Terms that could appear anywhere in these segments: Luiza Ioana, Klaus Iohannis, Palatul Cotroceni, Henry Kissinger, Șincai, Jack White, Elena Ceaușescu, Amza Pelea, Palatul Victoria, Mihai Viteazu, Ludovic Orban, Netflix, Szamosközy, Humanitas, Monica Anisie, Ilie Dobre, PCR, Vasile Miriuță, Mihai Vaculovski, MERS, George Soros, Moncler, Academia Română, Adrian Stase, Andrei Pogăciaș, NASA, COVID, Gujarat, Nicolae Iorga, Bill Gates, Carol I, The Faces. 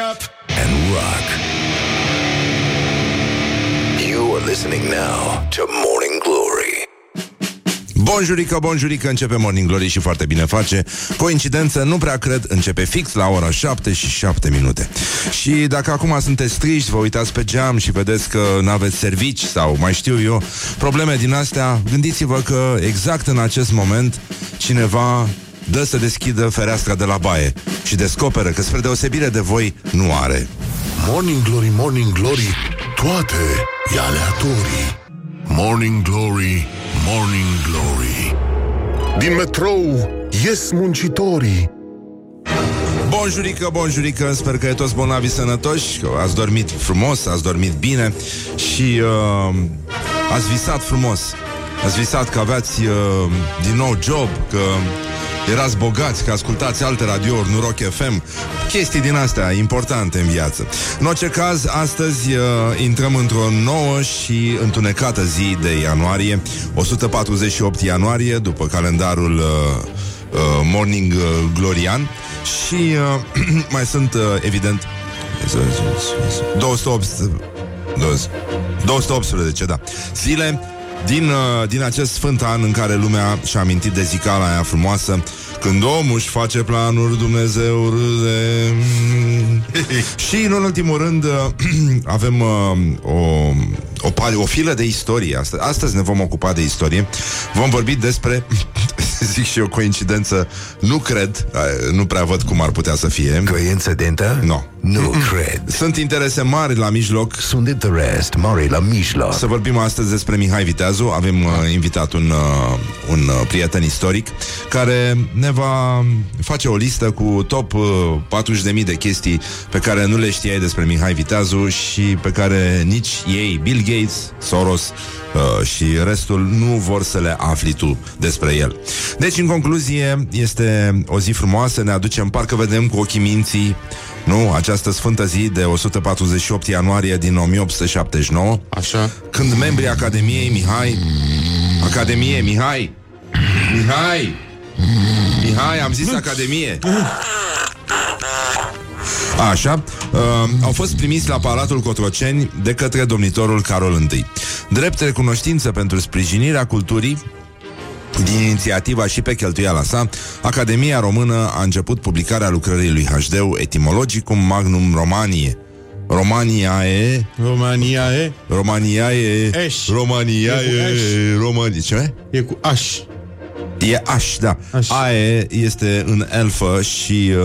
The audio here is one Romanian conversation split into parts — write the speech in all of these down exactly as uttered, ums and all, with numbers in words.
Wake up and rock. You are listening now to Morning Glory. Bonjurică, bonjurică, începe Morning Glory și foarte bine face. Coincidență, nu prea cred, începe fix la ora șapte și șapte minute. Și dacă acum sunteți triști, vă uitați pe geam și vedeți că n-aveți servici sau mai știu eu, probleme din astea, gândiți-vă că exact în acest moment cineva dă să deschidă fereastra de la baie și descoperă că spre deosebire de voi nu are. Morning Glory, Morning Glory, toate e aleatorii. Morning Glory, Morning Glory. Din metrou ies muncitorii. Bonjurică, bonjurică, sper că e toți bolnavi sănătoși, că ați dormit frumos, ați dormit bine și uh, ați visat frumos. Ați visat că aveați uh, din nou job, că erați bogați, că ascultați alte radiouri, nu Rock F M. Chestii din astea importante în viață. În orice caz, astăzi uh, intrăm într-o nouă și întunecată zi de ianuarie, o sută patruzeci și opt ianuarie, după calendarul uh, uh, Morning uh, Glorian. Și uh, mai sunt, uh, evident, două sute optsprezece, da, zile Din, din acest sfânt an în care lumea și-a amintit de zicala aia frumoasă: când omul își face planuri, Dumnezeu râde. Și în ultimul rând avem o, o, o filă de istorie. Astăzi, astăzi ne vom ocupa de istorie. Vom vorbi despre, zic și eu, coincidență, nu cred, nu prea văd cum ar putea să fie. Coincidentă? No. Nu cred. Sunt interese mari la mijloc. Sunt interese mari la mijloc. Să vorbim astăzi despre Mihai Viteazu. Avem uh, invitat un, uh, un uh, prieten istoric care ne va face o listă cu top uh, patruzeci de mii de chestii pe care nu le știai despre Mihai Viteazu și pe care nici ei, Bill Gates, Soros uh, și restul, nu vor să le afli tu despre el. Deci, în concluzie, este o zi frumoasă. Ne aducem, parcă vedem cu ochii minții, nu, această sfântă zi de o sută patruzeci și opt ianuarie din o mie opt sute șaptezeci și nouă. Așa. Când membrii Academiei Mihai Academie, Mihai Mihai Mihai, am zis Academie. Așa, uh, au fost primiți la Palatul Cotroceni de către domnitorul Carol I, drept recunoștință pentru sprijinirea culturii. Din inițiativa și pe cheltuiala sa, Academia Română a început publicarea lucrării lui Hâjdeu, Etimologicum Magnum Romanie. Romaniae Romaniae Romaniae Eș. Romaniae Romani. Ce? E cu aș. E aș, da. Aș. Ae este în elfă și uh,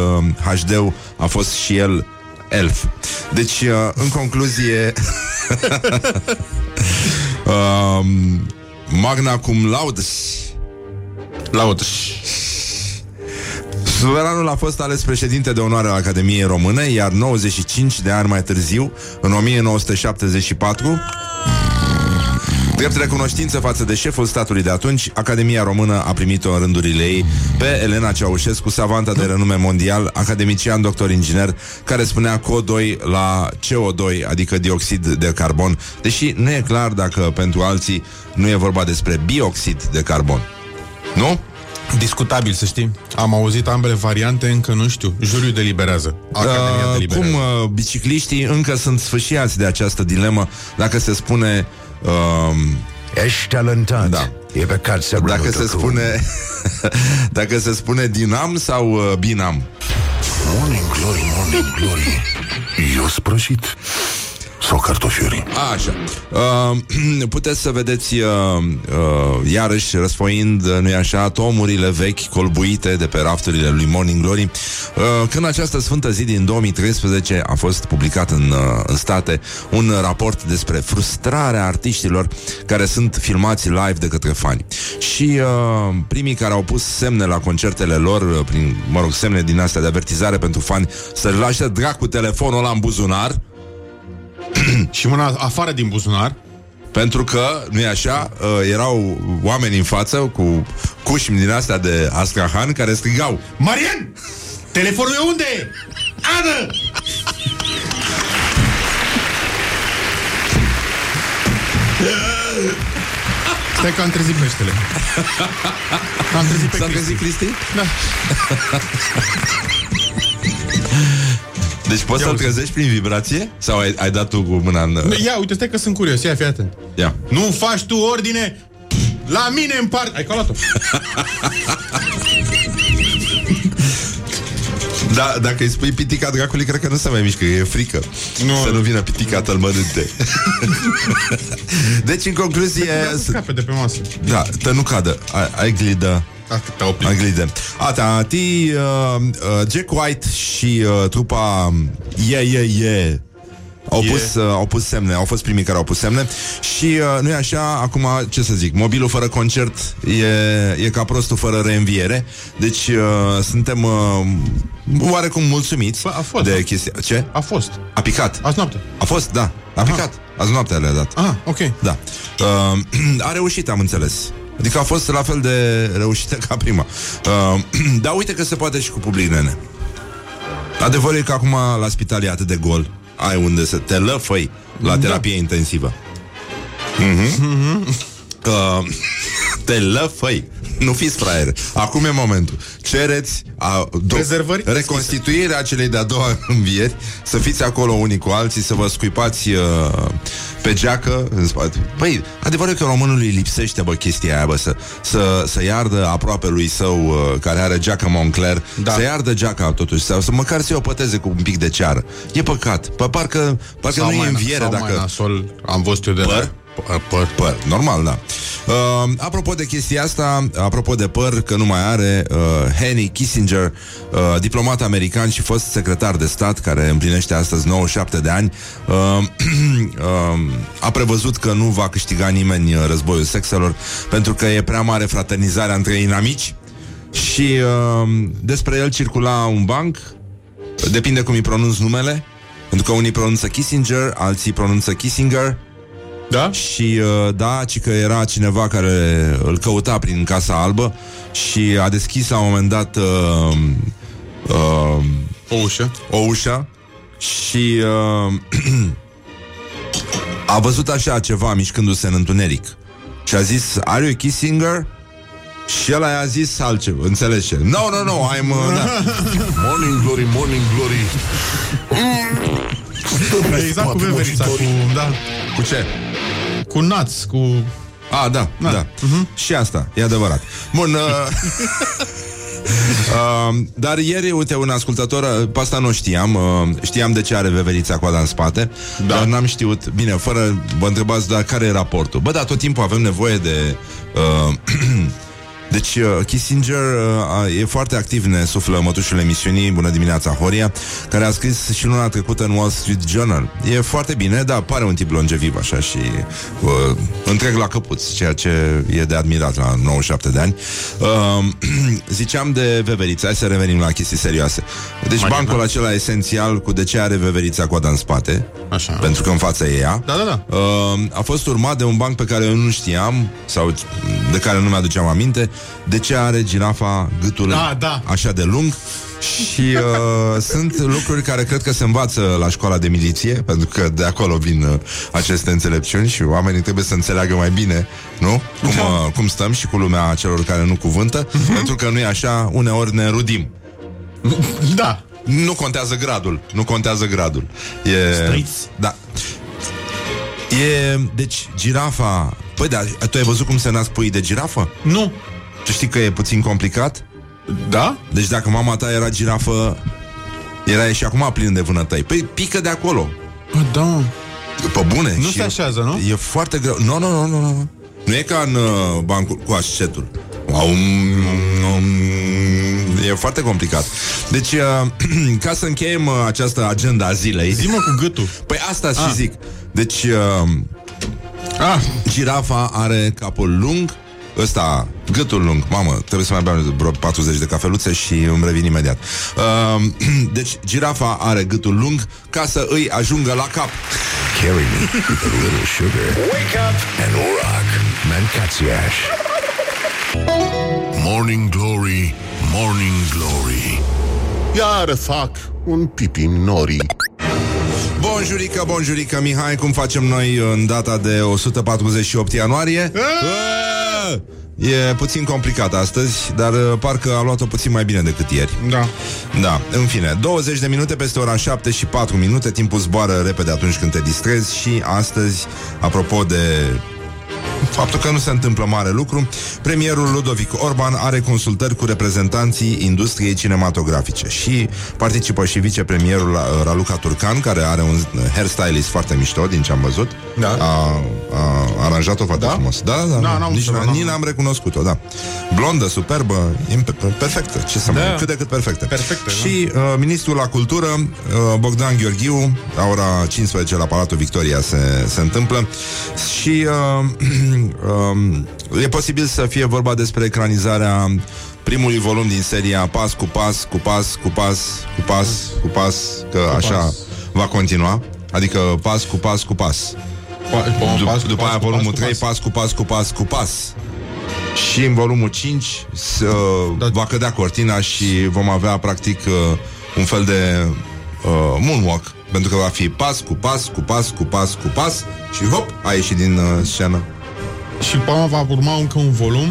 Hâjdeu a fost și el elf. Deci, uh, în concluzie, um, magna cum laudes. Laudes. Suveranul a fost ales președinte de onoare al Academiei Române, iar nouăzeci și cinci de ani mai târziu, în o mie nouă sute șaptezeci și patru, drept recunoștință față de șeful statului de atunci, Academia Română a primit-o în rândurile ei pe Elena Ceaușescu, savanta de renume mondial, academician, doctor inginer, care spunea C O doi la C O doi, adică dioxid de carbon, deși nu e clar dacă pentru alții nu e vorba despre bioxid de carbon. Nu? Discutabil, să știi. Am auzit ambele variante, încă nu știu. Juriul deliberează. Academia deliberează. Cum uh, bicicliștii încă sunt sfâșiați de această dilemă dacă se spune... Um, Ești talentat, da. E păcat să rău. Dacă se spune dacă se spune dinam sau uh, binam. Morning Glory, Morning Glory. Eu sprășit sau cartofiuri. Așa. Uh, puteți să vedeți uh, uh, iarăși răsfoind, nu-i așa, tomurile vechi colbuite de pe rafturile lui Morning Glory. Uh, când această sfântă zi din două mii treisprezece a fost publicat în, uh, în state un raport despre frustrarea artiștilor care sunt filmați live de către fani. Și uh, primii care au pus semne la concertele lor, prin, mă rog, semne din astea de avertizare pentru fani, să-l lase dracu telefonul ăla în buzunar și mâna afară din buzunar, pentru că, nu-i așa, erau oameni în față cu cușmi din astea de Astrahan care strigau: Marian, telefonul e unde? Ana! Stai că am trezit peștele. Am trezit pe Cristi. S-a trezit Cristi? Da. Deci poți să-l trezești prin vibrație? Sau ai, ai dat tu cu mâna în... Ia, uite, stai că sunt curios, ia, fii atent. Ia. Nu faci tu ordine la mine în parte. Ai calat-o. Da, dacă îi spui pitica dracului, cred că nu se mai mișcă, e frică. Nu. Să nu vină pitica tălmădânte. Deci, în concluzie... Să de pe masă. Da, te nu cadă. Ai, ai glidă. Ai glidă. Atati, uh, uh, Jack White și uh, trupa Yeah, yeah, yeah au, yeah. Pus, uh, au pus semne, au fost primii care au pus semne. Și uh, nu e așa, acum, ce să zic, mobilul fără concert e, e ca prostul fără reînviere. Deci uh, suntem... Uh, oarecum mulțumiți. Bă, a fost, de chestia. Ce? A fost. A picat. Azi noapte. A fost, da. A picat. Aha. Azi noaptea le-a dat. Ah, ok. Da. Uh, a reușit, am înțeles. Adică a fost la fel de reușită ca prima. Uh, dar uite că se poate și cu public, nene. Adevărul e că acum la spital e atât de gol. Ai unde să te lăfăi la terapie da. intensivă. Uh-huh. Uh-huh. Uh, te lăfăi. Nu fiți fraiere. Acum e momentul. Cereți a do- reconstituirea celei de-a doua învieri, să fiți acolo unii cu alții, să vă scuipați uh, pe geacă în spate. Păi, adevărul că românului lipsește, bă, chestia aia, bă, să, să, să iardă aproape lui său, uh, care are geacă Moncler, da. Să iardă geaca, totuși, sau să măcar să-i o păteze cu un pic de ceară. E păcat. Pă, parcă parcă nu e înviere dacă... Mai nasol, am văzut eu de păr? Păr, păr, păr, normal, da. Uh, apropo de chestia asta, apropo de păr, că nu mai are, uh, Henry Kissinger, uh, diplomat american și fost secretar de stat, care împlinește astăzi nouăzeci și șapte de ani, uh, uh, a prevăzut că nu va câștiga nimeni războiul sexelor, pentru că e prea mare fraternizarea între inamici. Și uh, despre el circula un banc, depinde cum îi pronunț numele, pentru că unii pronunță Kissinger, alții pronunță Kissinger. Da? Și da, ci că era cineva care îl căuta prin Casa Albă și a deschis la un moment dat uh, uh, o ușă. O ușă și uh, a văzut așa ceva mișcându-se în întuneric. Și a zis: "Are you Kissinger?" Și el a zis altceva, înțelegi? No, no, no, I'm uh, da. Morning Glory, Morning Glory. Exact cu veverița, cu, da. Cu ce? Cu naț, cu... A, da, naț. Da. Uh-huh. Și asta, e adevărat. Bun. Uh... uh, dar ieri, uite, un ascultător, pe asta nu știam, uh, știam de ce are veverița coada în spate, da. Dar n-am știut. Bine, fără, vă întrebați, dar care e raportul? Bă, dar tot timpul avem nevoie de... Uh, Deci uh, Kissinger uh, e foarte activ, ne suflă mătușul emisiunii. Bună dimineața, Horia, care a scris și luna trecută în Wall Street Journal. E foarte bine, dar pare un tip longeviv așa și uh, întreg la căpuț, ceea ce e de admirat la nouăzeci și șapte de ani. uh, Ziceam de veverița, hai să revenim la chestii serioase. Deci mai bancul mai acela esențial cu de ce are veverița coada în spate, așa. Pentru că în fața e ea, da, da, da. Uh, A fost urmat de un banc pe care eu nu știam sau de care nu mi-aduceam aminte. De ce are girafa gâtul da, da. Așa de lung? Și uh, sunt lucruri care cred că se învață la școala de miliție, pentru că de acolo vin uh, aceste înțelepciuni și oamenii trebuie să înțeleagă mai bine, nu? Cum, uh, cum stăm și cu lumea celor care nu cuvântă, uh-huh. Pentru că nu e așa, uneori ne rudim. Da. Nu contează gradul, nu contează gradul. E, Striți. Da. E, deci, girafa... Păi, da, tu ai văzut cum se nasc puii de girafă? Nu. Tu știi că e puțin complicat? Da. Deci dacă mama ta era girafă, era și acum plin de vânătăi. Păi pică de acolo. Bă, da. Pe bune. Nu se așează, nu? E foarte greu. Nu, nu, nu, nu. Nu e ca în uh, bancul cu așetul. Um, um, e foarte complicat. Deci, uh, ca să încheiem uh, această agenda a zilei. Zi-mă cu gâtul. Păi asta și ah. zic. Deci... Uh, Ah. Girafa are capul lung, ăsta, gâtul lung. Mamă, trebuie să mai beau vreo patruzeci de cafeluțe și îmi revin imediat. uh, Deci girafa are gâtul lung ca să îi ajungă la cap. Carry me with a little sugar. Wake up and rock, Mancațiaș. Morning Glory, Morning Glory. Iar fac un pipi în norii. Bonjurică, bonjurică, Mihai, cum facem noi în data de o sută patruzeci și opt ianuarie? Bă! E puțin complicat astăzi, dar parcă a luat-o puțin mai bine decât ieri. Da. Da, în fine, douăzeci de minute peste ora șapte și patru minute. Timpul zboară repede atunci când te distrezi. Și astăzi, apropo de faptul că nu se întâmplă mare lucru, premierul Ludovic Orban are consultări cu reprezentanții industriei cinematografice și participă și vicepremierul Raluca Turcan, care are un hairstylist foarte mișto, din ce am văzut. Da. A, a aranjat-o foarte da? frumos. Da, da, da. da. Nici n-am, n-am recunoscut-o, da. Blondă, superbă, impe- perfectă, ce să da. mai, cât de cât perfectă. Perfectă. Și da. uh, ministrul la cultură, uh, Bogdan Gheorghiu, la ora cincisprezece la Palatul Victoria se, se întâmplă și... Uh, Um, e posibil să fie vorba despre ecranizarea primului volum din seria Pas cu pas, cu pas, cu pas, cu pas, cu pas, că cu așa pas. Va continua. Adică pas cu pas, cu pas, pa- du- pas După pas, aia volumul pas, trei, pas. pas cu pas, cu pas, cu pas. Și în volumul cinci să, da. va cădea cortina și vom avea practic un fel de uh, moonwalk, pentru că va fi pas cu pas, cu pas, cu pas, cu pas. Și hop, a ieșit din uh, scenă. Și pama va urma încă un volum.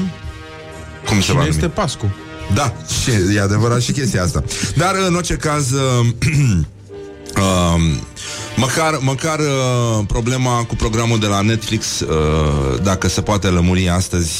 Cum se va numi? Este Pascu. Da, și e adevărat și chestia asta. Dar în orice caz uh, uh, Măcar, măcar uh, problema cu programul de la Netflix, uh, dacă se poate lămuri astăzi,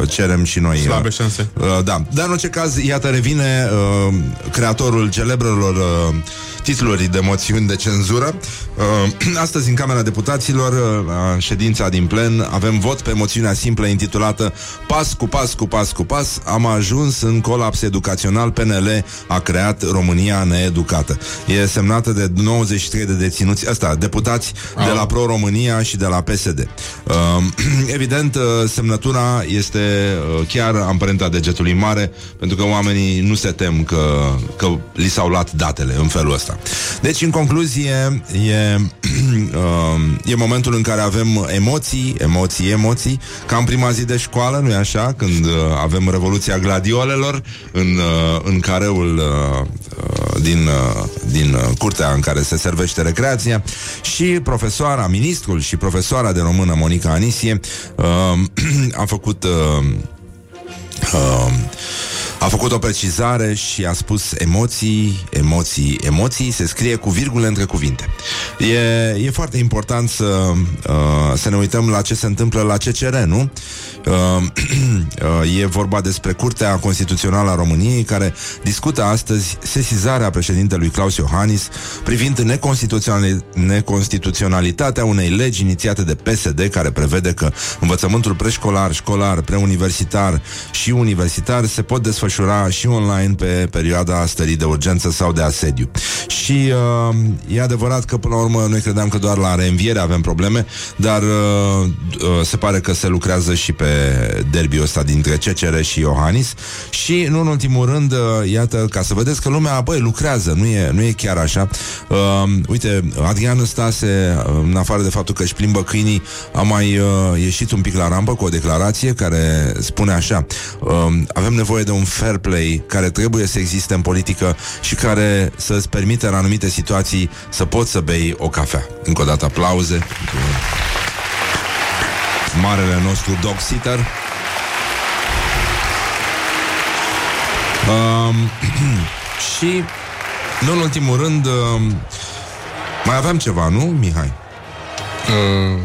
uh, cerem și noi. Slabe uh, șanse. Uh, da. Dar în orice caz, iată, revine uh, creatorul celebrelor uh, titluri de moțiuni de cenzură. Uh, astăzi, în Camera Deputaților, uh, ședința din plen, avem vot pe moțiunea simplă intitulată Pas cu pas cu pas cu pas, am ajuns în colaps educațional, P N L a creat România needucată. E semnată de nouăzeci și trei de deținuți asta, deputați ah. de la Pro-România și de la P S D. Uh, evident, semnătura este chiar amprenta degetului mare, pentru că oamenii nu se tem că, că li s-au luat datele în felul ăsta. Deci, în concluzie, e, uh, e momentul în care avem emoții, emoții, emoții, ca în prima zi de școală, nu-i așa? Când uh, avem Revoluția Gladiolelor în, uh, în careul uh, din, uh, din curtea în care se servește recreația. Și profesoara, ministrul și profesoara de română Monica Anisie uh, a făcut uh, uh, a făcut o precizare și a spus emoții, emoții, emoții, se scrie cu virgule între cuvinte. E, e foarte important să, uh, să ne uităm la ce se întâmplă la C C R, nu? Uh, uh, e vorba despre Curtea Constituțională a României, care discută astăzi sesizarea președintelui Klaus Iohannis privind neconstituționali- neconstituționalitatea unei legi inițiate de P S D, care prevede că învățământul preșcolar, școlar, preuniversitar și universitar se pot desfășura și online pe perioada stării de urgență sau de asediu. Și uh, e adevărat că până la urmă noi credeam că doar la reînviere avem probleme, dar uh, uh, se pare că se lucrează și pe derbiul ăsta dintre C C R și Iohannis. Și nu în ultimul rând, uh, iată, ca să vedeți că lumea, băi, lucrează, nu e, nu e chiar așa. Uh, uite, Adrian Stase, în afară de faptul că își plimbă câinii, a mai uh, ieșit un pic la rampă cu o declarație care spune așa: uh, avem nevoie de un fair play care trebuie să existe în politică și care să-ți permită în anumite situații să poți să bei o cafea. Încă o dată aplauze pentru marele nostru dog-sitter. Um, și, nu în ultimul rând, um, mai aveam ceva, nu, Mihai? Uh...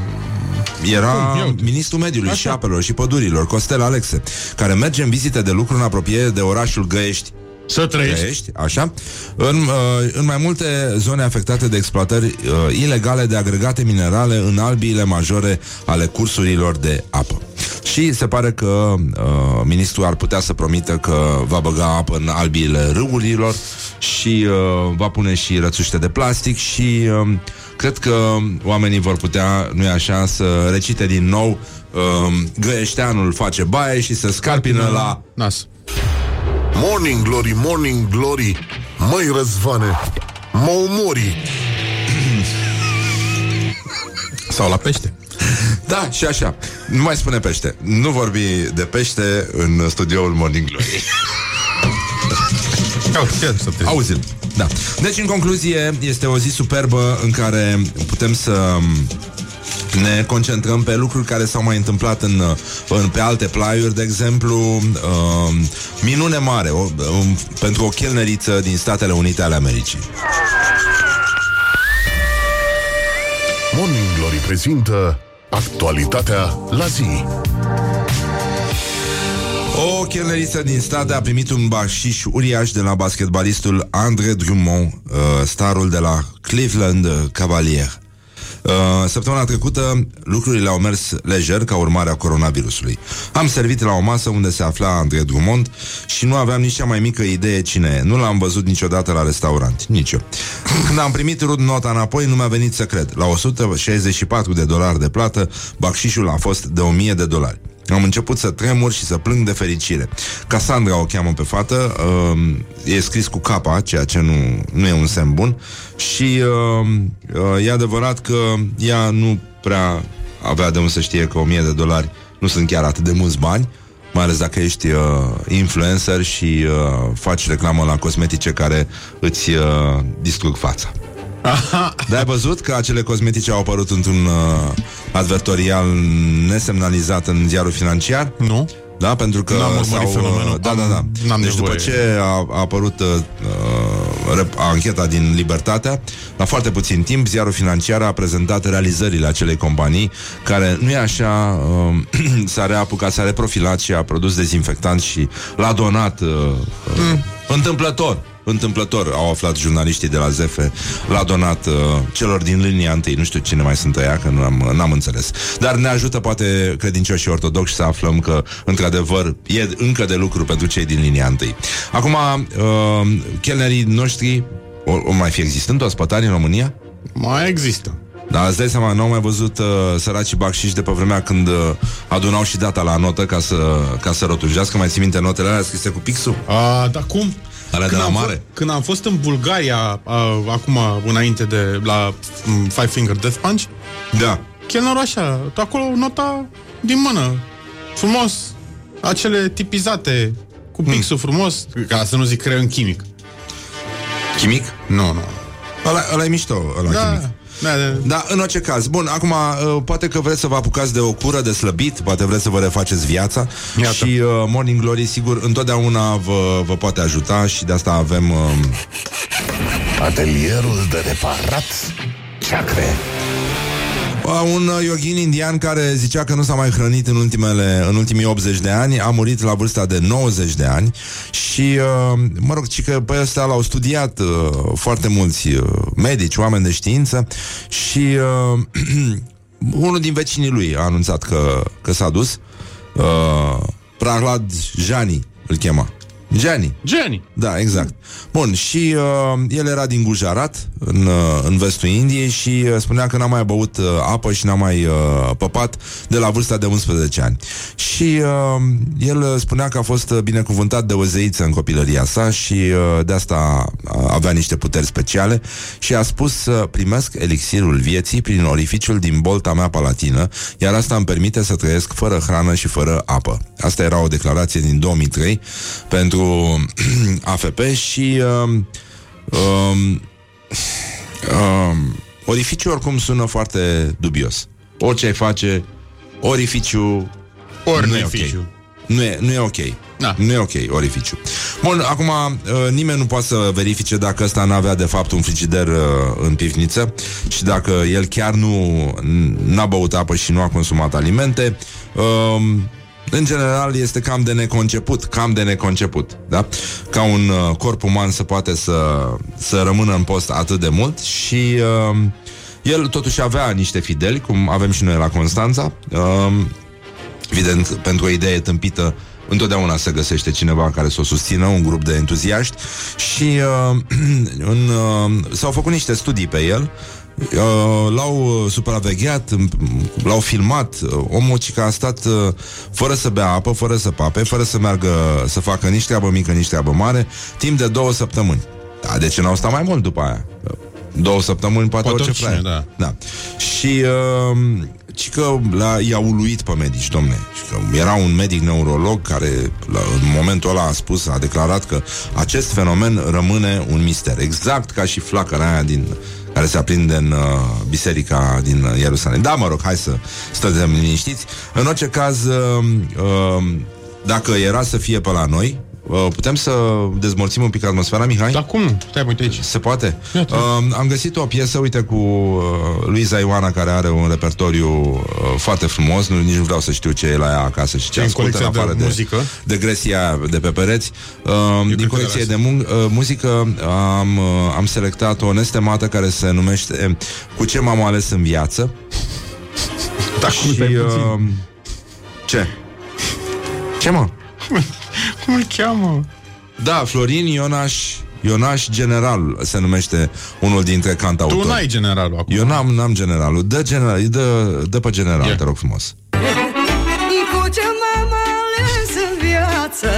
Era ministrul mediului și apelor și pădurilor, Costel Alexe, care merge în vizite de lucru în apropiere de orașul Găiești. Să trăiești. Găiești, așa, în, uh, în mai multe zone afectate de exploatări uh, ilegale de agregate minerale în albiile majore ale cursurilor de apă. Și se pare că uh, ministrul ar putea să promită că va băga apă în albiile râurilor și uh, va pune și rățuște de plastic și uh, cred că oamenii vor putea, nu-i așa, să recite din nou uh, Găieșteanul face baie și să scarpină la nas. Morning Glory, Morning Glory, măi Răzvane, mă umori. Sau la pește. Da, și așa. Nu mai spune pește. Nu vorbi de pește în studioul Morning Glory. Auzi-l. Da. Deci, în concluzie, este o zi superbă în care putem să ne concentrăm pe lucruri care s-au mai întâmplat în, în, pe alte plaiuri. De exemplu, uh, minune mare o, um, pentru o chelneriță din Statele Unite ale Americii. Morning Glory prezintă actualitatea la zi. O chelneriță din state a primit un bacșiș uriaș de la basketbalistul Andre Drummond, uh, starul de la Cleveland Cavaliers. Uh, săptămâna trecută lucrurile au mers lejer ca urmare a coronavirusului. Am servit la o masă unde se afla Andre Drummond și nu aveam nici cea mai mică idee cine e. Nu l-am văzut niciodată la restaurant, nici eu. Când am primit rud nota înapoi, nu mi-a venit să cred. La o sută șaizeci și patru de dolari de plată, bacșișul a fost de o mie de dolari. Am început să tremur și să plâng de fericire. Cassandra o cheamă pe fată, uh, e scris cu capa, ceea ce nu, nu e un semn bun. Și uh, uh, e adevărat că ea nu prea avea de unde să știe că o mie de dolari nu sunt chiar atât de mulți bani, mai ales dacă ești uh, influencer și uh, faci reclamă la cosmetice care îți uh, distrug fața. Dar ai văzut că acele cosmetice au apărut într-un uh, advertorial nesemnalizat în Ziarul Financiar? Nu. Da, pentru că n-am urmărit fenomenul. Da, da, da. N-am deci nevoie. După ce a, a apărut uh, ancheta din Libertatea, la foarte puțin timp, Ziarul Financiar a prezentat realizările acelei companii care, nu e așa, uh, s-a reapucat, s-a reprofilat și a produs dezinfectant și l-a donat uh, mm. întâmplător. Întâmplător, au aflat jurnaliștii de la Z F, l-a donat uh, celor din linia întâi. Nu știu cine mai sunt aia, că n-am, n-am înțeles. Dar ne ajută poate credincioșii ortodoxi să aflăm că, într-adevăr, e încă de lucru pentru cei din linia întâi. Acum, uh, chelnerii noștri, o, o mai fi existând ospătari în România? Mai există. Dar îți dai seama, n-au mai văzut uh, săracii bacșiși de pe vremea când uh, adunau și data la notă ca să, ca să rotunjească. Mai ții minte notele alea scrise cu pixul? A, dar cum? Alea când, de la am mare. Fost, când am fost în Bulgaria a, acum, înainte de la m, Five Finger Death Punch, da, chelnerul așa, acolo nota din mână, frumos, acele tipizate cu pixul mm. frumos, ca să nu zic creion chimic. Chimic? Nu, nu. Ăla, ăla e mișto, ăla da. Chimic. Da, da. Da, în orice caz. Bun, acum, poate că vreți să vă apucați de o cură de slăbit, poate vreți să vă refaceți viața. Iată. Și uh, Morning Glory, sigur, întotdeauna vă, vă poate ajuta. Și de asta avem uh... atelierul de reparat chakre. Un yoghin indian care zicea că nu s-a mai hrănit în, ultimele, în ultimii optzeci de ani, a murit la vârsta de nouăzeci de ani și, mă rog, ci că pe ăsta l-au studiat foarte mulți medici, oameni de știință și uh, unul din vecinii lui a anunțat că, că s-a dus. Uh, Prahlad Jani îl chema. Jani. Jani. Da, exact. Bun, și uh, el era din Gujarat, în, uh, în vestul Indiei și uh, spunea că n-a mai băut uh, apă și n-a mai uh, păpat de la vârsta de unsprezece ani. Și uh, el spunea că a fost binecuvântat de o zeiță în copilăria sa și uh, de asta avea niște puteri speciale și a spus să primesc elixirul vieții prin orificiul din bolta mea palatină, iar asta îmi permite să trăiesc fără hrană și fără apă. Asta era o declarație din două mii trei pentru A F P și um, um, um, orificiu oricum sună foarte dubios. Orice ai face, orificiu ori nu e ok. Nu e, nu e ok. Da. Nu e ok, orificiu. Bun, acum nimeni nu poate să verifice dacă ăsta n-avea de fapt un frigider în pivniță și dacă el chiar nu n-a băut apă și nu a consumat alimente. Um, În general este cam de neconceput, cam de neconceput, da? Ca un uh, corp uman să poate să, să rămână în post atât de mult și uh, el totuși avea niște fideli, cum avem și noi la Constanța. Uh, evident, pentru o idee tâmpită, întotdeauna se găsește cineva care să o susțină, un grup de entuziaști și uh, în, uh, s-au făcut niște studii pe el. Uh, l-au supravegheat, l-au filmat. Omul cica a stat uh, fără să bea apă, fără să pape, fără să meargă să facă nici treabă mică, nici treabă mare, timp de două săptămâni. Da, de ce n-au stat mai mult după aia? două săptămâni poate, poate orice fraie. Da. Da. Și uh, ci că la, i-a uluit pe medici, domne. Că era un medic neurolog care la, în momentul ăla a spus, a declarat că acest fenomen rămâne un mister. Exact ca și flacăra aia din, care se aprinde în uh, biserica din uh, Ierusalim. Da, mă rog, hai să stăm liniștiți. În orice caz, uh, uh, dacă era să fie pe la noi, uh, putem să dezmorțim un pic atmosfera, Mihai? Da, cum? Stai, uite aici. Se poate? Uh, am găsit o piesă, uite, cu uh, Luiza Ioana, care are un repertoriu uh, foarte frumos. Nu, nici nu vreau să știu ce e la ea acasă și ce ascultă, în afară de, de, de gresia de pe pereți. Uh, din colecție de mun- uh, muzică am, uh, am selectat o nestemată care se numește Cu ce m-am ales în viață. Da, și, cum uh, ce? Ce, mă? Cum îl cheamă? Da, Florin Ionaș, Ionaș Generalul se numește unul dintre cantautori. Tu n-ai generalul acum. Eu n-am, n-am generalul. Dă, general, dă, dă pe general, yeah. Te rog frumos. Cu ce m-am ales în viață,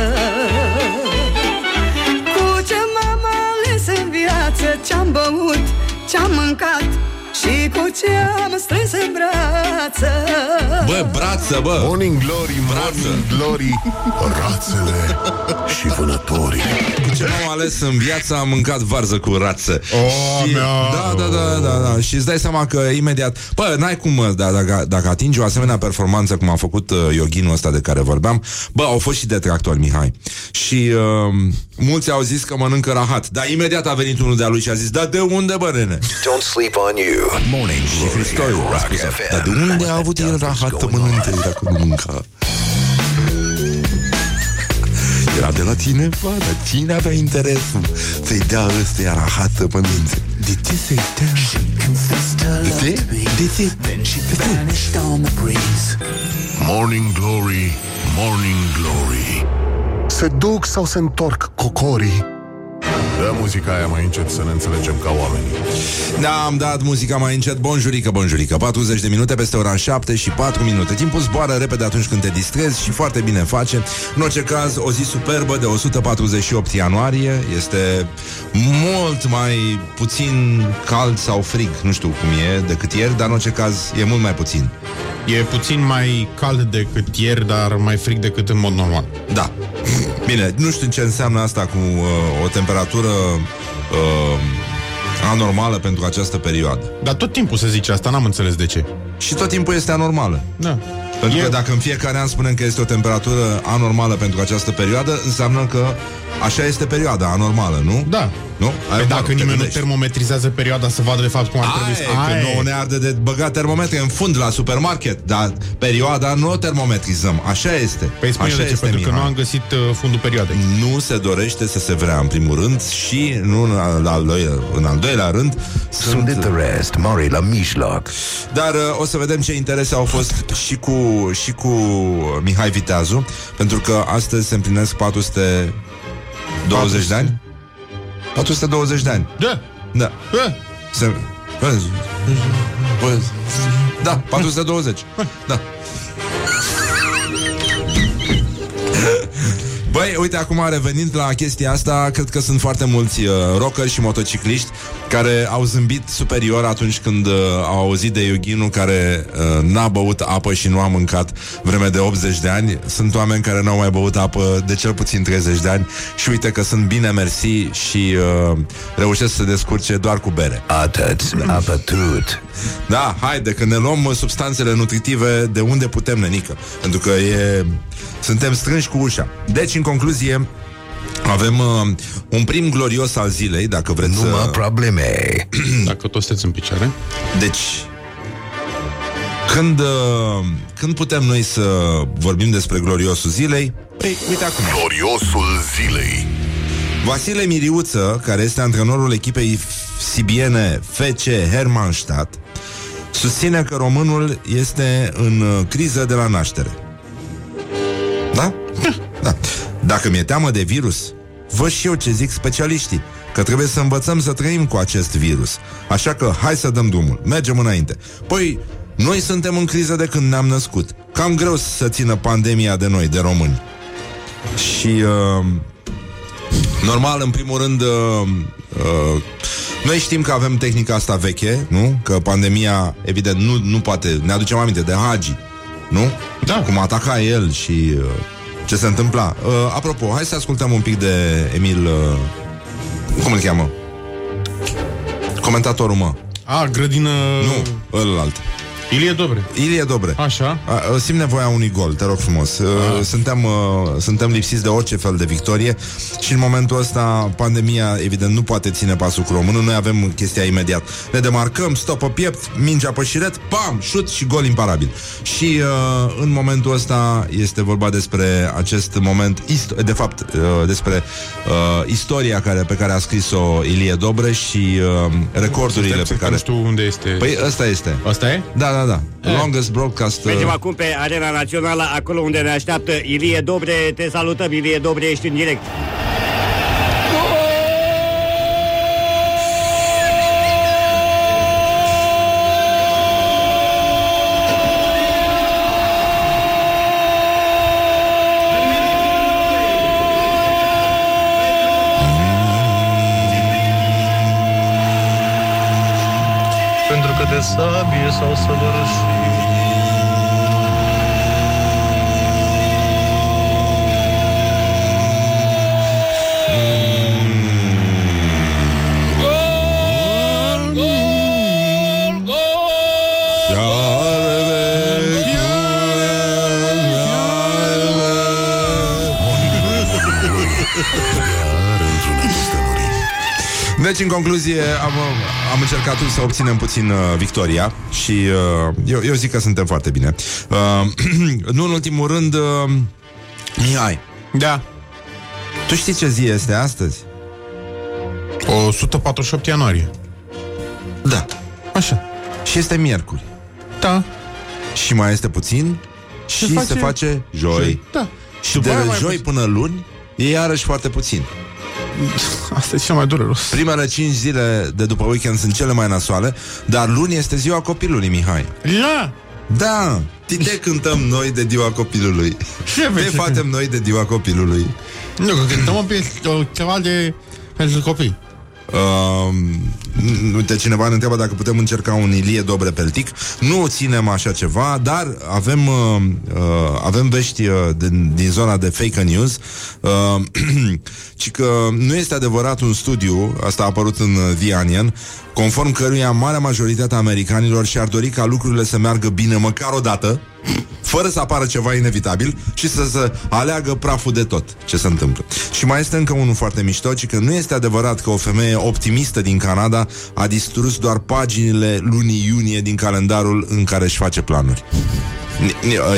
cu ce m-am ales în viață, ce-am băut, ce-am mâncat și cu ce am strâns în brață. Bă, brață, bă! Morning Glory, Morning Glory, rațele și vânătorii. Cu ce m-am ales în viață, am mâncat varză cu rață. Oh, și, no. Da, da, da, da, da. Și îți dai seama că imediat... Bă, n-ai cum, da, dacă, dacă atingi o asemenea performanță, cum a făcut uh, yoghinul ăsta de care vorbeam, bă, au fost și detractori, Mihai. Și... Uh, mulți au zis că mănâncă rahat, dar imediat a venit unul de-a lui și a zis: da, de unde, bă, nene? Don't sleep on you. Morning Glory, Rock F M. Dar de unde a avut el rahat, mănâncă, dacă nu mânca? Era de la cineva, dar cine avea interesul să-i dea ăsta rahată pe minte? De ce să-i dea? De ce? De ce? De ce? Morning Glory, Morning Glory, se duc sau se întorc cocorii? Dă muzica aia mai încet să ne înțelegem ca oamenii. Da, am dat muzica mai încet. Bonjurică, bonjurică. patruzeci de minute peste ora șapte și patru minute. Timpul zboară repede atunci când te distrezi și foarte bine face. În orice caz, o zi superbă de o sută patruzeci și opt ianuarie. Este mult mai puțin cald sau frig, nu știu cum e, decât ieri, dar în orice caz e mult mai puțin. E puțin mai cald decât ieri, dar mai frig decât în mod normal. Da. Bine, nu știu ce înseamnă asta cu uh, o temperatură uh, anormală pentru această perioadă. Dar tot timpul se zice asta, n-am înțeles de ce. Și tot timpul este anormală. Da. Pentru e... că dacă în fiecare an spunem că este o temperatură anormală pentru această perioadă, înseamnă că așa este perioada anormală, nu? Da. Nu? Ai, dacă mă, nimeni nu termometrizează perioada să vadă de fapt cum ar trebui. Ai, că nouă ne arde de băgat termometre în fund la supermarket, dar perioada nu o termometrizăm. Așa este. Păi spune de ce, pentru Mihai, că nu am găsit uh, fundul perioadei. Nu se dorește să se vrea în primul rând și nu în al, al, doilea, în al doilea rând. Sunt interest mare la mijloc. Dar uh, o să vedem ce interese au fost și cu, și cu Mihai Viteazu, pentru că astăzi se împlinesc patru sute douăzeci de ani. patru sute douăzeci de ani. Da. Da. Se... Da, patru sute douăzeci. Da. Băi, uite, acum revenind la chestia asta, cred că sunt foarte mulți uh, rockeri și motocicliști care au zâmbit superior atunci când uh, au auzit de yoghinul care uh, n-a băut apă și nu a mâncat vreme de optzeci de ani. Sunt oameni care n-au mai băut apă de cel puțin treizeci de ani și uite că sunt bine mersi și uh, reușesc să se descurce doar cu bere. Atât, apătut. Da, haide, că ne luăm substanțele nutritive de unde putem, nenică, pentru că e... suntem strânși cu ușa. Deci, în concluzie, avem uh, un prim glorios al zilei, dacă vreți să... Numai probleme. Dacă toți sunteți în picioare. Deci, când, uh, când putem noi să vorbim despre gloriosul zilei? Păi, uite acum. Gloriosul zilei. Vasile Miriuță, care este antrenorul echipei sibiene F C Hermannstadt, susține că românul este în criză de la naștere. Da? Da. Dacă mi-e teamă de virus, văd și eu ce zic specialiștii, că trebuie să învățăm să trăim cu acest virus. Așa că hai să dăm drumul, mergem înainte. Păi, noi suntem în criză de când ne-am născut. Cam greu să țină pandemia de noi, de români. Și... Uh... normal, în primul rând, uh, uh, Noi știm că avem tehnica asta veche, nu? Că pandemia, evident, nu, nu poate. Ne aducem aminte de Hagi, nu? Da. Cum ataca el și uh, ce se întâmpla. uh, Apropo, hai să ascultăm un pic de Emil uh, cum îl cheamă? Comentatorul, mă. A, grădină... Nu, ălalt. Ilie Dobre. Ilie Dobre. Așa. Simt nevoia unui gol, te rog frumos. A. Suntem, suntem lipsiți de orice fel de victorie și în momentul ăsta pandemia, evident, nu poate ține pasul cu românul. Noi avem chestia imediat. Ne demarcăm, stop pe piept, mingea pe șiret, pam, șut și gol imparabil. Și în momentul ăsta este vorba despre acest moment, de fapt, despre istoria care, pe care a scris-o Ilie Dobre și recordurile pe care... Nu știu unde este. Păi ăsta este. Ăsta e? Da, da, da. Longest broadcast. Mergem acum pe Arena Națională, acolo unde ne așteaptă Ilie Dobre. Te salutăm, Ilie Dobre, ești în direct. De sabie s-au săvârșit. Gol, gol, gol! Deci, în concluzie, am... Am încercat să obținem puțin uh, victoria și uh, eu, eu zic că suntem foarte bine. Uh, nu în ultimul rând, uh, Mihai. Da. Tu știi ce zi este astăzi? o sută patruzeci și opt ianuarie. Da. Așa. Și este miercuri. Da. Și mai este puțin și se face, se face joi. joi. Da. Și după de joi puțin până luni e iarăși foarte puțin. Asta e cel mai dureros. Primele cinci zile de după weekend sunt cele mai nasoale, dar luni este ziua copilului, Mihai. La! Da! Te cântăm noi de ziua copilului. Ce Te facem noi de ziua copilului? Nu, că cântăm o piesă, ceva de pentru copii. Uh, uite, cineva ne întreabă dacă putem încerca un Ilie Dobre peltic. Nu ținem așa ceva, dar avem uh, uh, avem vești uh, din, din zona de fake news, uh, ci că nu este adevărat un studiu, asta a apărut în The Onion, conform căruia marea majoritate a americanilor și-ar dori ca lucrurile să meargă bine măcar o dată, fără să apară ceva inevitabil și să se aleagă praful de tot ce se întâmplă. Și mai este încă unul foarte mișto, ci că nu este adevărat că o femeie optimistă din Canada a distrus doar paginile lunii iunie din calendarul în care își face planuri.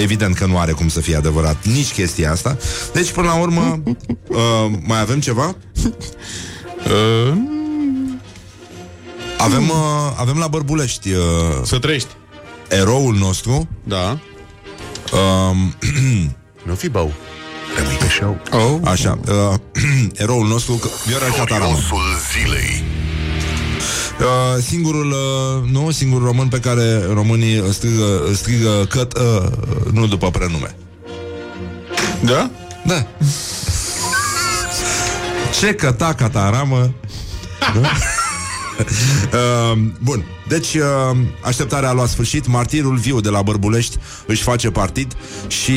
Evident că nu are cum să fie adevărat nici chestia asta. Deci, până la urmă, uh, mai avem ceva? Uh... Avem, uh, avem la Bărbulești uh, să trăiești eroul nostru. Da. Uh, nu fi bau. Rămâi pe show. Oh. Așa. Uh, eroul nostru, Viorel Cataramă. Zilei. Uh, singurul, uh, nu, singurul român pe care românii strigă, strigă căt, uh, nu după prenume. Da? Da. Ce căta Cataramă? Da? Uh, bun, deci uh, așteptarea a luat sfârșit. Martirul viu de la Bărbulești își face partid și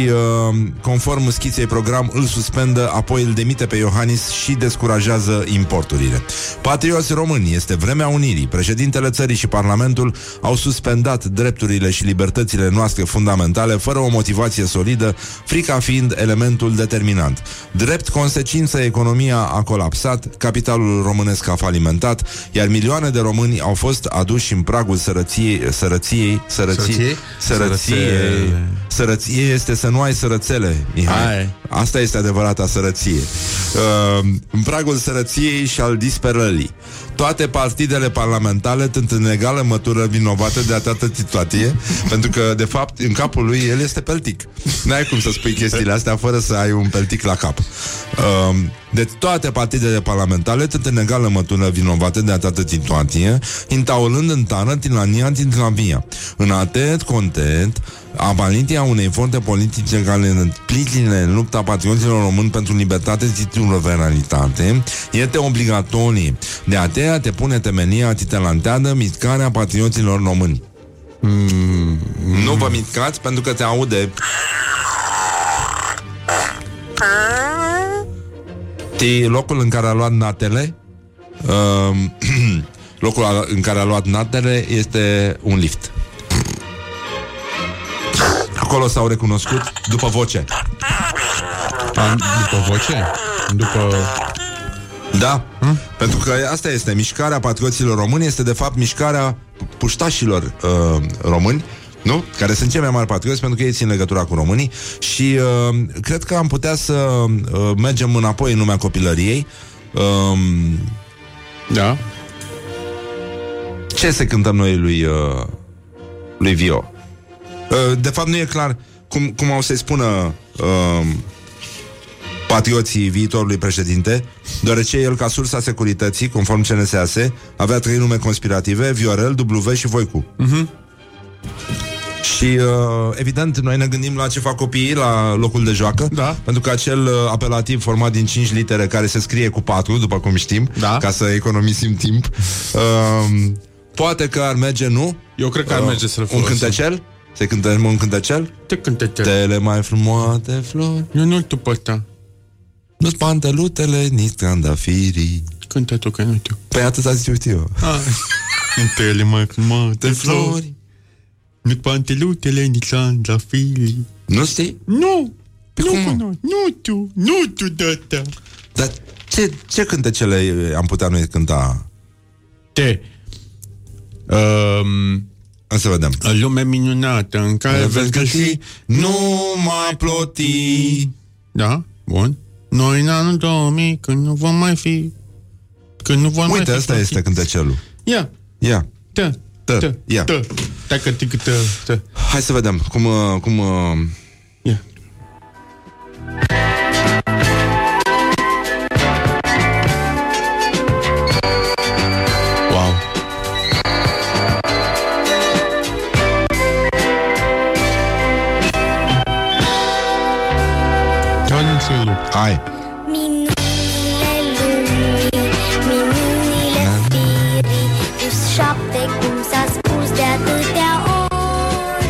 uh, conform schiței program îl suspendă, apoi îl demite pe Iohannis și descurajează importurile. Patrioți români, este vremea unirii. Președintele țării și parlamentul au suspendat drepturile și libertățile noastre fundamentale fără o motivație solidă, frica fiind elementul determinant. Drept consecință, economia a colapsat, capitalul românesc a falimentat, iar milioane de români au fost aduși în pragul sărăției. Sărăției Sărăției Sărăției Sărăției este să nu ai sărățele, Mihai. Ai. Asta este adevărata sărăție. uh, În pragul sărăției și al disperării, toate partidele parlamentare sunt în egală mătură vinovate de această situație, pentru că, de fapt, în capul lui el este peltic. N-ai cum să spui chestiile astea fără să ai un peltic la cap. Uh, deci toate partidele parlamentare sunt în egală mătură vinovate de această situație, intaulând în tană din la nia din la via. În atent, content, Avalintia unei forte politice care în plicile în lupta patrioților români pentru libertate și suveranitate este obligatorie. De aceea te pune temenia titelanteadă mișcarea patrioților români. Mm. Nu vă mișcați pentru că se aude Tii, locul în care a luat natele uh, locul a, în care a luat natele este un lift. Acolo s-au recunoscut după voce. A, după voce? După... Da, hmm? Pentru că asta este mișcarea patrioților români, este de fapt mișcarea puștașilor uh, români, nu? Care sunt cei mai mari patrioți pentru că ei țin legătura cu românii. Și uh, cred că am putea să uh, mergem înapoi în lumea copilăriei. uh, Da. Ce se cântăm noi lui uh, lui Vio? Uh, de fapt nu e clar cum, cum au să-i spună uh, patrioții viitorului președinte, deoarece el, ca sursa securității, conform C N S A S, avea trei nume conspirative: Viorel, W și Voicu. Uh-huh. Și, uh, evident, noi ne gândim la ce fac copiii la locul de joacă, da. Pentru că acel apelativ format din cinci litere care se scrie cu patru, după cum știm, da. Ca să economisim timp, uh, poate că ar merge, nu? Eu cred că ar merge uh, să-l folosim. Un cântecel? Se cântăm un cântecel? Te cântecel. Tele mai frumoase flori. Eu nu-i tu pe nu-s pantelutele, nici trandafirii. Cântă tu, că nu știu. Păi atât ați știut eu. Cântele mai frumoase flori. Nu-s pantelutele, nici trandafirii. Nu știi? Nu! Nu tu, nu tu de-atea. Dar ce, ce cântecele am putea noi cânta? Te um... să vedem. Lume minunată în care vezi găsi numai plotii. Da, bun. Noi în anul două mii, când nu vom mai fi, când nu vom mai fi. Uite, asta este cântecelul. Ia. Ia. Tă. Tă. Ia. Tă. Dacă te câtă. Tă. Hai să vedem cum cum ia. Hai. Minunile lumii, minunile firii, plus șapte, cum s-a spus de atâtea ori,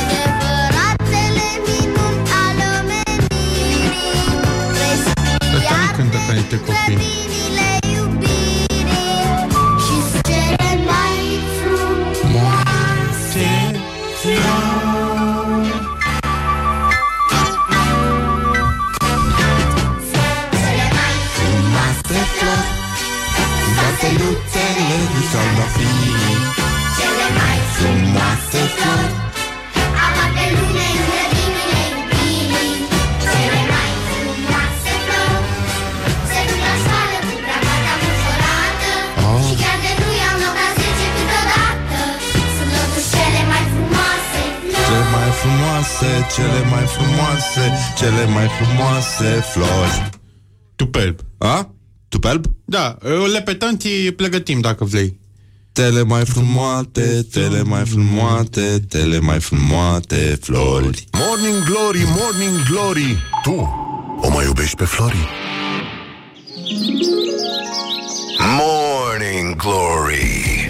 adevăratele minuni ale omenirii, vestiar de grădinile iubirii și-s cele mai frumoase flori. Salutele lui Salvafirii, cele mai frumoase flori, apar pe lume în grădinile iubirii, cele mai frumoase flori. Se duc la școală cu bravata muzorată, oh. Și chiar de nu iau nota zece câteodată. Sunt totuși cele mai frumoase flori, cele mai frumoase, cele mai frumoase, cele mai frumoase flori. Tu pelb, a? Tu pelb? Da, lepetanții pregătim dacă vrei. Tele mai frumoate, tele mai frumoate, tele mai frumoate flori. Morning Glory, Morning Glory, tu o mai iubești pe Flori? Morning Glory.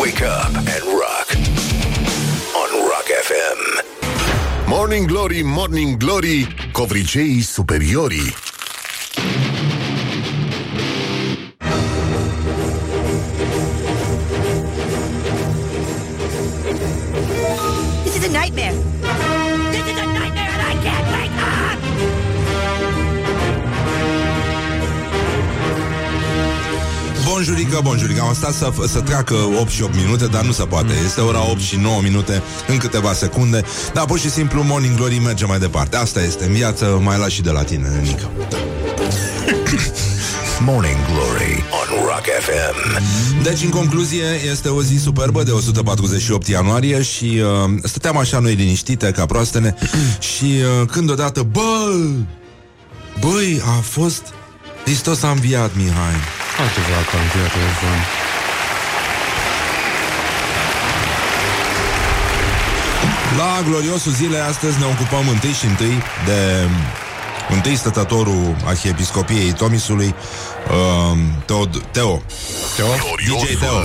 Wake up and rock on Rock F M. Morning Glory, Morning Glory, covriceii superiorii. Bonjurică, bonjurică, am stat să, să treacă opt și opt minute, dar nu se poate. Este ora opt și nouă minute, în câteva secunde. Dar pur și simplu Morning Glory merge mai departe. Asta este, în viață mai las și de la tine, Nică. Morning Glory on Rock F M. Deci, în concluzie, este o zi superbă de o sută patruzeci și opt ianuarie și uh, stăteam așa noi liniștite ca proastele și uh, când odată, bă, băi, a fost... Hristos a înviat, Mihai. Adevărat a înviat, Răzvan. La gloriosul zilei astăzi ne ocupăm întâi și întâi de întâi stătătorul Arhiepiscopiei Tomisului, uh, Teo, Teo. Teo? D J Teo.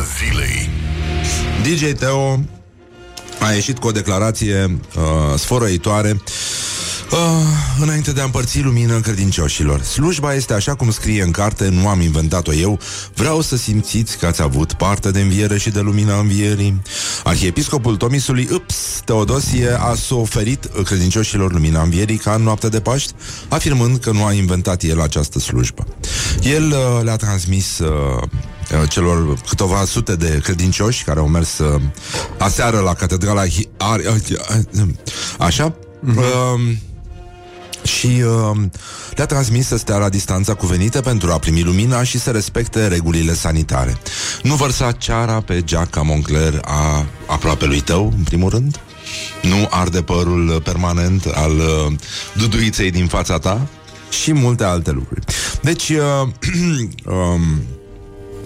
D J Teo a ieșit cu o declarație uh, sfărăitoare. Uh, înainte de a împărți lumină credincioșilor, slujba este așa cum scrie în carte, nu am inventat-o eu. Vreau să simțiți că ați avut parte de înviere și de lumina învierii. Arhiepiscopul Tomisului, ups, Teodosie, a oferit credincioșilor lumina învierii ca în noaptea de Paști, afirmând că nu a inventat el această slujbă. El uh, le-a transmis uh, celor câteva sute de credincioși care au mers uh, aseară la catedrala Hi- Ar- Așa mm-hmm. uh, și uh, le-a transmis să stea la distanța cuvenită pentru a primi lumina și să respecte regulile sanitare. Nu vărsa ceara pe geaca Moncler a aproapelui tău, în primul rând. Nu arde părul permanent al uh, duduiței din fața ta. Și multe alte lucruri. Deci uh, uh,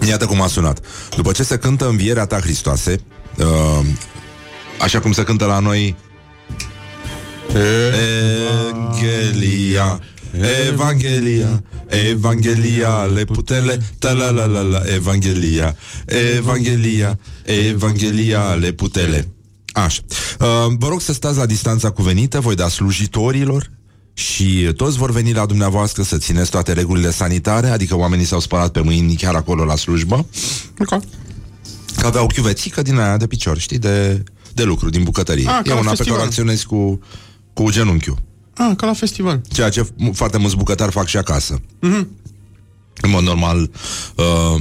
iată cum a sunat. După ce se cântă învierea ta, Hristoase, uh, așa cum se cântă la noi Evanghelia, Evanghelia, Evanghelia, le putele, ta-la-la-la-la, Evanghelia, Evanghelia, Evanghelia, le putele. Așa. Vă rog să stați la distanța cuvenită, voi da slujitorilor și toți vor veni la dumneavoastră să țineți toate regulile sanitare, adică oamenii s-au spălat pe mâini chiar acolo la slujbă. Okay. Că aveau chiuvețică din aia de picior, știi, de... de lucru, din bucătărie. A, e una pe care o acționezi cu, cu genunchiul. Ah, ca la festival. Ceea ce foarte mulți bucătari fac și acasă. Mm-hmm. În mod normal, uh,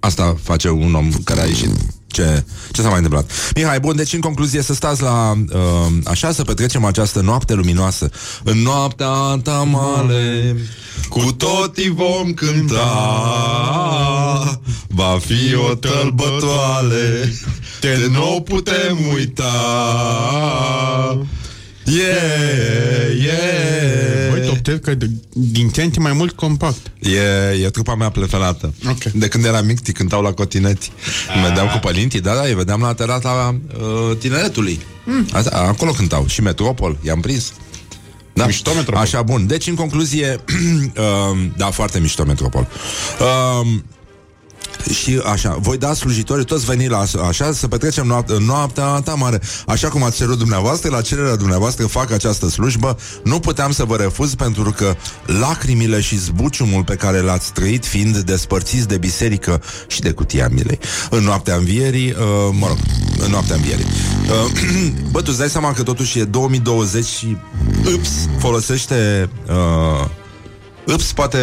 asta face un om care a ieșit. Ce, ce s-a mai întâmplat? Mihai, bun, deci în concluzie să stați la uh, așa, să petrecem această noapte luminoasă. În noaptea ta mare cu toții vom cânta, va fi o tălbătoare, te n-o putem uita. Yeah, yeah. Băi, top ten, că din ce mai mult compact. E, e trupa mea preferată. Okay. De când eram mic, cântau la cotineți. Îmi vedeam cu părinții, da, da, îi vedeam la terasa uh, tineretului. Mm. Asta, acolo cântau. Și Metropol, i-am prins. Da? Mișto Metropol. Așa, bun. Deci, în concluzie, uh, da, foarte mișto Metropol. Uh, Și așa, voi da slujitorii, toți veni la așa, să petrecem noaptea, noaptea ta mare, așa cum ați cerut dumneavoastră, la cererea dumneavoastră fac această slujbă. Nu puteam să vă refuz pentru că lacrimile și zbuciumul pe care l-ați trăit fiind despărțiți de biserică și de cutia milei. În noaptea învierii, uh, mă rog, în noaptea învierii. Uh, bă, tu îți dai seama că totuși e două mii douăzeci și ups, folosește uh, ups, poate...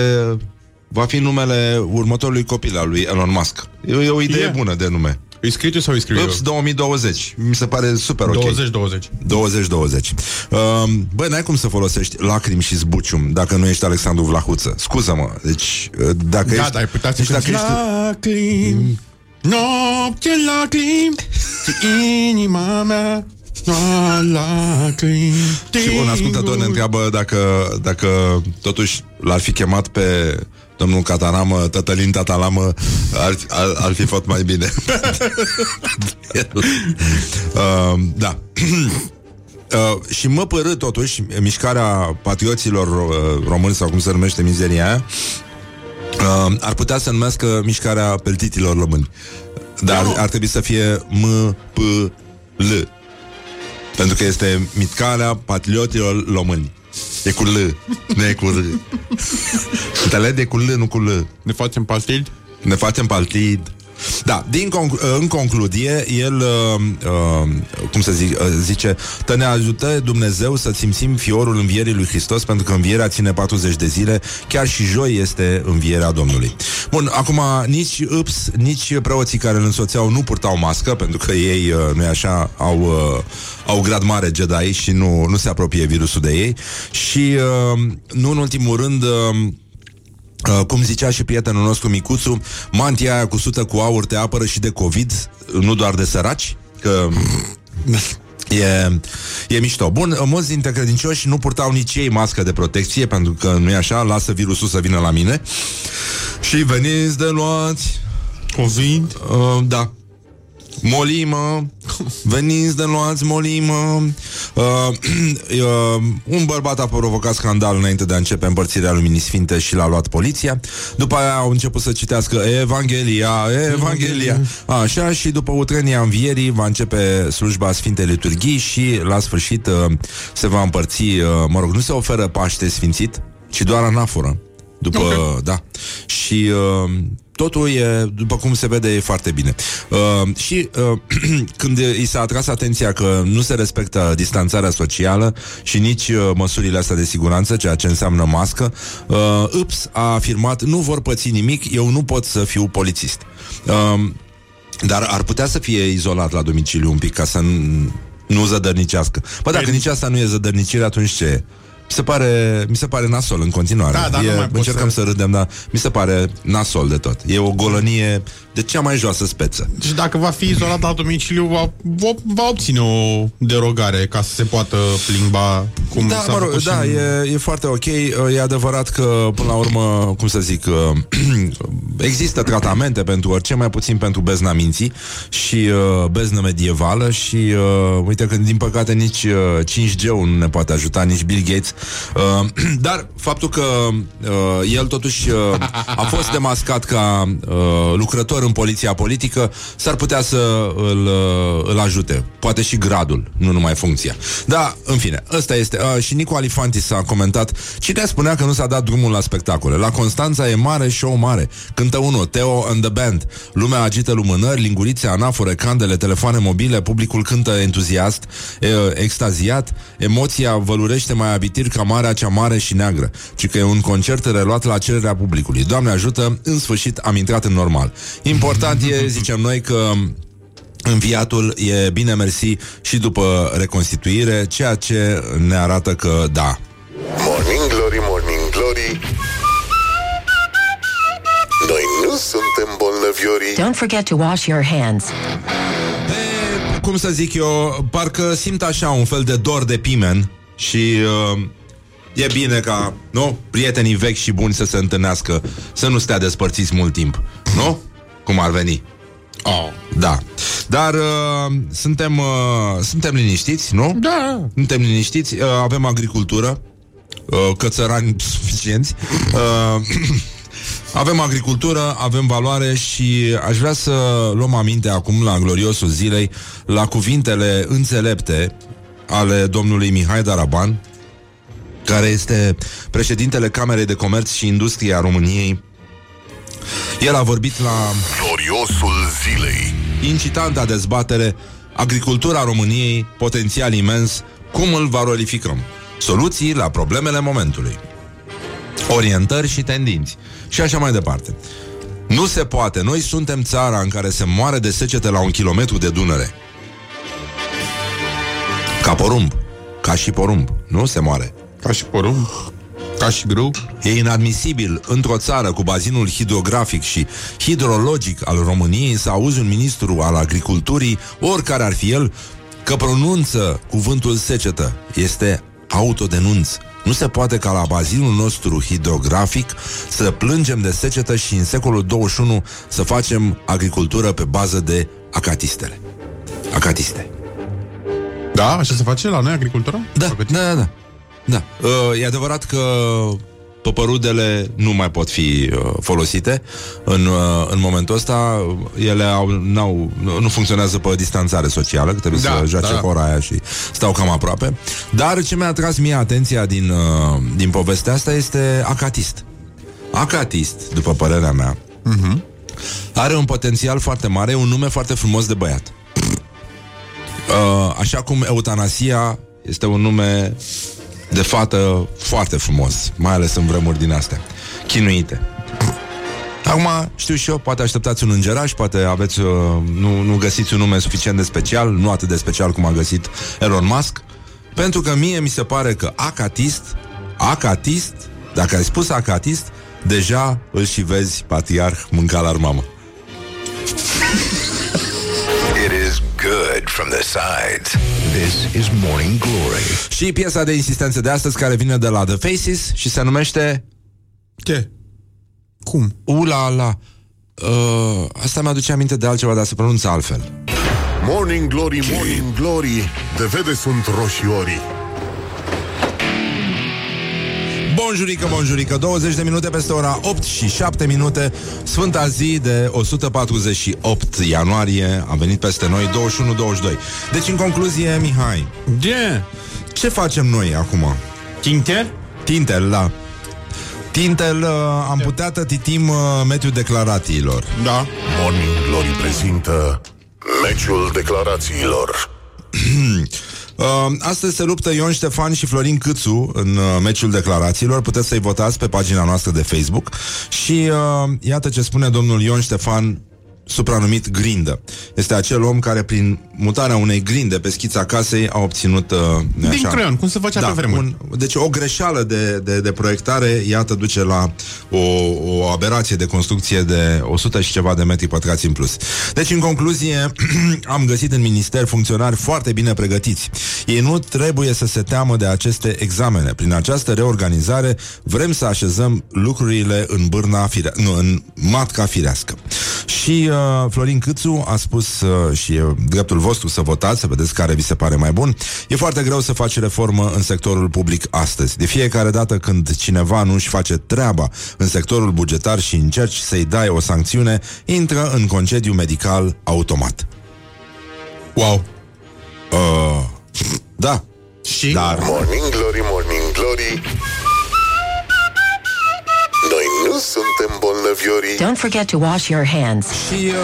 va fi numele următorului copil al lui Elon Musk. E o idee yeah. bună de nume. Îi scrii tu sau îi scriu eu? Ups, două mii douăzeci. Mi se pare super ok. douăzeci douăzeci. douăzeci douăzeci. Uh, Băi, n-ai cum să folosești lacrimi și zbucium dacă nu ești Alexandru Vlahuță. Scuză-mă. Deci, dacă da, ești... Da, ai putea să deci, ești... Lacrimi, noapte lacrimi, inima mea. Și un ascultător ne întreabă dacă, dacă totuși l-ar fi chemat pe domnul Cataramă, Tătălin Tatalamă, ar, ar, ar fi fost mai bine. uh, Da. Uh, și mă părâ totuși mișcarea patrioților uh, români, sau cum se numește mizeria aia, uh, ar putea să numească mișcarea peltitilor români. Dar no. ar, ar trebui să fie M P L, pentru că este mișcarea patriotilor români. E cu L, nu e cu R. Înțelegi? E cu L, nu cu L. Ne facem partid? Ne facem partid. Da, din conc- în concludie, el, uh, uh, cum să zic, uh, zice, te ne ajută Dumnezeu să simțim fiorul învierii lui Hristos, pentru că învierea ține patruzeci de zile, chiar și joi este învierea Domnului. Bun, acum nici ups, nici preoții care îl însoțeau nu purtau mască, pentru că ei, uh, nu-i așa, au, uh, au grad mare Jedi și nu, nu se apropie virusul de ei. Și, uh, nu în ultimul rând... Uh, Uh, cum zicea și prietenul nostru Micuțu, mantia aia cu sută cu aur te apără și de COVID, nu doar de săraci, că e, e mișto. Bun, mulți dintre credincioși nu purtau nici ei mască de protecție, pentru că nu e așa, lasă virusul să vină la mine. Și veniți de luați COVID, uh, da, molimă, Veniți de luați molimă. uh, uh, Un bărbat a provocat scandal înainte de a începe împărțirea luminii sfinte și l-a luat poliția. După aia au început să citească Evanghelia, Evanghelia. Așa, și după utrenia învierii va începe slujba Sfintei Liturghii și la sfârșit uh, se va împărți, uh, mă rog, nu se oferă paște sfințit, ci doar anaforă. După, uh-huh. da. Și uh, totul e, după cum se vede, e foarte bine. Uh, și uh, când i s-a atras atenția că nu se respectă distanțarea socială și nici uh, măsurile astea de siguranță, ceea ce înseamnă mască, uh, ups, a afirmat, nu vor păți nimic, eu nu pot să fiu polițist. Uh, dar ar putea să fie izolat la domiciliu un pic, ca să n- nu zădărnicească. Bă, dacă nici asta nu e zădărnicire, atunci ce e? Mi se pare, mi se pare nasol în continuare. Da, da, e, încercăm să... să râdem, dar mi se pare nasol de tot. E o golănie de cea mai joasă speță. Deci dacă va fi izolat la domiciliu, va, va obține o derogare ca să se poată plimba cum da, s-a mă rog, da, în... e, e foarte ok. E adevărat că, până la urmă, cum să zic, există tratamente pentru orice, mai puțin pentru bezna minții și beznă medievală și, uite, că din păcate nici cinci G-ul nu ne poate ajuta, nici Bill Gates. Uh, dar faptul că uh, el totuși uh, a fost demascat ca uh, lucrător în poliția politică s-ar putea să îl, uh, îl ajute. Poate și gradul, nu numai funcția. Da, în fine, ăsta este. Uh, și Nicu Alifantis a comentat. Cine spunea că nu s-a dat drumul la spectacole? La Constanța e mare, show mare. Cântă unul, Teo and the Band. Lumea agită lumânări, lingurițe, anafore, candele, telefoane mobile, publicul cântă entuziast, e, extaziat, emoția vălurește mai abit ca marea cea mare și neagră, ci că e un concert reluat la cererea publicului. Doamne ajută, în sfârșit am intrat în normal. Important e, zicem noi, că înviatul e bine mersi și după reconstituire, ceea ce ne arată că da. Morning Glory, Morning Glory, noi nu suntem bolnăviorii. Don't forget to wash your hands. Pe, cum să zic eu, parcă simt așa un fel de dor de pimen. Și uh, e bine ca, nu? Prietenii vechi și buni să se întâlnească, să nu stea despărțiți mult timp, nu? Cum ar veni? Oh. Da. Dar uh, suntem, uh, suntem liniștiți, nu? Da. Suntem liniștiți, uh, avem agricultură, uh, cățărani suficienți, uh, avem agricultură, avem valoare și aș vrea să luăm aminte acum la gloriosul zilei, la cuvintele înțelepte ale domnului Mihai Daraban, care este președintele Camerei de Comerț și Industrie a României. El a vorbit la gloriosul zilei, incitanta dezbatere, agricultura României, potențial imens, cum îl valorificăm, soluții la problemele momentului, orientări și tendinți și așa mai departe. Nu se poate, noi suntem țara în care se moare de secete la un kilometru de Dunăre. Ca porumb, ca și porumb, nu se moare. Ca și porumb, ca și grâu. E inadmisibil într-o țară cu bazinul hidrografic și hidrologic al României să auzi un ministru al agriculturii, oricare ar fi el, că pronunță cuvântul secetă. Este autodenunț. Nu se poate ca la bazinul nostru hidrografic să plângem de secetă și în secolul douăzeci și unu să facem agricultură pe bază de acatistele. Acatiste. Da, așa se face la noi agricultura? Da, da, da, da. da. Uh, e adevărat că păpărudele nu mai pot fi uh, folosite în, uh, în momentul ăsta. Ele au, n-au, nu funcționează pe distanțare socială, că trebuie da, să joace da. cu ora aia și stau cam aproape. Dar ce mi-a atras mie atenția din, uh, din povestea asta este acatist. Acatist, după părerea mea, uh-huh. are un potențial foarte mare, un nume foarte frumos de băiat. Uh, așa cum eutanasia este un nume de fată foarte frumos, mai ales în vremuri din astea chinuite. Acum, știu și eu, poate așteptați un îngeraș, poate aveți, uh, nu, nu găsiți un nume suficient de special, nu atât de special cum a găsit Elon Musk, pentru că mie mi se pare că acatist, acatist, dacă ai spus acatist, deja îl și vezi patriarh mânca la mamă. It is good from the sides. This is Morning Glory. Și piesa de insistență de astăzi care vine de la The Faces și se numește... Ce? Cum? Ula la... Uh, asta mi-aduce aminte de altceva, dar se pronunță altfel. Morning Glory, Morning Glory, de vede sunt roșiorii. Bonjurică, bonjurică, douăzeci de minute peste ora opt și șapte minute. Sfânta zi de o sută patruzeci și opt ianuarie a venit peste noi, douăzeci și unu douăzeci și doi. Deci, în concluzie, Mihai, yeah. ce facem noi acum? Tintel? Tintel, da. Tintel, uh, am putea tătitim uh, meciul declarațiilor. Da. Morning Glory prezintă meciul declarațiilor. Uh, astăzi se luptă Ion Ștefan și Florin Câțu în uh, meciul declarațiilor. Puteți să-i votați pe pagina noastră de Facebook. Și uh, iată ce spune domnul Ion Ștefan, supranumit Grindă. Este acel om care prin mutarea unei grinde pe schița casei a obținut uh, din așa, creion, cum se făcea da, pe vremuri un, deci o greșeală de, de, de proiectare. Iată, duce la o, o aberație de construcție de o sută și ceva de metri pătrați în plus. Deci, în concluzie, am găsit în minister funcționari foarte bine pregătiți. Ei nu trebuie să se teamă de aceste examene. Prin această reorganizare vrem să așezăm lucrurile în bârna fire... nu, în matca firească. Și uh, Florin Câțu a spus, uh, și e dreptul vostru să votați, să vedeți care vi se pare mai bun. E foarte greu să faci reformă în sectorul public astăzi. De fiecare dată când cineva nu își face treaba în sectorul bugetar și încerci să-i dai o sancțiune, intră în concediu medical automat. Wow. Uh, da. Și? Dar... Morning Glory, Morning Glory, suntem bolnăviorii. Don't forget to wash your hands. Și uh,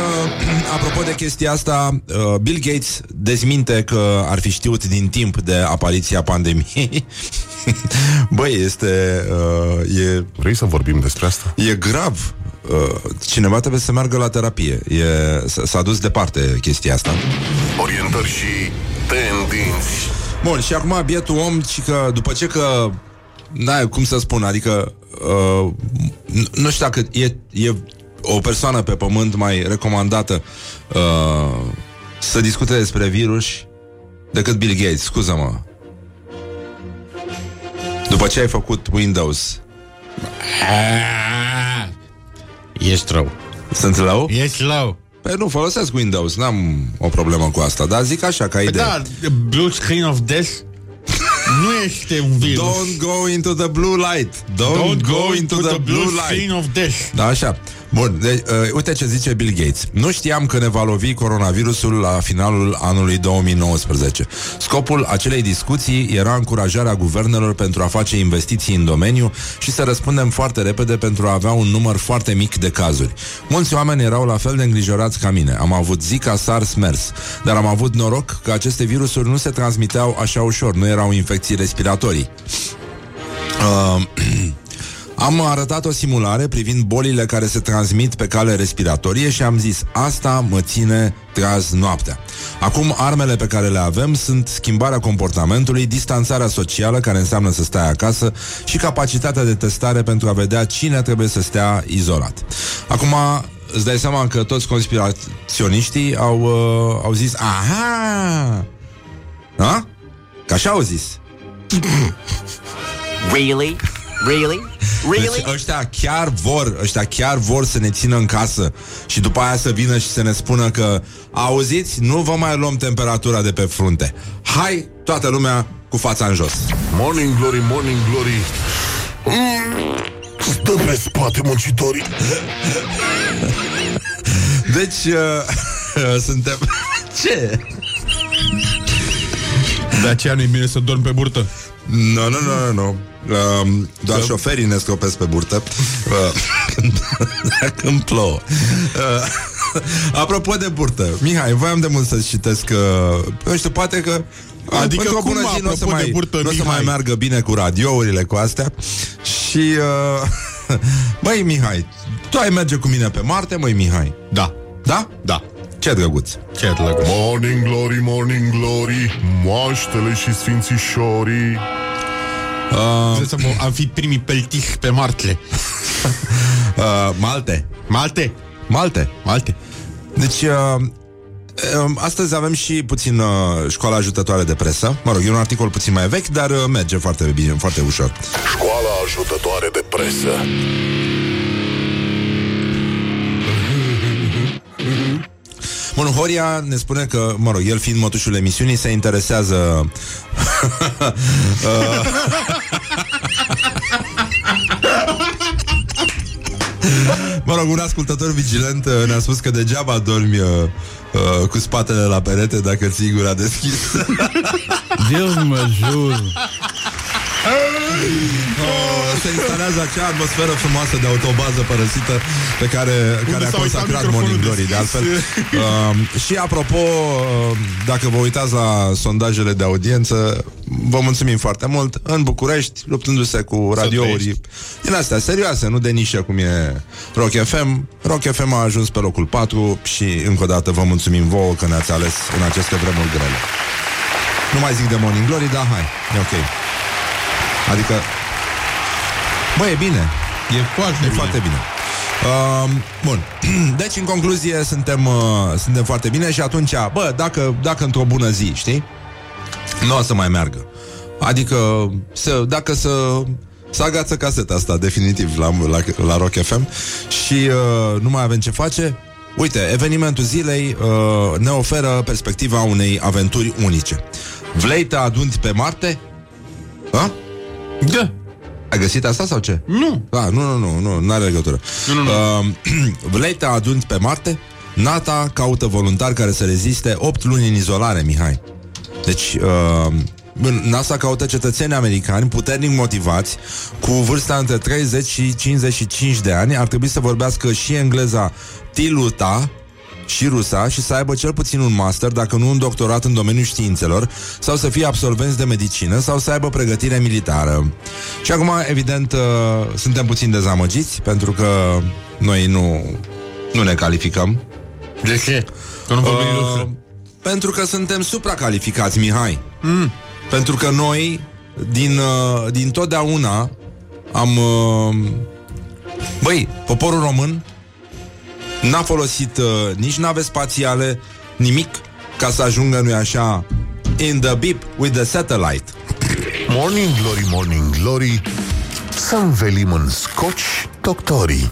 apropo de chestia asta, uh, Bill Gates dezminte că ar fi știut din timp de apariția pandemiei. Băi, este uh, e... Vrei să vorbim despre asta? E grav. uh, Cineva trebuie să meargă la terapie. e, S-a dus departe chestia asta. Orientări și tendinți. Bun, și acum bietul om, și că după ce că n-ai cum să spun, adică Uh, nu știu dacă e, e o persoană pe pământ mai recomandată uh, să discute despre virus decât Bill Gates, scuză-mă. După ce ai făcut Windows. Ești rău. Sunt rău? Ești rău. Păi nu, folosesc Windows, n-am o problemă cu asta, dar zic așa ca idee. Da, blue screen of death. Nu este un virus. Don't go into the blue light. Don't, Don't go, go into, into the, the blue, blue light of death. Da, așa. Bun, de, uh, uite ce zice Bill Gates. Nu știam că ne va lovi coronavirusul la finalul anului două mii nouăsprezece. Scopul acelei discuții era încurajarea guvernelor pentru a face investiții în domeniu și să răspundem foarte repede pentru a avea un număr foarte mic de cazuri. Mulți oameni erau la fel de îngrijorați ca mine. Am avut Zika, SARS, MERS, dar am avut noroc că aceste virusuri nu se transmiteau așa ușor, nu erau infecții respiratorii. Uh, Am arătat o simulare privind bolile care se transmit pe cale respiratorie și am zis, asta mă ține treaz noaptea. Acum armele pe care le avem sunt schimbarea comportamentului, distanțarea socială, care înseamnă să stai acasă, și capacitatea de testare pentru a vedea cine trebuie să stea izolat. Acum îți dai seama că toți conspiraționiștii au, uh, au zis, aha! A? Că așa au zis. Really? Really? Really? Deci, ăștia chiar vor, ăștia chiar vor să ne țină în casă și după aia să vină și să ne spună că auziți, nu vă mai luăm temperatura de pe frunte. Hai, toată lumea cu fața în jos. Morning Glory, Morning Glory. Mm, stă pe spate, muncitorii. Deci, uh, suntem... Ce? De aceea nu-i bine să dormi pe burtă. Nu, nu, nu, nu. Doar că... șoferii ne scopesc pe burtă dacă îmi plouă. Apropo de burtă, Mihai, voiam de mult să-ți citesc că, nu știu, poate că adică o bună zi nu o să, mai, burtă, n-o să mai meargă bine cu radiourile cu astea. Și uh, băi, Mihai, tu ai merge cu mine pe Marte, măi, Mihai? Da. Da? Da. Ce drăguț. Ce drăguț. Morning Glory, Morning Glory, moaștele și sfințișorii. Uh, am fi primii peltici pe Marte. uh, Malte. Malte. Malte. Malte. Deci, uh, astăzi avem și puțin uh, școala ajutătoare de presă. Mă rog, e un articol puțin mai vechi, dar uh, merge foarte bine, foarte ușor. Școala ajutătoare de presă. Bun, Horia ne spune că, mă rog, el fiind mătușul emisiunii, se interesează... Mă rog, un ascultător vigilent ne-a spus că degeaba dormi uh, uh, cu spatele la perete dacă ții gura deschisă. Dios mă jur. Uh, se instalează acea atmosferă frumoasă de autobază părăsită pe care, care a consacrat Morning Glory, de altfel. Uh, și apropo, dacă vă uitați la sondajele de audiență, vă mulțumim foarte mult. În București, luptându-se cu radiouri din astea serioase, nu de nișă cum e Rock F M, Rock F M a ajuns pe locul patru și încă o dată vă mulțumim vouă că ne-ați ales în aceste vremuri grele. Nu mai zic de Morning Glory, dar hai, e ok. Adică, bă, e bine. E foarte e bine, foarte bine. Uh, Bun, deci în concluzie suntem, uh, suntem foarte bine. Și atunci, bă, dacă, dacă într-o bună zi, știi, nu o să mai meargă. Adică, să, dacă să să agață caseta asta, definitiv, la, la, la Rock F M. Și uh, nu mai avem ce face. Uite, evenimentul zilei uh, ne oferă perspectiva unei aventuri unice. Vlei te adunți pe Marte? Ha? Da. Ai găsit asta sau ce? Nu. Ah, nu, nu, nu, nu, n-are legătură. Nu, nu, nu. Uh, Vlei te adunți pe Marte? NASA caută voluntari care să reziste opt luni în izolare, Mihai. Deci, uh, NASA caută cetățeni americani puternic motivați, cu vârsta între treizeci și cincizeci și cinci de ani. Ar trebui să vorbească și engleza tiluta și rusa și să aibă cel puțin un master, dacă nu un doctorat în domeniul științelor, sau să fie absolvenți de medicină sau să aibă pregătire militară. Și acum, evident, uh, suntem puțin dezamăgiți, pentru că noi nu, nu ne calificăm. De ce? Că nu vorbim uh, pentru că suntem supracalificați, Mihai. Mm. Pentru că noi, din, uh, din totdeauna, am... Uh, băi, poporul român n-a folosit uh, nici nave spațiale, nimic, ca să ajungă, nu-i așa, in the beep with the satellite. Morning Glory, Morning Glory, să învelim în scoci doctorii.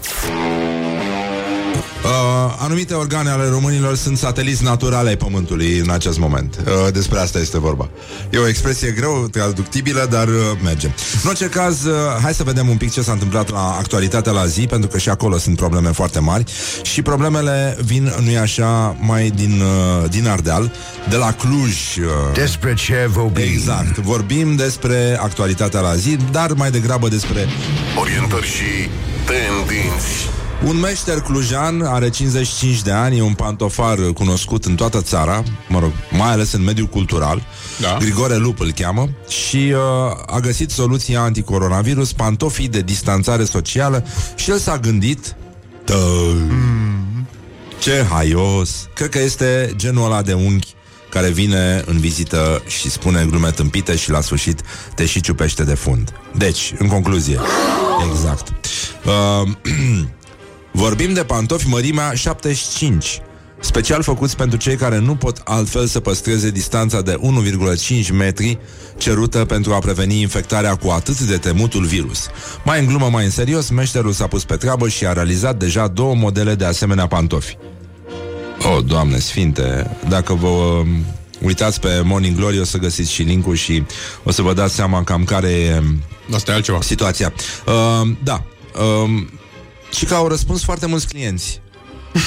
Uh, anumite organe ale românilor sunt sateliți naturale ai Pământului în acest moment. Uh, despre asta este vorba. E o expresie greu traductibilă, dar uh, merge. În orice caz, uh, hai să vedem un pic ce s-a întâmplat la actualitatea la zi, pentru că și acolo sunt probleme foarte mari și problemele vin, nu-i așa, mai din, uh, din Ardeal, de la Cluj. Uh, despre ce vorbim? Exact. Vorbim despre actualitatea la zi, dar mai degrabă despre orientări și tendinți. Un meșter clujan are cincizeci și cinci de ani, e un pantofar cunoscut în toată țara, mă rog, mai ales în mediul cultural, da. Grigore Lup îl cheamă, și uh, a găsit soluția anticoronavirus, pantofii de distanțare socială, și el s-a gândit, mm. ce haios, cred că este genul ăla de unghi care vine în vizită și spune glume tâmpite și la sfârșit te și ciupește de fund. Deci, în concluzie, exact. Uh, Vorbim de pantofi mărimea șaptezeci și cinci, special făcuți pentru cei care nu pot altfel să păstreze distanța de unu virgulă cinci metri cerută pentru a preveni infectarea cu atât de temutul virus. Mai în glumă, mai în serios, meșterul s-a pus pe treabă și a realizat deja două modele de asemenea pantofi. Oh, Doamne Sfinte, dacă vă uitați pe Morning Glory o să găsiți și link-ul și o să vă dați seama cam care e asta e altceva. Situația. Uh, da, uh, și că au răspuns foarte mulți clienți.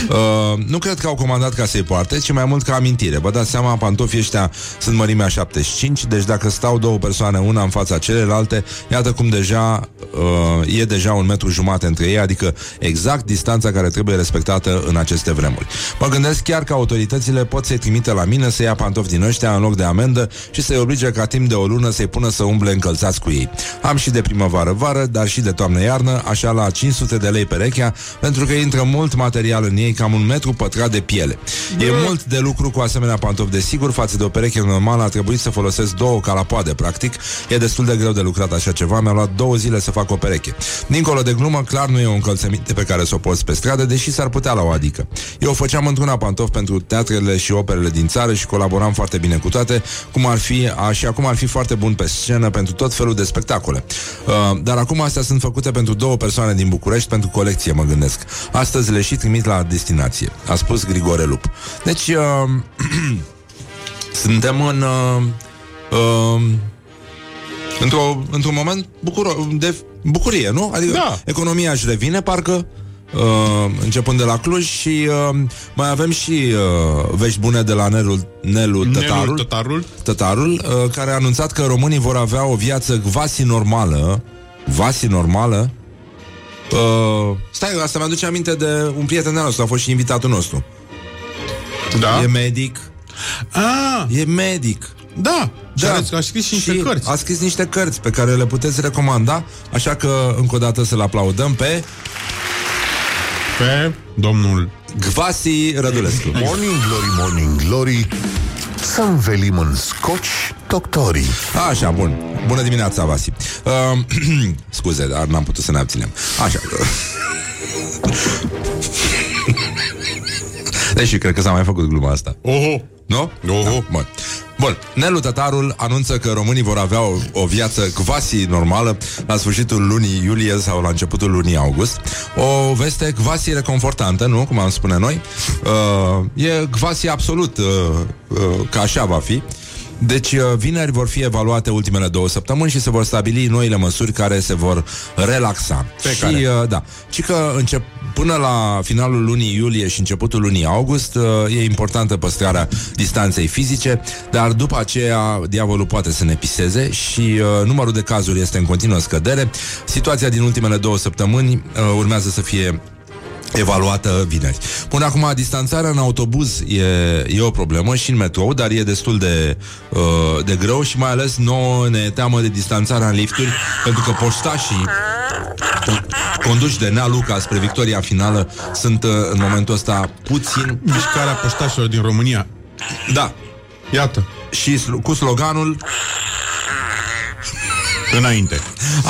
uh, Nu cred că au comandat ca să-i poarte, ci mai mult ca amintire. Vă dați seama, pantofii ăștia sunt mărimea șaptezeci și cinci. Deci dacă stau două persoane, una în fața celelalte, iată cum deja uh, e deja un metru jumate între ei. Adică exact distanța care trebuie respectată în aceste vremuri. Mă gândesc chiar că autoritățile pot să-i trimite la mine să ia pantofi din ăștia în loc de amendă și să-i oblige ca timp de o lună să-i pună să umble încălțați cu ei. Am și de primăvară-vară, dar și de toamnă-iarnă, așa la cinci sute de lei perechea, pentru că intră mult material în ei, cam un metru pătrat de piele. E mult de lucru cu asemenea pantofi, desigur, față de o pereche normală a trebuit să folosesc două calapoade, practic. E destul de greu de lucrat așa ceva, mi-a luat două zile să fac o pereche. Dincolo de glumă, clar nu e o încălțăminte pe care să o poți pe stradă, deși s-ar putea la o adică. Eu făceam într-una pantofi pentru teatrele și operele din țară și colaboram foarte bine cu toate, cum ar fi, a, și acum ar fi foarte bun pe scenă pentru tot felul de spectacole. Uh, dar acum astea sunt făcute pentru două persoane din București, pentru colecție, mă gândesc. Astăzi le și trimit la la destinație, a spus Grigore Lup. Deci uh, suntem în uh, uh, într-o, într-un moment bucuro- de bucurie, nu? Adică da. Economia își revine, parcă Uh, începând de la Cluj și uh, mai avem și uh, vești bune de la Nelu, Nelu Tătarul, Tătarul. Tătarul uh, care a anunțat că românii vor avea o viață vasi normală, vasi normală. Uh, stai, asta mi-aduce aminte de un prieten al nostru, a fost și invitatul nostru. Da. E medic. Ah, e medic. Da, da. A scris și niște și cărți. A scris niște cărți pe care le puteți recomanda, așa că încă o dată să-l aplaudăm pe Pe domnul Vasile Rădulescu. Morning Glory, Morning Glory, să învelim în scoci doctorii. Așa, bun. Bună dimineața, Vasile. Uh, scuze, dar n-am putut să ne abținem. Așa. Deci, cred că s-a mai făcut gluma asta. Oho. Nu? Oho. Da, bun. Bun, Nelu Tătarul anunță că românii vor avea o, o viață quasi normală la sfârșitul lunii iulie sau la începutul lunii august. O veste quasi reconfortantă, nu? Cum am spune noi. Uh, e quasi absolut uh, uh, că așa va fi. Deci uh, vineri vor fi evaluate ultimele două săptămâni și se vor stabili noile măsuri care se vor relaxa. Pe și, care? Uh, da. Și că încep până la finalul lunii iulie și începutul lunii august e importantă păstrarea distanței fizice, dar după aceea diavolul poate să ne piseze și numărul de cazuri este în continuă scădere. Situația din ultimele două săptămâni urmează să fie evaluată vineri. Până acum, distanțarea în autobuz e, e o problemă și în metrou, dar e destul de, uh, de greu și mai ales nouă ne teamă de distanțarea în lifturi, pentru că poștașii conduși de Nea Luca spre victoria finală sunt uh, în momentul ăsta puțin... Mișcarea poștașilor din România. Da. Iată. Și cu sloganul... Înainte.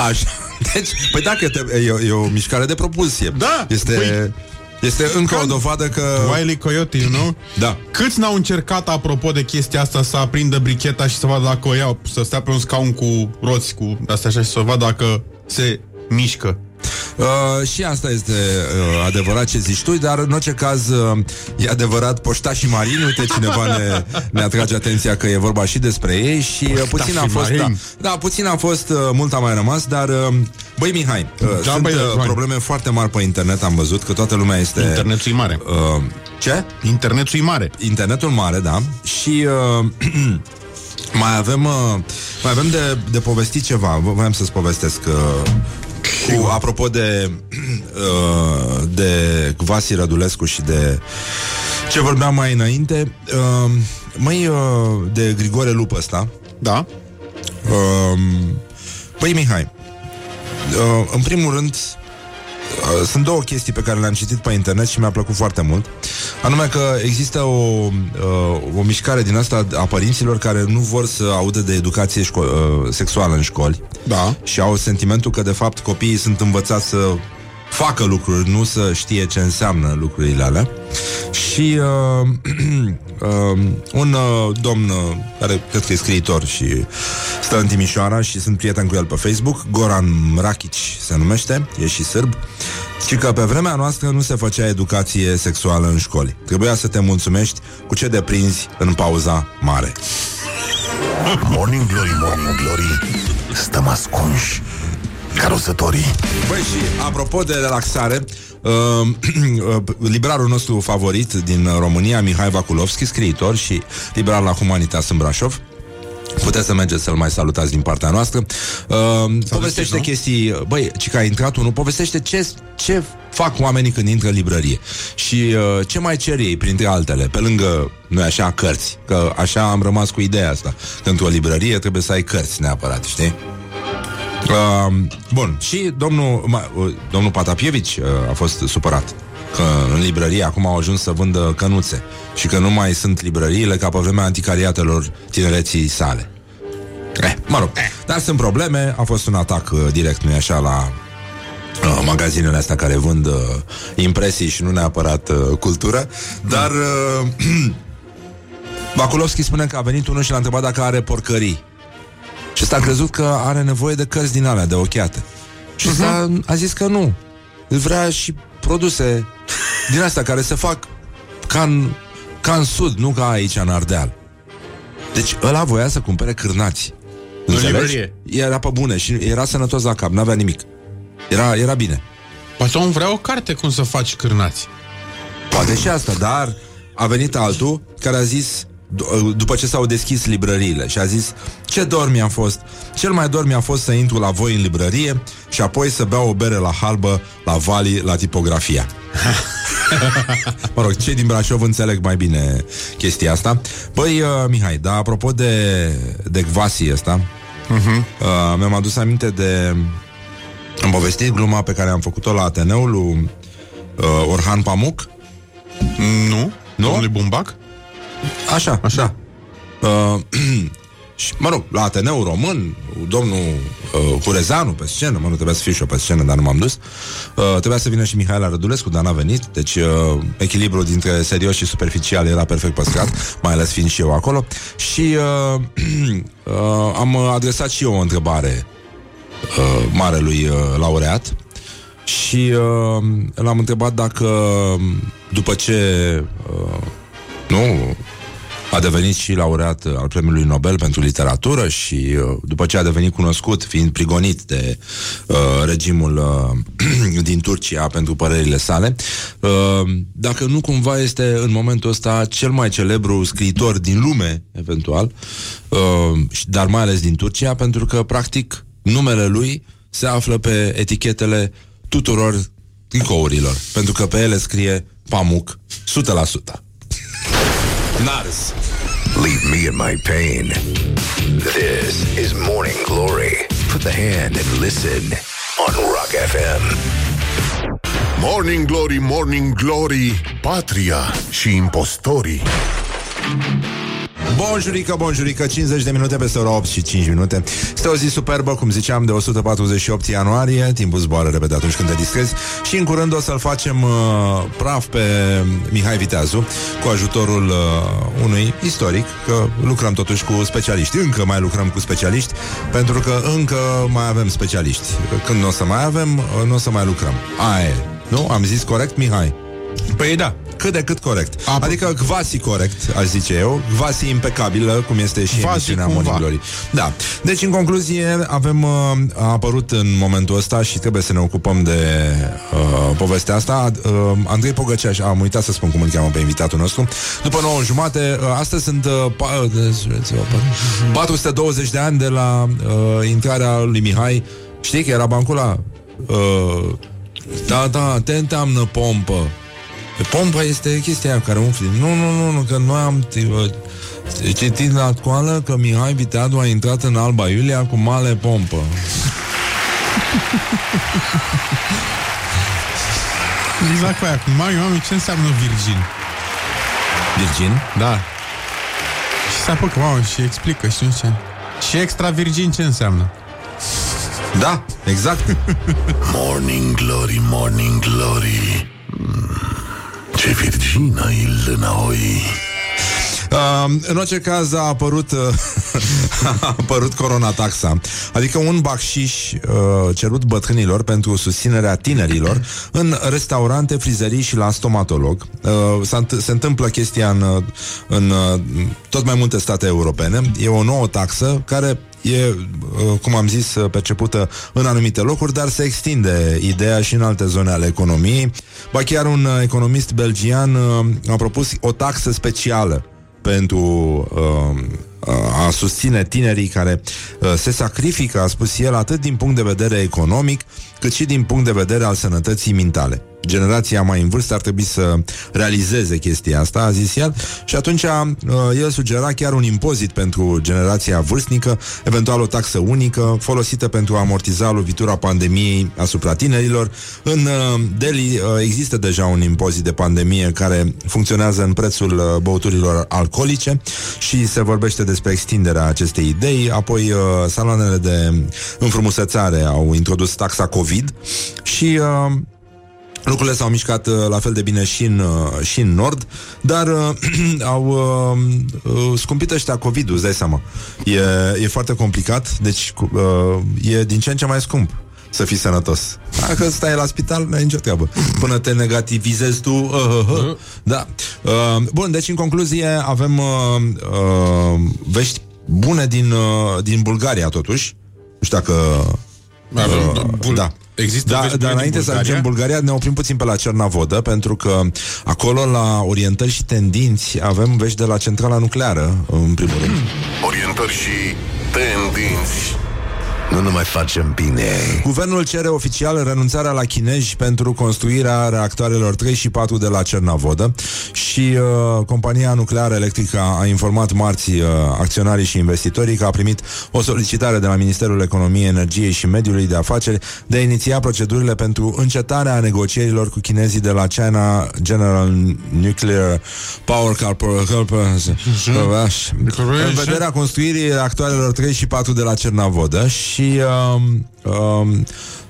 Așa. Deci, păi dacă te, e, e o mișcare de propulsie. Da. Este, păi, este încă o dovadă că... Wiley Coyote, you know? Da. Câți n-au încercat, apropo de chestia asta, să aprindă bricheta și să vadă dacă o iau, să stea pe un scaun cu roți, cu astea așa, și să vadă dacă se mișcă. Uh, și asta este uh, adevărat ce zici tu, dar în orice caz uh, e adevărat poștașii marini. Uite, cineva ne, ne atrage atenția că e vorba și despre ei și uh, puțin a fost, da, da, puțin a fost, uh, mult a mai rămas, dar uh, băi Mihai, uh, da, sunt băi, uh, probleme foarte mari pe internet, am văzut că toată lumea este... Internetul e mare. Uh, ce? Internetul e mare. Internetul mare, da. Și... Uh, mai avem, uh, mai avem de, de povestit ceva, voiam să-ți povestesc... Uh, Cu, apropo de uh, de Vasile Rădulescu și de ce vorbeam mai înainte, uh, măi, uh, de Grigore Lup ăsta. Da. uh, Păi Mihai, uh, în primul rând, uh, sunt două chestii pe care le-am citit pe internet și mi-a plăcut foarte mult. Anume că există o, uh, o mișcare din asta a părinților care nu vor să audă de educație șco- uh, sexuală în școli. Da. Și au sentimentul că de fapt copiii sunt învățați să facă lucruri, nu să știe ce înseamnă lucrurile alea. Și uh, uh, un uh, domn care cred că e scriitor și stă în Timișoara și sunt prieten cu el pe Facebook, Goran Mrakic se numește, e și sârb, și că pe vremea noastră nu se făcea educație sexuală în școli. Trebuia să te mulțumești cu ce deprinzi în pauza mare. Morning Glory, Morning Glory, stăm ascunși ca rozătorii. Băi, și apropo de relaxare, uh, uh, librarul nostru favorit din România, Mihai Vaculovski, scriitor și librar la Humanitas în Brașov, puteți să mergeți să-l mai salutați din partea noastră. uh, Povestește chestii. Băi, ci că a intrat unul, povestește ce, ce fac oamenii când intră în librărie și uh, ce mai cer ei, printre altele, pe lângă, nu-i așa, cărți. Că așa am rămas cu ideea asta, că într-o librărie trebuie să ai cărți neapărat, știi? Uh, bun, și domnul, uh, domnul Patapievici uh, a fost supărat că în librărie acum au ajuns să vândă cănuțe și că nu mai sunt librăriile ca pe vremea anticariatelor tinereții sale. Eh, mă rog, eh. Dar sunt probleme, a fost un atac uh, direct, nu-i așa, la uh, magazinele astea care vând uh, impresii și nu neapărat uh, cultură, dar uh, Vaculovski spune că a venit unul și l-a întrebat dacă are porcării. Și s-a crezut că are nevoie de cărți din alea, de ochiate. Și uh-huh. a zis că nu. Vrea și produse din astea care se fac ca în, ca în sud, nu ca aici în Ardeal. Deci ăla voia să cumpere cârnați. Înțelegi? Era pe bune și era sănătos la cap, n-avea nimic. Era, era bine. Poate om vrea o carte cum să faci cârnați. Poate și asta, dar a venit altul care a zis, după ce s-au deschis librăriile, și a zis, ce dor mi-a fost. Cel mai dor mi-a fost să intru la voi în librărie și apoi să beau o bere la halbă, la Vali, la tipografia. Mă rog, cei din Brașov înțeleg mai bine chestia asta. Băi, uh, Mihai, dar apropo de de Gvasi ăsta, uh-huh. uh, mi-am adus aminte de... Am povestit gluma pe care am făcut-o la Ateneul lui uh, Orhan Pamuk? Nu, nu? Domnului Bumbac? Așa, așa. Da. Uh, și, mă rog, la Ateneu Român, domnul uh, Curezanu pe scenă, mă, nu trebuia să fiu și eu pe scenă, dar nu m-am dus. Uh, trebuia să vină și Mihai Rădulescu, dar n-a venit. Deci uh, echilibrul dintre serios și superficial era perfect păstrat, mai ales fiind și eu acolo. Și uh, uh, am adresat și eu o întrebare uh, marelui uh, laureat. Și uh, l-am întrebat dacă, după ce... Uh, Nu, a devenit și laureat al Premiului Nobel pentru literatură și după ce a devenit cunoscut, fiind prigonit de uh, regimul uh, din Turcia pentru părerile sale, uh, dacă nu cumva este în momentul ăsta cel mai celebru scriitor din lume, eventual, uh, dar mai ales din Turcia, pentru că, practic, numele lui se află pe etichetele tuturor tricourilor, pentru că pe ele scrie Pamuk o sută la sută. Nars. Leave me in my pain. This is Morning Glory. Put the hand and listen on Rock F M. Morning Glory, Morning Glory, patria și impostorii. Bonjurică, bonjurică, cincizeci de minute peste ora opt și cinci minute. Este o zi superbă, cum ziceam, de o sută patruzeci și opt ianuarie. Timpul zboară repede atunci când te distrezi. Și în curând o să-l facem uh, praf pe Mihai Viteazu, cu ajutorul uh, unui istoric. Că lucrăm totuși cu specialiști. Încă mai lucrăm cu specialiști, pentru că încă mai avem specialiști. Când nu o să mai avem, nu o să mai lucrăm. Aia e, nu? Am zis corect, Mihai? Păi da, cât de cât corect. Apă. Adică Gvasi corect, aș zice eu. Gvasi impecabilă, cum este și Gvasi emisiunea Morning Glory. Da. Deci, în concluzie, avem a apărut în momentul ăsta și trebuie să ne ocupăm de uh, povestea asta. Uh, Andrei Pogăciaș, am uitat să spun cum îl cheamă pe invitatul nostru. După nouă jumate, uh, astăzi sunt uh, pa, uh, patru sute douăzeci de ani de la uh, intrarea lui Mihai. Știi că era bancul ăla? Uh, da, da, te înteamnă pompă. Pompa este chestia care umfli. Nu, nu, nu, nu, că noi am citit la școală că Mihai Viteazu a intrat în Alba Iulia cu mare pompă. Exact cu aia. Acum, mami, ce înseamnă virgin? Virgin? Da. Și se apucă, mami, și explică, și nu ce. Și extra virgin ce înseamnă? Da, exact. Morning Glory, Morning Glory. Ce virgină Ilnaoi. Uh, în orice caz a apărut uh, a apărut corona taxa, adică un bacșiș uh, cerut bătrânilor pentru susținerea tinerilor în restaurante, frizerii și la stomatolog. Uh, se întâmplă chestia în, în uh, tot mai multe state europene. E o nouă taxă care e, cum am zis, percepută în anumite locuri, dar se extinde ideea și în alte zone ale economiei. Ba chiar un economist belgian a propus o taxă specială pentru a susține tinerii care se sacrifică, a spus el, atât din punct de vedere economic, cât și din punct de vedere al sănătății mentale. Generația mai în vârstă ar trebui să realizeze chestia asta, a zis el, și atunci el sugera chiar un impozit pentru generația vârstnică, eventual o taxă unică, folosită pentru a amortiza lovitura pandemiei asupra tinerilor. În Delhi există deja un impozit de pandemie care funcționează în prețul băuturilor alcoolice și se vorbește despre extinderea acestei idei. Apoi saloanele de înfrumusețare au introdus taxa COVID și... lucrurile s-au mișcat uh, la fel de bine și în, uh, și în Nord, dar uh, au uh, scumpit ăștia COVID-ul, îți dai seama. E, e foarte complicat, deci uh, e din ce în ce mai scump să fii sănătos. Dacă stai la spital, n-ai nicio treabă. Până te negativizezi tu. Uh, uh, uh. Da. Uh, bun, deci în concluzie avem uh, uh, vești bune din, uh, din Bulgaria, totuși. Nu știu dacă... Uh, Bul- da. Există, da, dar înainte să ajungem în Bulgaria, ne oprim puțin pe la Cernavodă, pentru că acolo, la orientări și tendinți, avem vești de la centrala nucleară, în primul rând. Orientări și tendinți. Nu ne mai facem bine. Guvernul cere oficial renunțarea la chinezi pentru construirea reactoarelor trei și patru de la Cernavodă și uh, compania nucleară electrică a informat marți uh, acționarii și investitorii că a primit o solicitare de la Ministerul Economiei, Energiei și Mediului de Afaceri de a iniția procedurile pentru încetarea negocierilor cu chinezii de la China General Nuclear Power Corporation în vederea construirii reactoarelor trei și patru de la Cernavodă și Și uh, uh,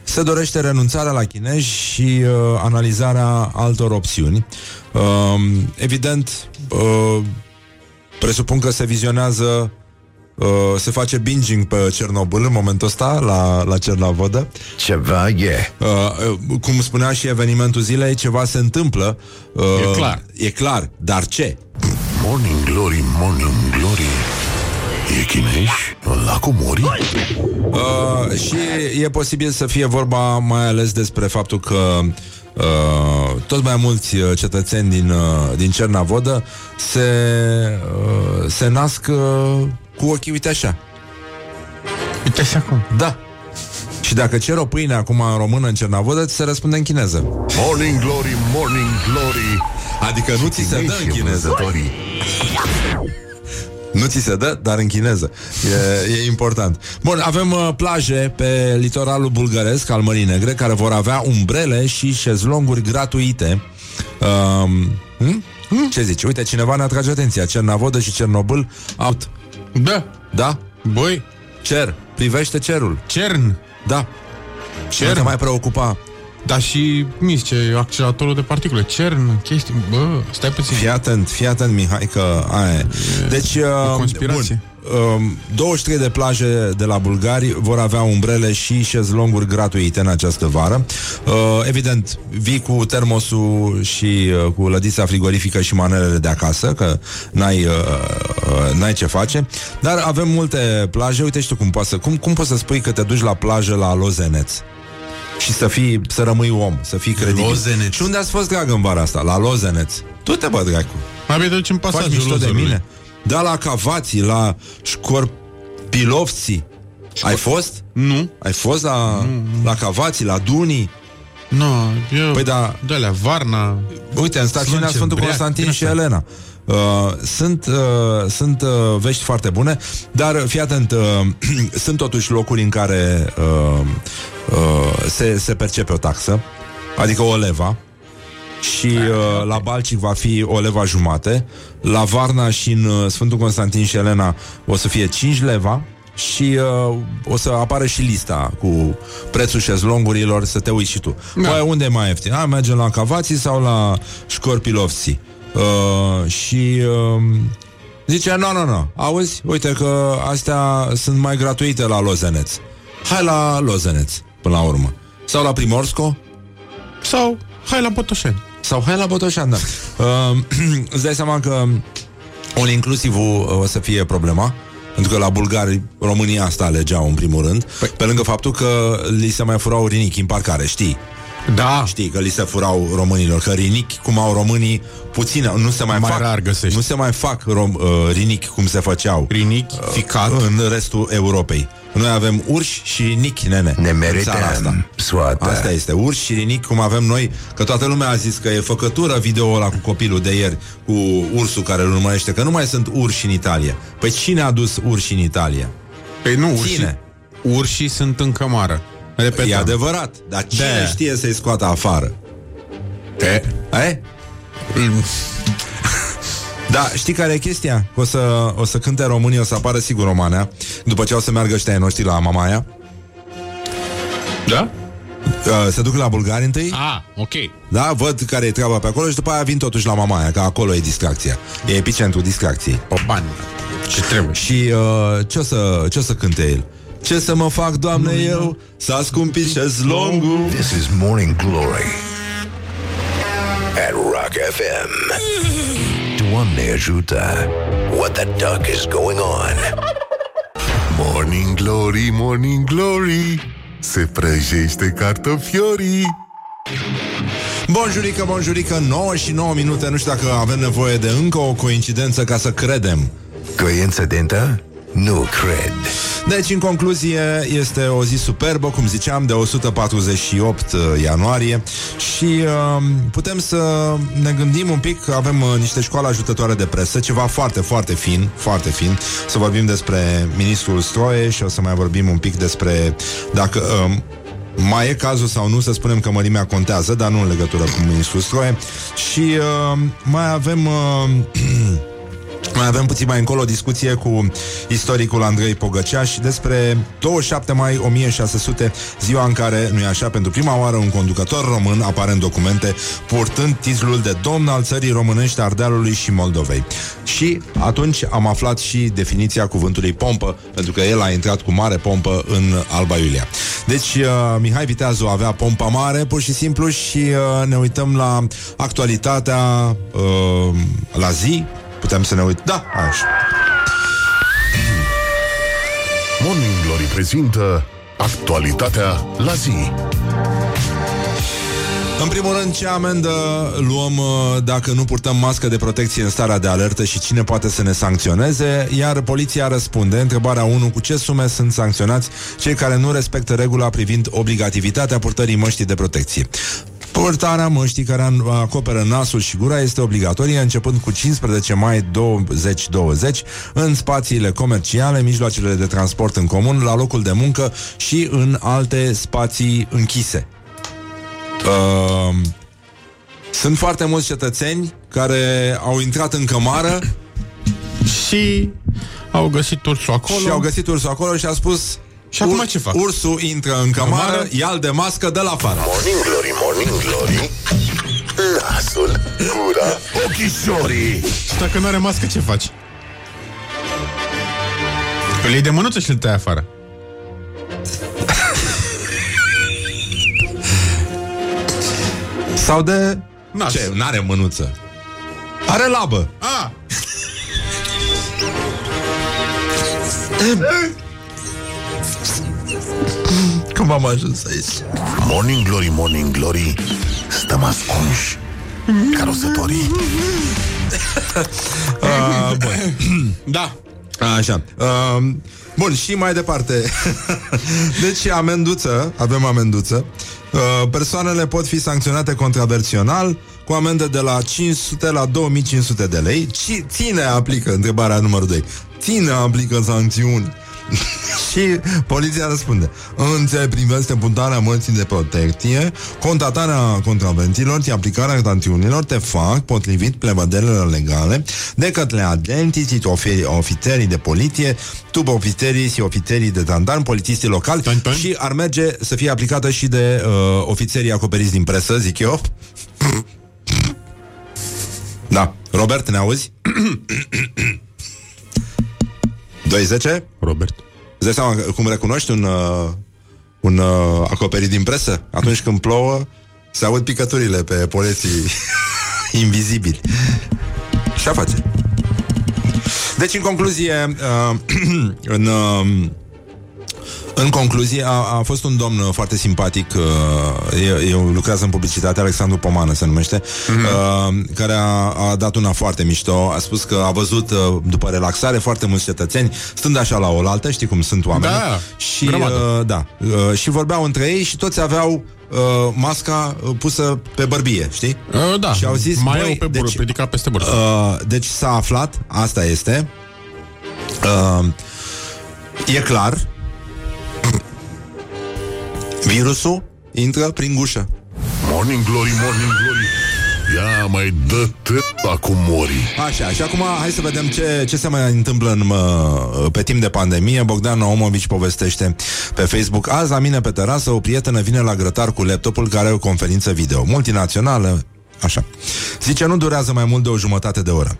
se dorește renunțarea la chinezi și uh, analizarea altor opțiuni. Uh, evident, uh, presupun că se vizionează, uh, se face binging pe Cernobâl în momentul ăsta, la, la Cernavodă. Ceva e. Uh, cum spunea și evenimentul zilei, ceva se întâmplă. Uh, e clar. E clar, dar ce? Morning Glory, Morning Glory. E chinești? La comori? Uh, și e posibil să fie vorba mai ales despre faptul că uh, tot mai mulți cetățeni din, uh, din Cernavodă se, uh, se nasc uh, cu ochii, uite așa. Uite așa cum? Da. Și dacă cer o pâine acum în română în Cernavodă, ți se răspunde în chineză. Morning Glory, Morning Glory. Adică nu ți se dă în chineză. Nu ți se dă, dar în chineză. E, e important. Bun, avem uh, plaje pe litoralul bulgăresc al Mării Negre care vor avea umbrele și șezlonguri gratuite. Um, hm? Hm? Ce zici? Uite, cineva ne atrage atenția. Cernavodă și Cernobâl apt. Da. Da? Băi. Cer. Privește cerul. Cern. Da. Cern. Nu te mai preocupa. Dar și, mici, ce acceleratorul de particule, cern, chestii, bă, stai puțin. Fii atent, fii atent, Mihai, că aia e. Deci, conspirație. Bun, douăzeci și trei de plaje de la bulgari vor avea umbrele și șezlonguri gratuite în această vară. Evident, vii cu termosul și cu lădița frigorifică și manelele de acasă, că n-ai, n-ai ce face. Dar avem multe plaje, uite și tu cum poți să, cum, cum poți să spui că te duci la plajă la Lozeneț și să fii, să rămâi om, să fii credibil. Lozeneț. Și unde ați fost, drag, în vara asta? La Lozeneț. Tu te bă, dracu. Mai bine duci în pasajul Lozeneț. Da, la Cavații, la Școrpilovții. Școr... Ai fost? Nu. Ai fost la, nu. la Cavații, la Dunii? Nu, no, eu... Păi da... De alea, Varna... Uite, în stațiunea Sfântul Constantin și Elena. Uh, sunt uh, sunt uh, vești foarte bune, dar fii atent, uh, sunt totuși locuri în care uh, uh, se, se percepe o taxă, adică o leva, și uh, la Balcic va fi o leva jumate, la Varna și în Sfântul Constantin și Elena o să fie cinci leva și uh, o să apară și lista cu prețul șezlongurilor, să te uiți și tu. Da. Păi unde e mai ieftin? A, mergem la Cavații sau la Școrpilovții? Uh, și uh, zice, nu, nu, nu, auzi, uite că astea sunt mai gratuite la Lozeneț. Hai la Lozeneț, până la urmă. Sau la Primorsko. Sau hai la Botoșani. Sau hai la Botoșani, da. uh, Îți dai seama că all inclusivul o să fie problema, pentru că la bulgari România asta alegeau în primul rând, păi. Pe lângă faptul că li se mai furau rinichi în parcare, știi? Da. Știi că li se furau românilor, că rinichi, cum au românii, puține, nu se mai, mai fac, rar găsești. Nu se mai fac rom, uh, rinichi cum se făceau. Rinichi ficat uh, în restul Europei. Noi avem urși și rinichi, nene. Ne merităm asta. Soată. Asta este, urși și rinichi cum avem noi, că toată lumea a zis că e făcătură video-ul ăla cu copilul de ieri, cu ursul care îl urmărește, că nu mai sunt urși în Italia. Păi cine a dus urși în Italia? Păi nu, urși. Urșii sunt în cămară. Repetăm. E adevărat, dar cine de. știe să-i scoată afară? E? E? Mm. Da, știi care e chestia? O să, o să cânte românii, o să apară sigur Romanea, după ce o să meargă ăștia noștri la Mamaia. Da? Se duc la bulgari întâi. Ah, ok. Da, văd care e treaba pe acolo și după aia vin totuși la Mamaia, că acolo e distracția. E epicentrul distracției. O bani. Ce trebuie? Și uh, ce o să, ce o să cânte el? Ce să mă fac, Doamne, eu? S-a scumpit șezlongul. This is Morning Glory at Rock F M. Doamne ajută! What the duck is going on? Morning Glory, Morning Glory, se prăjește cartofiorii. Bonjurică, bonjurică, nouă și nouă minute. Nu știu dacă avem nevoie de încă o coincidență ca să credem. Coincidentă? Nu cred. Deci, în concluzie, este o zi superbă, cum ziceam, de o sută patruzeci și opt ianuarie. Și uh, putem să ne gândim un pic. Avem uh, niște școală ajutătoare de presă. Ceva foarte, foarte fin, foarte fin. Să vorbim despre ministrul Stroie și o să mai vorbim un pic despre dacă... Uh, mai e cazul sau nu, să spunem că mărimea contează, dar nu în legătură cu ministrul Stroie. Și uh, mai avem uh, mai avem puțin mai încolo discuție cu istoricul Andrei Pogăciaș despre douăzeci și șapte mai o mie șase sute, ziua în care, nu-i așa, pentru prima oară un conducător român apare în documente purtând titlul de domn al țării românești, Ardealului și Moldovei. Și atunci am aflat și definiția cuvântului pompă, pentru că el a intrat cu mare pompă în Alba Iulia. Deci uh, Mihai Viteazu avea pompa mare, pur și simplu. Și uh, ne uităm la actualitatea uh, la zi. Putem să ne uităm. Da, așa. Morning Glory prezintă actualitatea la zi. În primul rând, ce amendă luăm dacă nu purtăm mască de protecție în starea de alertă și cine poate să ne sancționeze? Iar poliția răspunde. Întrebarea unu. Cu ce sume sunt sancționați cei care nu respectă regula privind obligativitatea purtării măștii de protecție? Purtarea măștii care acoperă nasul și gura este obligatorie începând cu cincisprezece mai două mii douăzeci în spațiile comerciale, mijloacele de transport în comun, la locul de muncă și în alte spații închise. Uh, sunt foarte mulți cetățeni care au intrat în cămară și au găsit ursul acolo. Și au găsit ursul acolo și a spus... Și acum Ur- ce fac? Ursul intră în cămară, ia-l de mască, dă la afară. Morning Glory, Morning Glory, nasul, gura, ochișorii. Și dacă nu are mască, ce faci? Îl iei de mânuță și îl tai afară. Sau de... Nas. Ce? N-are mânuță. Are labă. Ah. Cum am ajuns aici? Morning Glory, Morning Glory, stăm ascunși carosătorii. uh, bun. Da. Așa. Uh, bun, și mai departe. Deci amenduță, avem amenduță. Uh, persoanele pot fi sancționate contravențional cu amendă de la cinci sute la două mii cinci sute de lei. Și ține aplică, întrebarea numărul doi. Ține aplică sancțiuni. Și poliția răspunde: în ce privește purtarea măștii de protecție, constatarea contravențiilor și aplicarea sancțiunilor te fac potrivit prevederilor legale de către agenții și ofițerii de poliție, subofițerii și ofițerii de jandarmi, polițiștii locali. Pan, pan. Și ar merge să fie aplicată și de uh, ofițerii acoperiți din presă, zic eu. Da, Robert, ne auzi? douăzeci? Robert. Îți dai seama cum recunoști un, uh, un uh, acoperit din presă? Atunci când plouă, se aud picăturile pe poleții invizibili. Ce-a face? Deci, în concluzie, uh, în... Uh, În concluzie, a, a fost un domn foarte simpatic, uh, eu lucrează în publicitate, Alexandru Pomană se numește, mm-hmm. uh, care a, a dat una foarte mișto. A spus că a văzut, uh, după relaxare, foarte mulți cetățeni stând așa la oaltă, știi cum sunt oamenii, da, și, uh, da, uh, și vorbeau între ei și toți aveau Uh, masca uh, pusă pe bărbie, știi? Uh, da, și au zis, mai pe bură, deci, ridicat peste bură. Uh, deci s-a aflat, asta este, uh, e clar, virusul intră prin gușă. Morning Glory, Morning Glory, ia mai dă tăpa cu morii. Așa, și acum hai să vedem ce, ce se mai întâmplă în, pe timp de pandemie. Bogdan Naumovici povestește pe Facebook: azi la mine pe terasă o prietenă vine la grătar cu laptopul, care are o conferință video multinațională. Așa. Zice, nu durează mai mult de o jumătate de oră.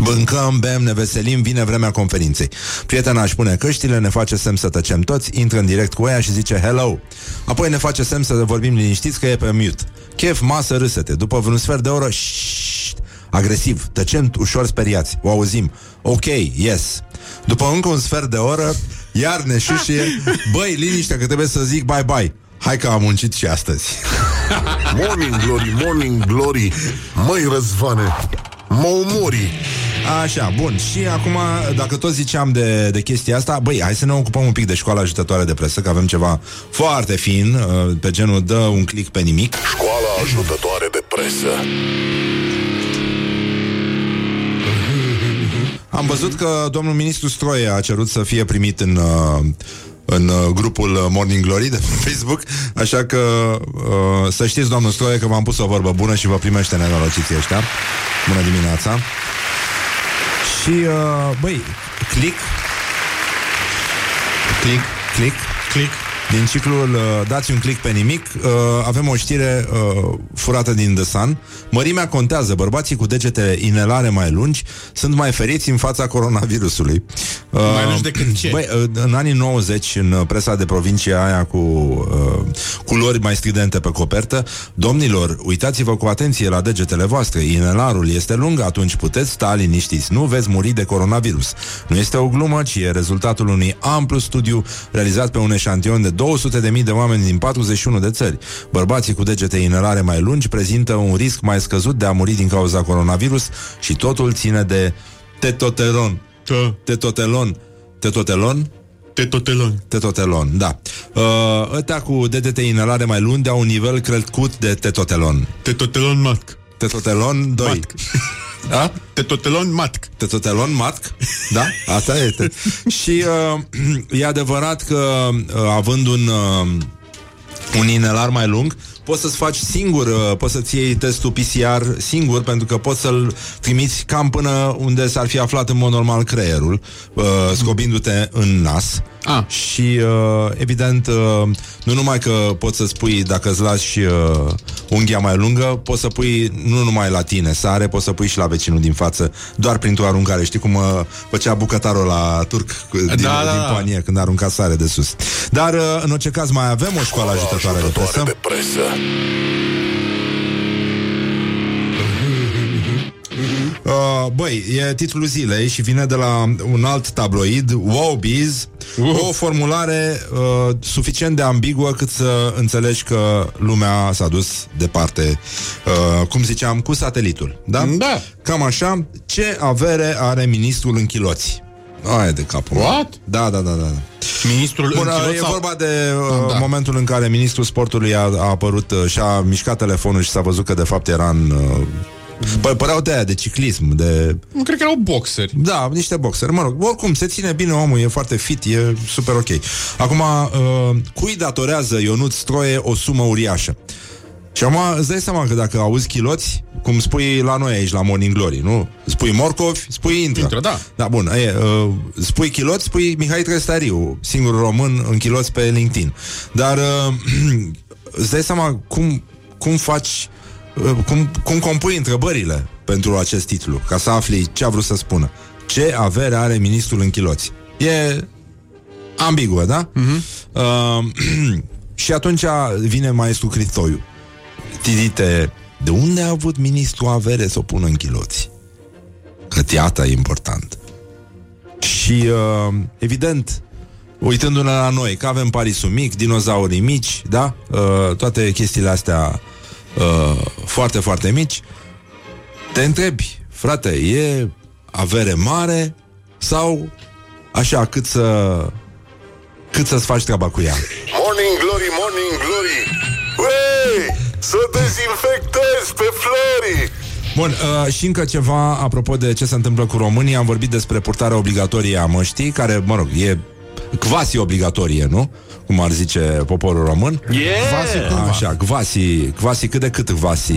Bâncăm, bem, ne veselim, vine vremea conferinței. Prietena își pune căștile, ne face semn să tăcem toți, intră în direct cu ea și zice hello. Apoi ne face semn să vorbim liniștiți că e pe mute. Chef, masă, râsete. După vreun sfert de oră, șt, agresiv, tăcem ușor speriați. O auzim. Ok, yes. După încă un sfert de oră, iar ne șușie. Băi, liniște că trebuie să zic bye-bye. Hai că am muncit și astăzi. Morning Glory, Morning Glory. Măi, Răzvane, mă omori. Așa, bun. Și acum, dacă tot ziceam de, de chestia asta, băi, hai să ne ocupăm un pic de școala ajutătoare de presă, că avem ceva foarte fin, pe genul dă un click pe nimic. Școala ajutătoare de presă. Am văzut că domnul ministru Stroie a cerut să fie primit în... în grupul Morning Glory de pe Facebook, așa că uh, să știți, doamnă Stroie, că v-am pus o vorbă bună și vă primește nenorociții ăștia. Bună dimineața. Și, uh, băi, click click, click, click din ciclul uh, dați un click pe nimic. uh, Avem o știre uh, furată din The Sun. Mărimea contează, bărbații cu degete inelare mai lungi sunt mai feriți în fața coronavirusului. uh, Mai lungi decât ce? Băi, uh, în anii nouăzeci, în presa de provincie aia cu uh, culori mai stridente pe copertă: domnilor, uitați-vă cu atenție la degetele voastre, inelarul este lung, atunci puteți sta liniștiți, nu veți muri de coronavirus. Nu este o glumă, ci e rezultatul unui amplu studiu realizat pe un eșantion de două sute de mii de oameni din patruzeci și unu de țări. Bărbații cu degete inelare mai lungi prezintă un risc mai scăzut de a muri din cauza coronavirus și totul ține de tetotelon. Tetotelon. Tetotelon? Tetotelon. Tetotelon, da. Ătea cu degete inelare mai lungi au un nivel crescut de tetotelon. Tetotelon matc. Tetotelon doi. Da? Tetotelon matc. Tetotelon matc, da? Asta este. Și uh, e adevărat că uh, având un uh, un inelar mai lung, poți să-ți faci singur, uh, poți să-ți iei testul P C R singur, pentru că poți să-l trimiți cam până unde s-ar fi aflat în mod normal creierul, uh, scobindu-te în nas. Ah. Și uh, evident, uh, nu numai că poți să-ți pui, dacă îți lași uh, unghia mai lungă, poți să pui nu numai la tine sare, poți să pui și la vecinul din față, doar printr-o aruncare. Știi cum uh, făcea bucătarul la turc din, da, din, da, din panie când arunca sare de sus. Dar uh, în orice caz mai avem o școală ajutătoare, ajutătoare de presă, de presă. Uh, băi, e titlul zilei și vine de la un alt tabloid, Wowbiz. O formulare uh, suficient de ambiguă cât să înțelegi că lumea s-a dus departe, uh, cum ziceam, cu satelitul, da? Da. Cam așa. Ce avere are ministrul în chiloți? Aia de capul. What? Da, da, da, da. Ministrul Bun, în e sau... vorba de uh, da. momentul în care ministrul sportului a, a apărut uh, și a mișcat telefonul și s-a văzut că de fapt era în... Uh, P- păreau de aia, de ciclism, de... Cred că erau boxeri. Da, niște boxeri, mă rog, oricum, se ține bine omul, e foarte fit, e super ok. Acum, uh, cui datorează Ionuț Stroie o sumă uriașă? Și acum îți dai seama că dacă auzi chiloți, cum spui la noi aici, la Morning Glory, nu? Spui morcovi, spui intră. Intră, da. Da, bun, e, uh, spui chiloți, spui Mihai Trestariu, singurul român în chiloți pe LinkedIn. Dar uh, îți dai seama cum, cum faci... Cum, cum compui întrebările pentru acest titlu, ca să afli ce a vrut să spună. Ce avere are ministrul în chiloți? E ambiguă, da? Uh-huh. Uh, și atunci vine maestru Cristoiu. Tidite, de unde a avut ministrul avere să o pună în chiloți? Că teatra e important. Și, uh, evident... uitându-ne la noi, că avem parisul mic, dinozaurii mici, da? Uh, toate chestiile astea Uh, foarte, foarte mici. Te întrebi, frate, e avere mare sau așa cât să cât să-ți faci treaba cu ea? Morning Glory, Morning Glory, uei, să dezinfectezi pe florii. Bun, uh, și încă ceva apropo de ce se întâmplă cu România. Am vorbit despre purtarea obligatorie a măștii, care, mă rog, e quasi obligatorie, nu? Cum ar zice poporul român. Yeah! Quasi, așa, quasi, quasi cât de cât quasi.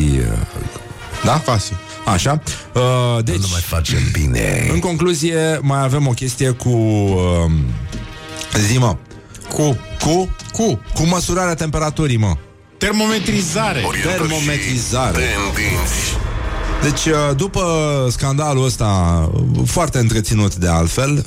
Da? Quasi. Așa. Uh, deci, nu mai facem bine. În concluzie, mai avem o chestie cu uh, zi-mă, cu cu cu cu măsurarea temperaturii, mă. Termometrizare. Termometrizare. Tendinți. Deci, după scandalul ăsta, foarte întreținut de altfel,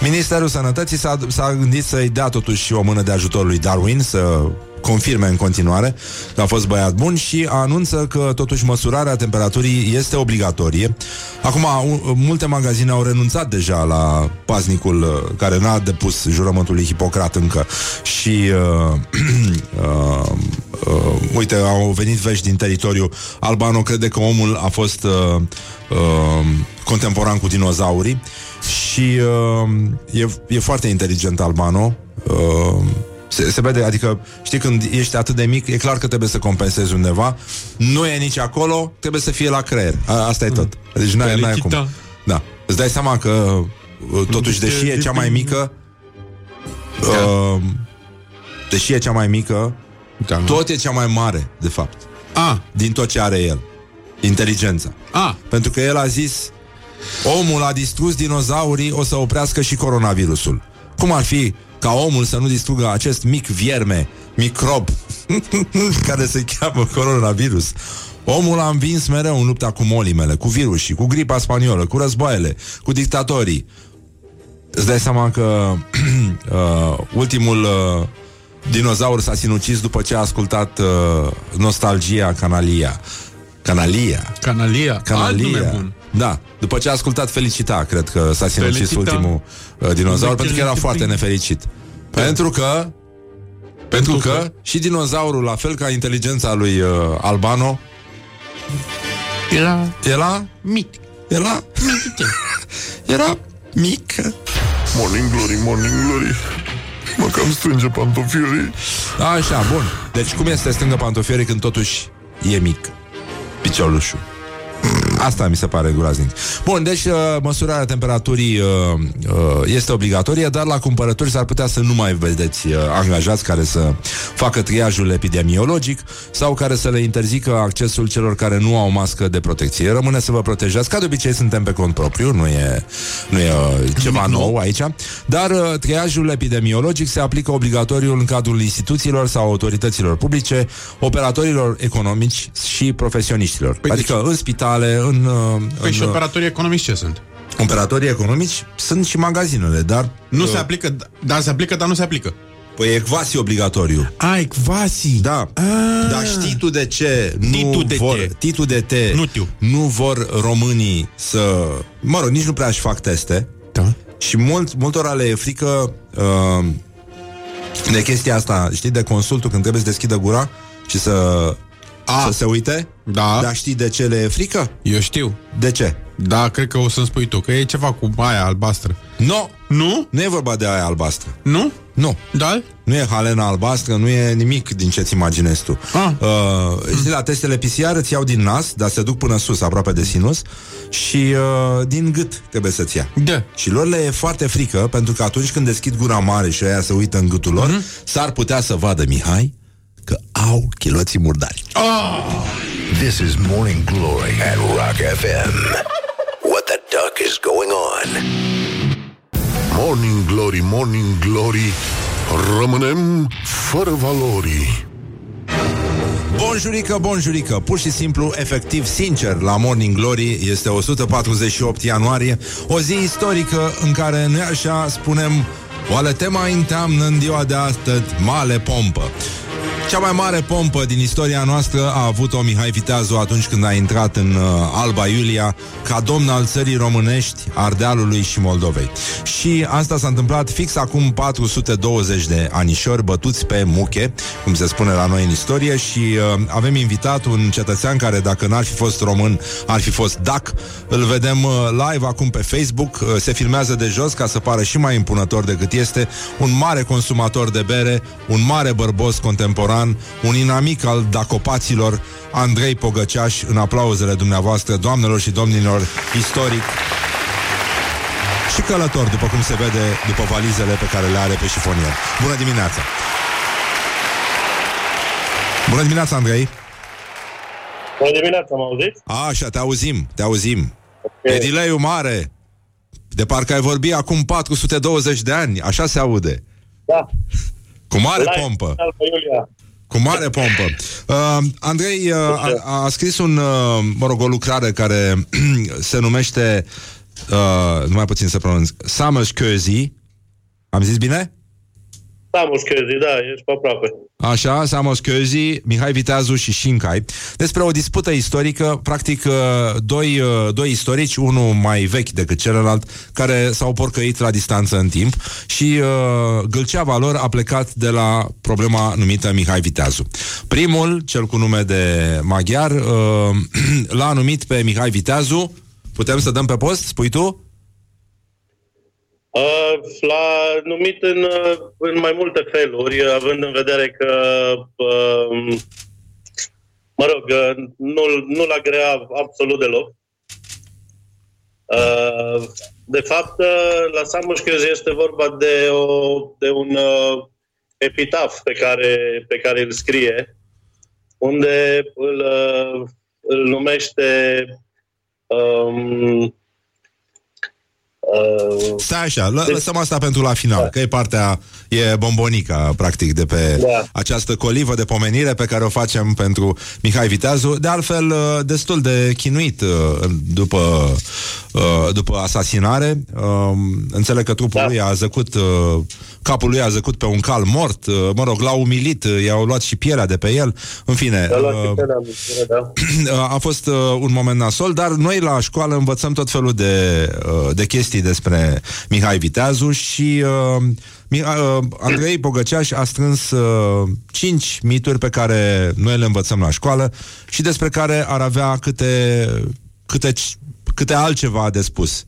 Ministerul Sănătății s-a, s-a gândit să-i dea totuși o mână de ajutor lui Darwin, să confirme în continuare că a fost băiat bun, și anunță că totuși măsurarea temperaturii este obligatorie. Acum, multe magazine au renunțat deja la paznicul care n-a depus jurământul lui Hipocrat încă și uh, uh, uh, uite, au venit vești din teritoriu. Albano crede că omul a fost uh, uh, contemporan cu dinozaurii și uh, e, e foarte inteligent Albano. uh, Se, se vede, adică, știi, când ești atât de mic, e clar că trebuie să compensezi undeva. Nu e nici acolo, trebuie să fie la creier. A, asta e tot. Deci n-ai, n-ai cum. Da. Îți dai seama că, totuși, deși e cea mai mică, uh, deși e cea mai mică, tot e cea mai mare, de fapt. A. Din tot ce are el. Inteligența. A. Pentru că el a zis, omul a distrus dinozaurii, o să oprească și coronavirusul. Cum ar fi ca omul să nu distrugă acest mic vierme, microb, care se cheamă coronavirus? Omul a învins mereu în lupta cu molimele, cu virusii, cu gripa spaniolă, cu războaiele, cu dictatorii. Îți dai seama că uh, ultimul uh, dinozaur s-a sinucis după ce a ascultat uh, Nostalgia Canalia. Canalia. Canalia. Canalia. Da, după ce a ascultat Felicita, cred că s-a sinucis Felicita. ultimul uh, dinozaur, pentru că era foarte nefericit. Pentru că pentru, pentru că, că și dinozaurul, la fel ca inteligența lui uh, Albano, era era mic. Era mic. Era mic. Morning Glory, Morning Glory. Mă cam strânge pantofiorii. Așa, bun. Deci cum este strângă pantofiorii când totuși e mic piciolușul? Asta mi se pare groaznic. Bun, deci măsurarea temperaturii este obligatorie, dar la cumpărături s-ar putea să nu mai vedeți angajați care să facă triajul epidemiologic sau care să le interzică accesul celor care nu au mască de protecție. Rămâne să vă protejați. Ca de obicei, suntem pe cont propriu, nu e, nu e ceva nou aici. Dar triajul epidemiologic se aplică obligatoriu în cadrul instituțiilor sau autorităților publice, operatorilor economici și profesioniștilor. Păi adică deci... în spitale, în... Păi în, și operatorii economici ce sunt? Operatorii economici sunt și magazinele, dar... Nu uh, se aplică, dar se aplică, dar nu se aplică. Păi ecvasii obligatoriu. A, ecvasii. Da. Ah. Dar știi tu de ce nu titu de vor... Titu de te. Nu tiu. Nu vor românii să... Mă rog, nici nu prea își fac teste. Da. Și mult, multora le e frică uh, de chestia asta, știi, de consultul, când trebuie să deschidă gura și să... A. Să se uite? Da. Dar știi de ce le e frică? Eu știu. De ce? Da, cred că o să-mi spui tu, că e ceva cu aia albastră. Nu. Nu? Nu e vorba de aia albastră. Nu? Nu. Da? Nu e halena albastră, nu e nimic din ce-ți imaginezi tu. Ah. Uh, știi, la testele P C R îți iau din nas, dar se duc până sus, aproape de sinus, și uh, din gât trebuie să-ți ia. Da. Și lor le e foarte frică, pentru că atunci când deschid gura mare și aia se uită în gâtul lor, mm-hmm. s-ar putea să vadă, Mihai, că au chiloții murdari. Oh! This is Morning Glory at Rock F M. What the duck is going on? Morning Glory, Morning Glory, rămânem fără valori. Bonjurică, bonjurică, pur și simplu, efectiv, sincer, la Morning Glory. Este o sută patruzeci și opt ianuarie, o zi istorică în care, nu-i așa, spunem, oale te mai înteamnă în ziua de astăzi mare pompă. Cea mai mare pompă din istoria noastră a avut-o Mihai Viteazu atunci când a intrat în uh, Alba Iulia ca domn al țării românești, Ardealului și Moldovei. Și asta s-a întâmplat fix acum patru sute douăzeci de anișori bătuți pe muche, cum se spune la noi în istorie, și uh, avem invitat un cetățean care, dacă n-ar fi fost român, ar fi fost dac. Îl vedem uh, live acum pe Facebook, uh, se filmează de jos ca să pară și mai impunător decât este, un mare consumator de bere, un mare bărbos contemporan, un inamic al dacopaților, Andrei Pogăciaș, în aplauzele dumneavoastră, doamnelor și domnilor, istoric și călător, după cum se vede după valizele pe care le are pe șifonier. Bună dimineața! Bună dimineața, Andrei! Bună dimineața, m-auziți? Așa, te auzim, te auzim. Okay. E delay-ul mare, de parcă ai vorbit acum patru sute douăzeci de ani, așa se aude. Da. Cu mare pompă. Cu mare pompă. Uh, Andrei uh, a, a scris un, uh, mă rog, o lucrare care se numește, uh, numai puțin să pronunț, Szamosközy. Am zis bine? Szamosközy, da, ești pe aproape. Așa, Szamosközy, Mihai Viteazu și Șincai. Despre o dispută istorică, practic doi, doi istorici, unul mai vechi decât celălalt, care s-au porcăit la distanță în timp și uh, gâlceava lor a plecat de la problema numită Mihai Viteazu. Primul, cel cu nume de maghiar, uh, l-a numit pe Mihai Viteazu. Putem să dăm pe post, spui tu? Uh, l-a numit în, în mai multe feluri, având în vedere că, uh, mă rog, nu, nu l-a grea absolut deloc. Uh, de fapt, la Szamosközy este vorba de, o, de un uh, epitaf pe care, pe care îl scrie, unde îl, uh, îl numește... Um, Uh, Stai așa, l- lăsăm asta pentru la final, da. Că e partea, e bombonica practic de pe da. Această colivă de pomenire pe care o facem pentru Mihai Viteazu, de altfel destul de chinuit după, după asasinare. Înțeleg că trupul da. lui a zăcut, capul lui a zăcut pe un cal mort, mă rog, l-a umilit, i-au luat și pielea de pe el, în fine, a fost un moment nasol, dar noi la școală învățăm tot felul de, de chestii despre Mihai Viteazu și uh, uh, Andrei Pogăciaș a strâns uh, cinci mituri pe care noi le învățăm la școală și despre care ar avea câte, câte, câte altceva de spus.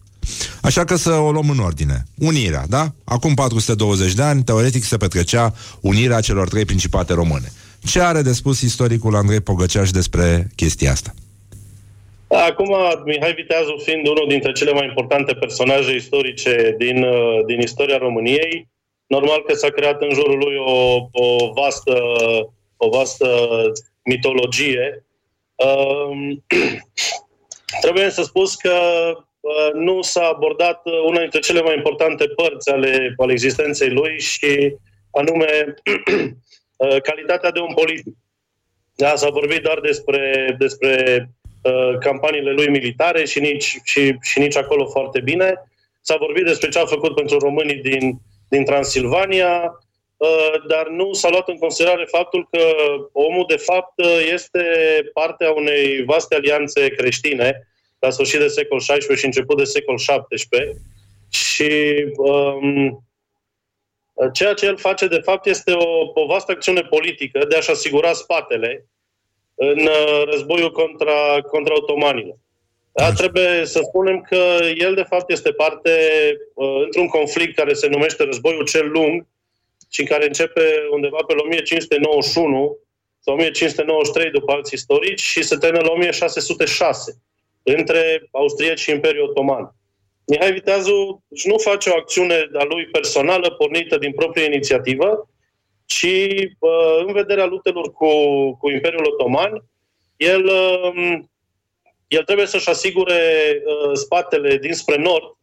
Așa că să o luăm în ordine. Unirea, da? Acum patru sute douăzeci de ani, teoretic se petrecea unirea celor trei principate române. Ce are de spus istoricul Andrei Pogăciaș despre chestia asta? Acum, Mihai Viteazu fiind unul dintre cele mai importante personaje istorice din, din istoria României, normal că s-a creat în jurul lui o, o, vastă, o vastă mitologie. Uh, trebuie să spus că uh, nu s-a abordat una dintre cele mai importante părți ale, ale existenței lui și anume uh, calitatea de om politic. Da, s-a vorbit doar despre... despre campaniile lui militare și nici, și, și nici acolo foarte bine. S-a vorbit despre ce a făcut pentru românii din, din Transilvania, dar nu s-a luat în considerare faptul că omul, de fapt, este partea unei vaste alianțe creștine la sfârșit de secol șaisprezece și început de secol șaptesprezece. Și um, ceea ce el face, de fapt, este o, o vastă acțiune politică de a-și asigura spatele în războiul contra, contra otomanilor. Da, trebuie să spunem că el, de fapt, este parte uh, într-un conflict care se numește războiul cel lung și care începe undeva pe o mie cinci sute nouăzeci și unu sau o mie cinci sute nouăzeci și trei după alți istorici și se termină la o mie șase sute șase între austrieci și Imperiul Otoman. Mihai Viteazu nu face o acțiune a lui personală pornită din proprie inițiativă, și uh, în vederea luptelor cu, cu Imperiul Otoman, el, uh, el trebuie să-și asigure uh, spatele dinspre nord,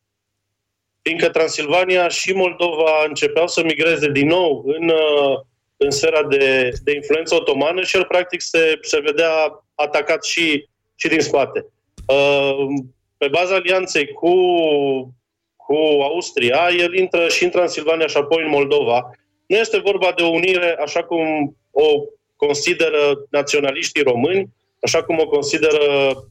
fiindcă Transilvania și Moldova începeau să migreze din nou în, uh, în sfera de, de influență otomană și el practic se, se vedea atacat și, și din spate. Uh, pe baza alianței cu, cu Austria, el intră și în Transilvania și apoi în Moldova. Nu este vorba de o unire așa cum o consideră naționaliștii români, așa cum o consideră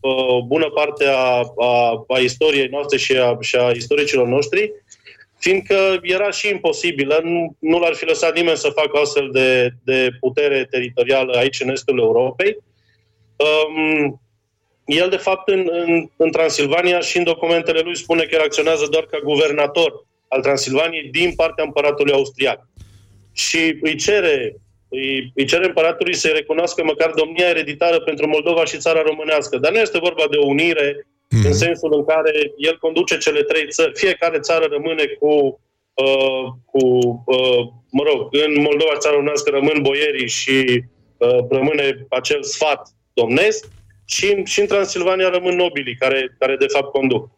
o uh, bună parte a, a, a istoriei noastre și a, și a istoricilor noștri, fiindcă era și imposibilă, nu, nu l-ar fi lăsat nimeni să facă astfel de, de putere teritorială aici în estul Europei. Um, el, de fapt, în, în, în Transilvania și în documentele lui spune că el acționează doar ca guvernator al Transilvaniei din partea împăratului austriac. Și îi cere, îi, îi cere împăratului să-i recunoască măcar domnia ereditară pentru Moldova și țara românească. Dar nu este vorba de o unire mm. în sensul în care el conduce cele trei țări. Fiecare țară rămâne cu, uh, cu uh, mă rog, în Moldova, țara românească, rămân boierii și uh, rămâne acel sfat domnesc și, și în Transilvania rămân nobilii care, care de fapt conduc.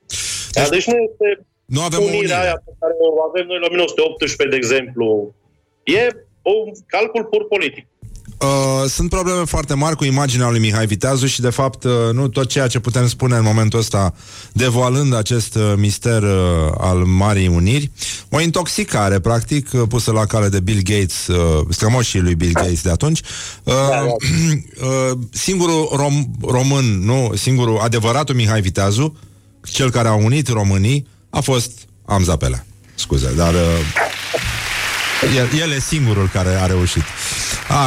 Deci, deci nu este nu avem unirea unire. Aia pe care o avem noi la o mie nouă sute optsprezece, de exemplu. E un calcul pur politic. Uh, sunt probleme foarte mari cu imaginea lui Mihai Viteazu și, de fapt, uh, nu tot ceea ce putem spune în momentul ăsta, devoalând acest uh, mister uh, al Marii Uniri, o intoxicare, practic, uh, pusă la cale de Bill Gates, uh, strămoșii lui Bill Gates de atunci. Uh, uh, singurul rom- român, nu, singurul adevăratul Mihai Viteazu, cel care a unit românii, a fost Amza Pelea. Scuze, dar... Uh, El, el e singurul care a reușit.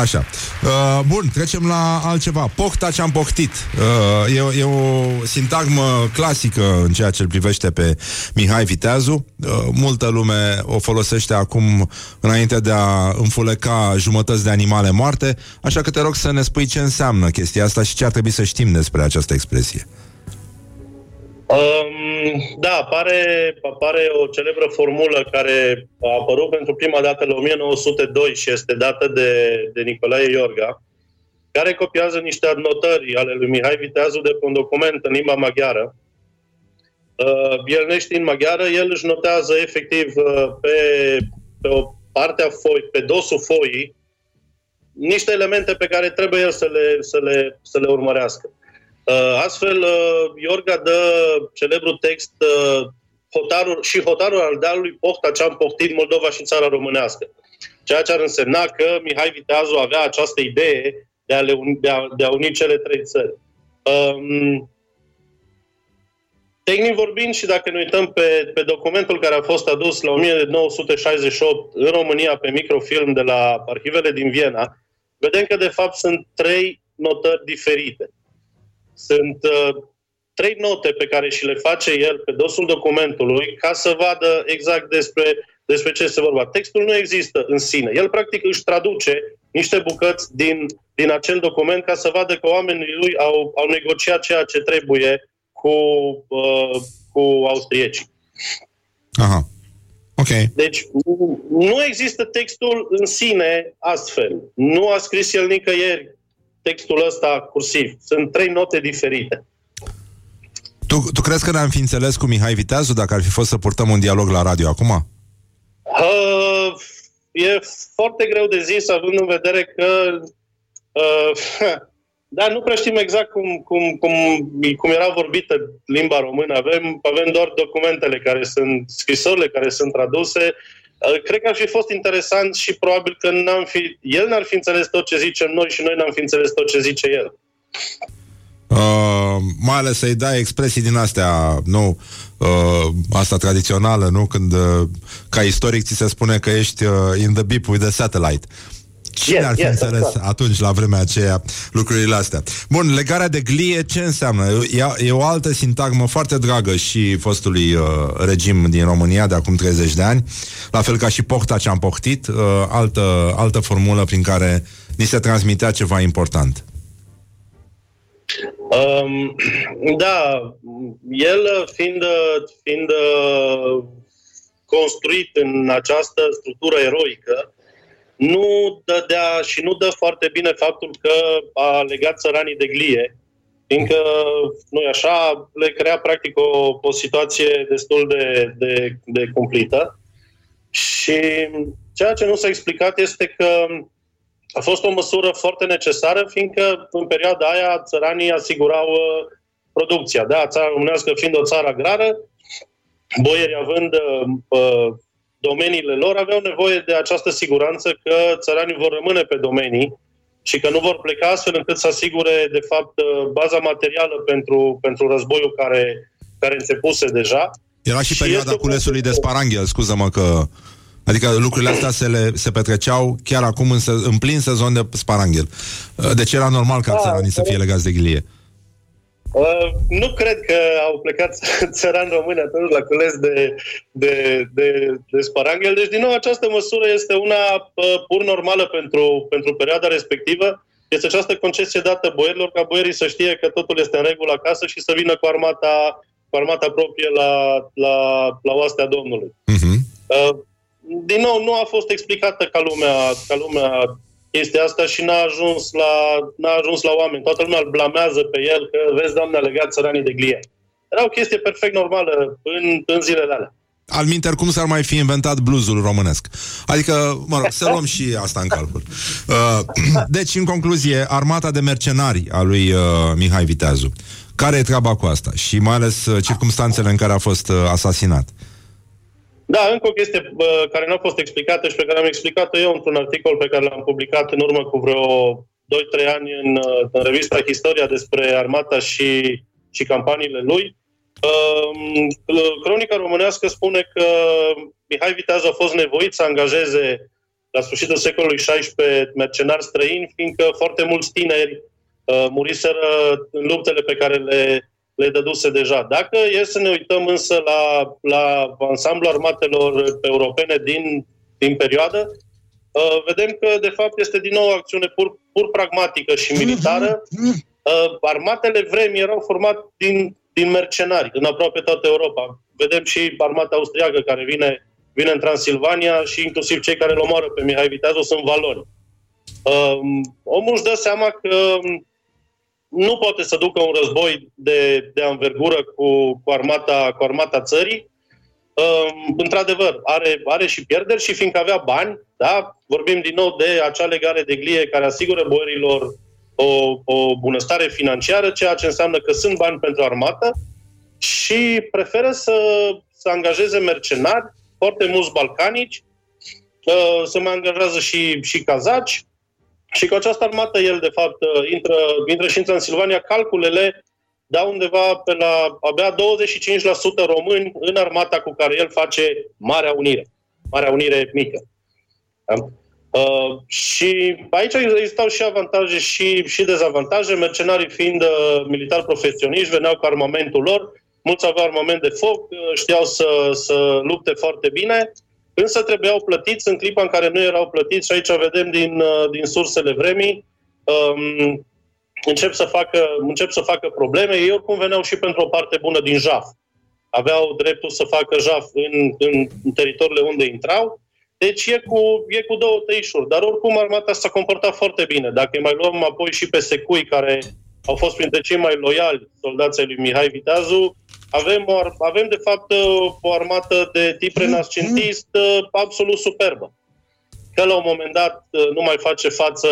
Așa. Uh, bun, trecem la altceva. Pocta ce-am poctit. Uh, e, e o sintagmă clasică în ceea ce îl privește pe Mihai Viteazu. Uh, multă lume o folosește acum înainte de a înfuleca jumătăți de animale moarte, așa că te rog să ne spui ce înseamnă chestia asta și ce ar trebui să știm despre această expresie. Um, da, apare, apare o celebră formulă care a apărut pentru prima dată la o mie nouă sute doi și este dată de, de Nicolae Iorga, care copiază niște adnotări ale lui Mihai Viteazu de pe un document în limba maghiară. Uh, el neștiind maghiară, el își notează efectiv uh, pe, pe o parte a foii, pe dosul foii, niște elemente pe care trebuie el să le, să le, să le urmărească. Astfel, Iorga dă celebrul text hotarul, și hotarul al dealului Pofta ce-am poftit Moldova și țara românească. Ceea ce ar însemna că Mihai Viteazu avea această idee de a, le uni, de a, de a uni cele trei țări. Um, tehnic vorbind, și dacă ne uităm pe, pe documentul care a fost adus la o mie nouă sute șaizeci și opt în România pe microfilm de la arhivele din Viena, vedem că de fapt sunt trei notări diferite. Sunt uh, trei note pe care și le face el pe dosul documentului ca să vadă exact despre, despre ce se vorba. Textul nu există în sine. El practic își traduce niște bucăți din, din acel document ca să vadă că oamenii lui au, au negociat ceea ce trebuie cu, uh, cu austriecii. Aha. Okay. Deci nu, nu există textul în sine astfel. Nu a scris el nicăieri textul ăsta cursiv. Sunt trei note diferite. Tu, tu crezi că ne-am fi înțeles cu Mihai Viteazu dacă ar fi fost să purtăm un dialog la radio acum? Uh, e foarte greu de zis, având în vedere că uh, da, nu prea știm exact cum, cum, cum, cum era vorbită limba română. Avem, avem doar documentele care sunt, scrisorile care sunt traduse. Cred că ar fi fost interesant și probabil că n-am fi, el n-ar fi înțeles tot ce zicem noi și noi n-am fi înțeles tot ce zice el. Uh, mai ales să-i dai expresii din astea, nu, uh, asta tradițională, nu? Când uh, ca istoric ți se spune că ești uh, in the beep with the satellite. Cine yes, ar fi yes, înțeles exact atunci, la vremea aceea, lucrurile astea? Bun, legarea de glie, ce înseamnă? E, e o altă sintagmă foarte dragă și fostului uh, regim din România de acum treizeci de ani, la fel ca și pocta ce-am poctit, uh, altă, altă formulă prin care ni se transmitea ceva important. Um, da, el fiind, fiind uh, construit în această structură eroică, nu dădea și nu dă foarte bine faptul că a legat țăranii de glie, fiindcă, nu-i așa, le crea practic o, o situație destul de, de, de cumplită. Și ceea ce nu s-a explicat este că a fost o măsură foarte necesară, fiindcă în perioada aia țăranii asigurau producția. Da, țara românească fiind o țară agrară, boierii având... Uh, domeniile lor, aveau nevoie de această siguranță că țăranii vor rămâne pe domenii și că nu vor pleca, astfel încât să asigure, de fapt, baza materială pentru, pentru războiul care, care începuse deja. Era și, și perioada culesului de Sparanghel, scuză-mă că... Adică lucrurile astea se, le, se petreceau chiar acum în, se- în plin sezon de Sparanghel. Deci era normal ca da, țăranii să fie legați de ghilie. Uh, nu cred că au plecat țărani români atunci la cules de, de, de, de Sparanghel. Deci, din nou, această măsură este una uh, pur normală pentru, pentru perioada respectivă. Este această concesie dată boierilor ca boierii să știe că totul este în regulă acasă și să vină cu armata, cu armata proprie la, la, la oastea Domnului. Uh-huh. Uh, din nou, nu a fost explicată ca lumea, ca lumea chestia asta și n-a ajuns, la, n-a ajuns la oameni. Toată lumea îl blamează pe el că, vezi, doamne, a legat țăranii de glie. Era o chestie perfect normală în, în zilele alea. Alminter, cum s-ar mai fi inventat bluzul românesc? Adică, mă rog, să luăm și asta în calcul. Deci, în concluzie, armata de mercenari a lui Mihai Viteazu. Care e treaba cu asta? Și mai ales circumstanțele în care a fost asasinat. Da, încă o chestie care nu a fost explicată și pe care am explicat-o eu într-un articol pe care l-am publicat în urmă cu vreo doi trei ani în, în revista Historia despre armata și, și campaniile lui. Cronica românească spune că Mihai Viteazu a fost nevoit să angajeze la sfârșitul secolului șaisprezece mercenari străini, fiindcă foarte mulți tineri muriseră în luptele pe care le, le dăduse deja. Dacă e să ne uităm însă la, la ansamblul armatelor europene din, din perioadă, vedem că de fapt este din nou o acțiune pur, pur pragmatică și militară. Armatele vremii erau formate din din mercenari, în aproape toată Europa. Vedem și armata austriacă care vine, vine în Transilvania și inclusiv cei care îl omoară pe Mihai Viteazu sunt valori. Um, omul își dă seama că nu poate să ducă un război de, de anvergură cu, cu, armata, cu armata țării. Um, într-adevăr, are, are și pierderi și fiindcă avea bani, da? Vorbim din nou de acea legare de glie care asigură boierilor O, o bunăstare financiară, ceea ce înseamnă că sunt bani pentru armată și preferă să, să angajeze mercenari, foarte mulți balcanici, să mai angajează și, și cazaci și cu această armată el, de fapt, intră, intră și în Transilvania. Calculele dau undeva pe la abia douăzeci și cinci la sută români în armata cu care el face Marea Unire. Marea Unire mică. Da? Uh, și aici existau și avantaje și, și dezavantaje. Mercenarii fiind uh, militari profesioniști, veneau cu armamentul lor, mulți aveau armament de foc, știau să, să lupte foarte bine, însă trebuiau plătiți în clipa în care nu erau plătiți. Și aici vedem din, uh, din sursele vremii, um, încep, să facă, încep să facă probleme. Ei oricum veneau și pentru o parte bună din jaf. Aveau dreptul să facă jaf în, în teritoriile unde intrau. Deci e cu, e cu două tăișuri, dar oricum armata s-a comportat foarte bine. Dacă îi mai luăm apoi și pe secui, care au fost printre cei mai loiali soldații lui Mihai Viteazu, avem, o, avem de fapt o armată de tip renascentist absolut superbă. Că la un moment dat nu mai face față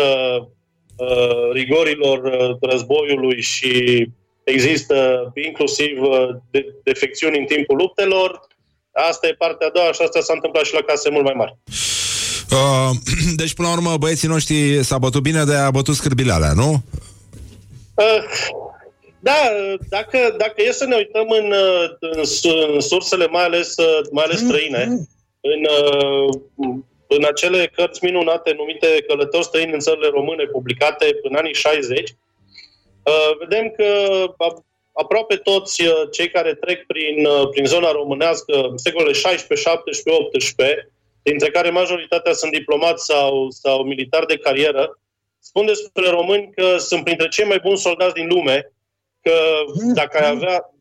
uh, rigorilor uh, războiului și există inclusiv uh, de, defecțiuni în timpul luptelor. Asta e partea a doua și asta s-a întâmplat și la case mult mai mari. Uh, deci, până la urmă, băieții noștri s-a bătut bine, de a bătut scârbiile alea, nu? Uh, da, dacă, dacă e să ne uităm în, în, în sursele, mai ales, mai ales străine, în, în acele cărți minunate numite Călători străini în țările române, publicate în anii șaizeci, uh, vedem că aproape toți cei care trec prin, prin zona românească în secolele șaisprezece, șaptesprezece, optsprezece, dintre care majoritatea sunt diplomați sau, sau militari de carieră, spun despre români că sunt printre cei mai buni soldați din lume, că dacă ar avea,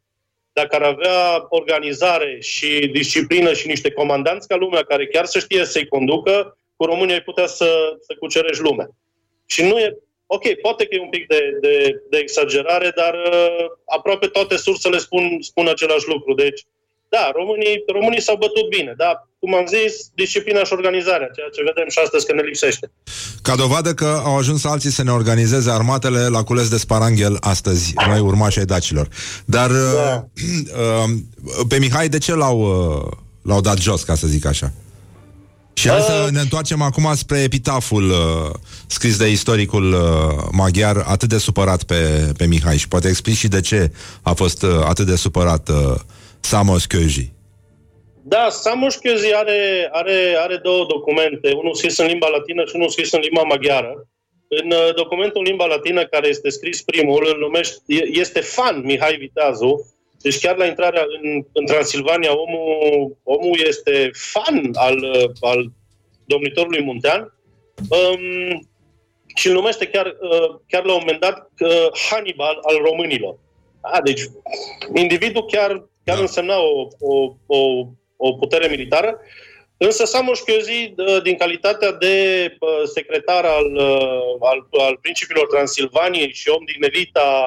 dacă ar avea organizare și disciplină și niște comandanți ca lumea care chiar să știe să-i conducă, cu România ai putea să, să cucerești lumea. Și nu e... Ok, poate că e un pic de, de, de exagerare, dar uh, aproape toate sursele spun, spun același lucru. Deci, da, românii, românii s-au bătut bine, dar, cum am zis, disciplina și organizarea, ceea ce vedem și astăzi că ne lipsește. Ca dovadă că au ajuns alții să ne organizeze armatele la cules de sparanghel astăzi, noi urmași ai dacilor. Dar uh, da. uh, pe Mihai de ce l-au, uh, l-au dat jos, ca să zic așa? Și hai să ne întoarcem acum spre epitaful uh, scris de istoricul uh, maghiar atât de supărat pe, pe Mihai. Și poate explici și de ce a fost uh, atât de supărat uh, Szamosközy. Da, Szamosközy are, are, are două documente, unul scris în limba latină și unul scris în limba maghiară. În uh, documentul în limba latină, care este scris primul, îl numește, este fan Mihai Viteazu. Deci chiar la intrarea în, în Transilvania, omul, omul este fan al, al domnitorului muntean um, și îl numește chiar, chiar la un moment dat Hannibal al românilor. Ah, deci individul chiar, chiar însemna o, o, o, o putere militară, însă Szamosközy, din calitatea de secretar al, al, al principilor Transilvaniei și om din elita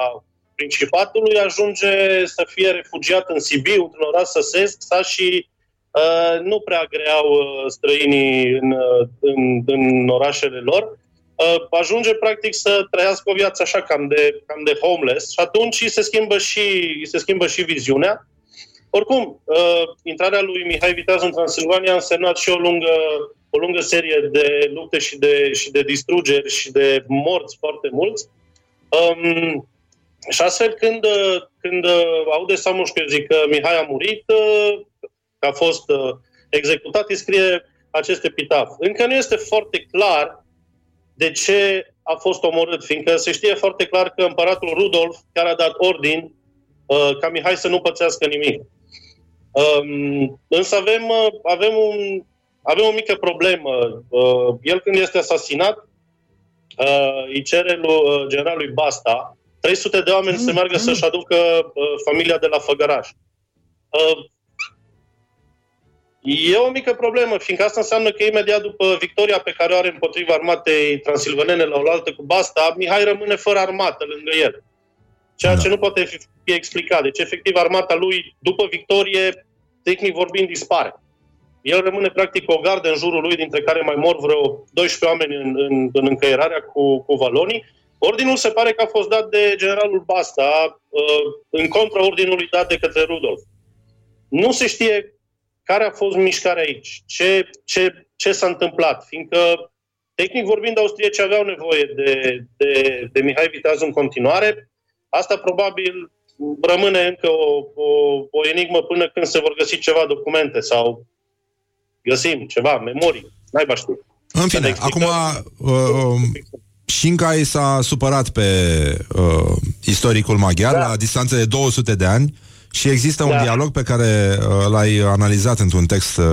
principatului, ajunge să fie refugiat în Sibiu, într-un oraș săsesc, sa și uh, nu prea greau străinii în, în, în orașele lor, uh, ajunge practic să trăiască o viață așa cam de, cam de homeless și atunci se schimbă și, se schimbă și viziunea. Oricum, uh, intrarea lui Mihai Viteazu în Transilvania a însemnat și o lungă, o lungă serie de lupte și de, și de distrugeri și de morți foarte mulți. Um, și astfel, când, când aude Szamosközy că Mihai a murit, că a fost executat, îi scrie acest epitaf. Încă nu este foarte clar de ce a fost omorât, fiindcă se știe foarte clar că împăratul Rudolf chiar a dat ordin ca Mihai să nu pățească nimic. Însă avem, avem, un, avem o mică problemă. El, când este asasinat, îi cere lui generalului Basta trei sute de oameni mm-hmm. să meargă să-și aducă familia de la Făgăraș. E o mică problemă, fiindcă asta înseamnă că imediat după victoria pe care o are împotriva armatei transilvanene la oaltă cu Basta, Mihai rămâne fără armată lângă el. Ceea ce nu poate fi explicat. Deci, efectiv, armata lui, după victorie, tehnic vorbind, dispare. El rămâne, practic, o gardă în jurul lui, dintre care mai mor vreo doisprezece oameni în, în, în încăierarea cu, cu valonii. Ordinul se pare că a fost dat de generalul Basta, în contra ordinului dat de către Rudolf. Nu se știe care a fost mișcarea aici, ce, ce, ce s-a întâmplat, fiindcă, tehnic vorbind, austriecii aveau nevoie de, de, de Mihai Viteazu în continuare. Asta probabil rămâne încă o, o, o enigmă până când se vor găsi ceva documente sau găsim ceva, memorii, naiba știu. În fine, acum uh, Șincai s-a supărat pe uh, istoricul maghiar da. la distanță de două sute de ani și există da. un dialog pe care uh, l-ai analizat într-un text uh,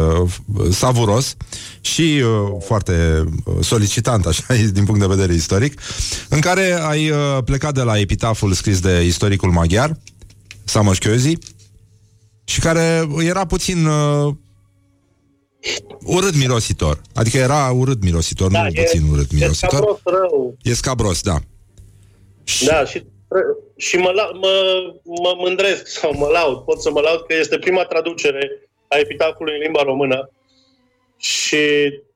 savuros și uh, foarte solicitant, așa, din punct de vedere istoric, în care ai uh, plecat de la epitaful scris de istoricul maghiar, Szamosközy, și care era puțin uh, urât mirositor. Adică era urât mirositor, da, nu e, puțin urât mirositor. E scabros rău. E scabros, da. Da, și... Și mă, mă, mă mândresc sau mă laud, pot să mă laud că este prima traducere a epitafului în limba română și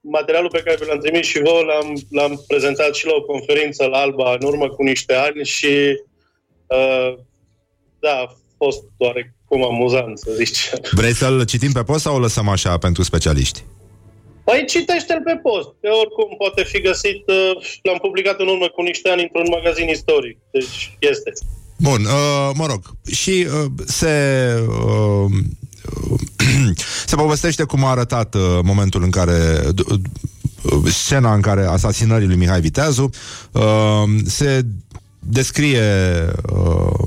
materialul pe care vi l-am trimis și vouă l-am, l-am prezentat și la o conferință la Alba în urmă cu niște ani și uh, da, a fost oarecum amuzant, să zici. Vrei să-l citim pe post sau o lăsăm așa pentru specialiști? Păi citește-l pe post, că oricum poate fi găsit, l-am publicat în urmă cu niște ani într-un magazin istoric, deci este. Bun, uh, mă rog, și uh, se, uh, se povestește cum a arătat uh, momentul în care... Uh, scena în care asasinării lui Mihai Viteazu uh, se... descrie uh,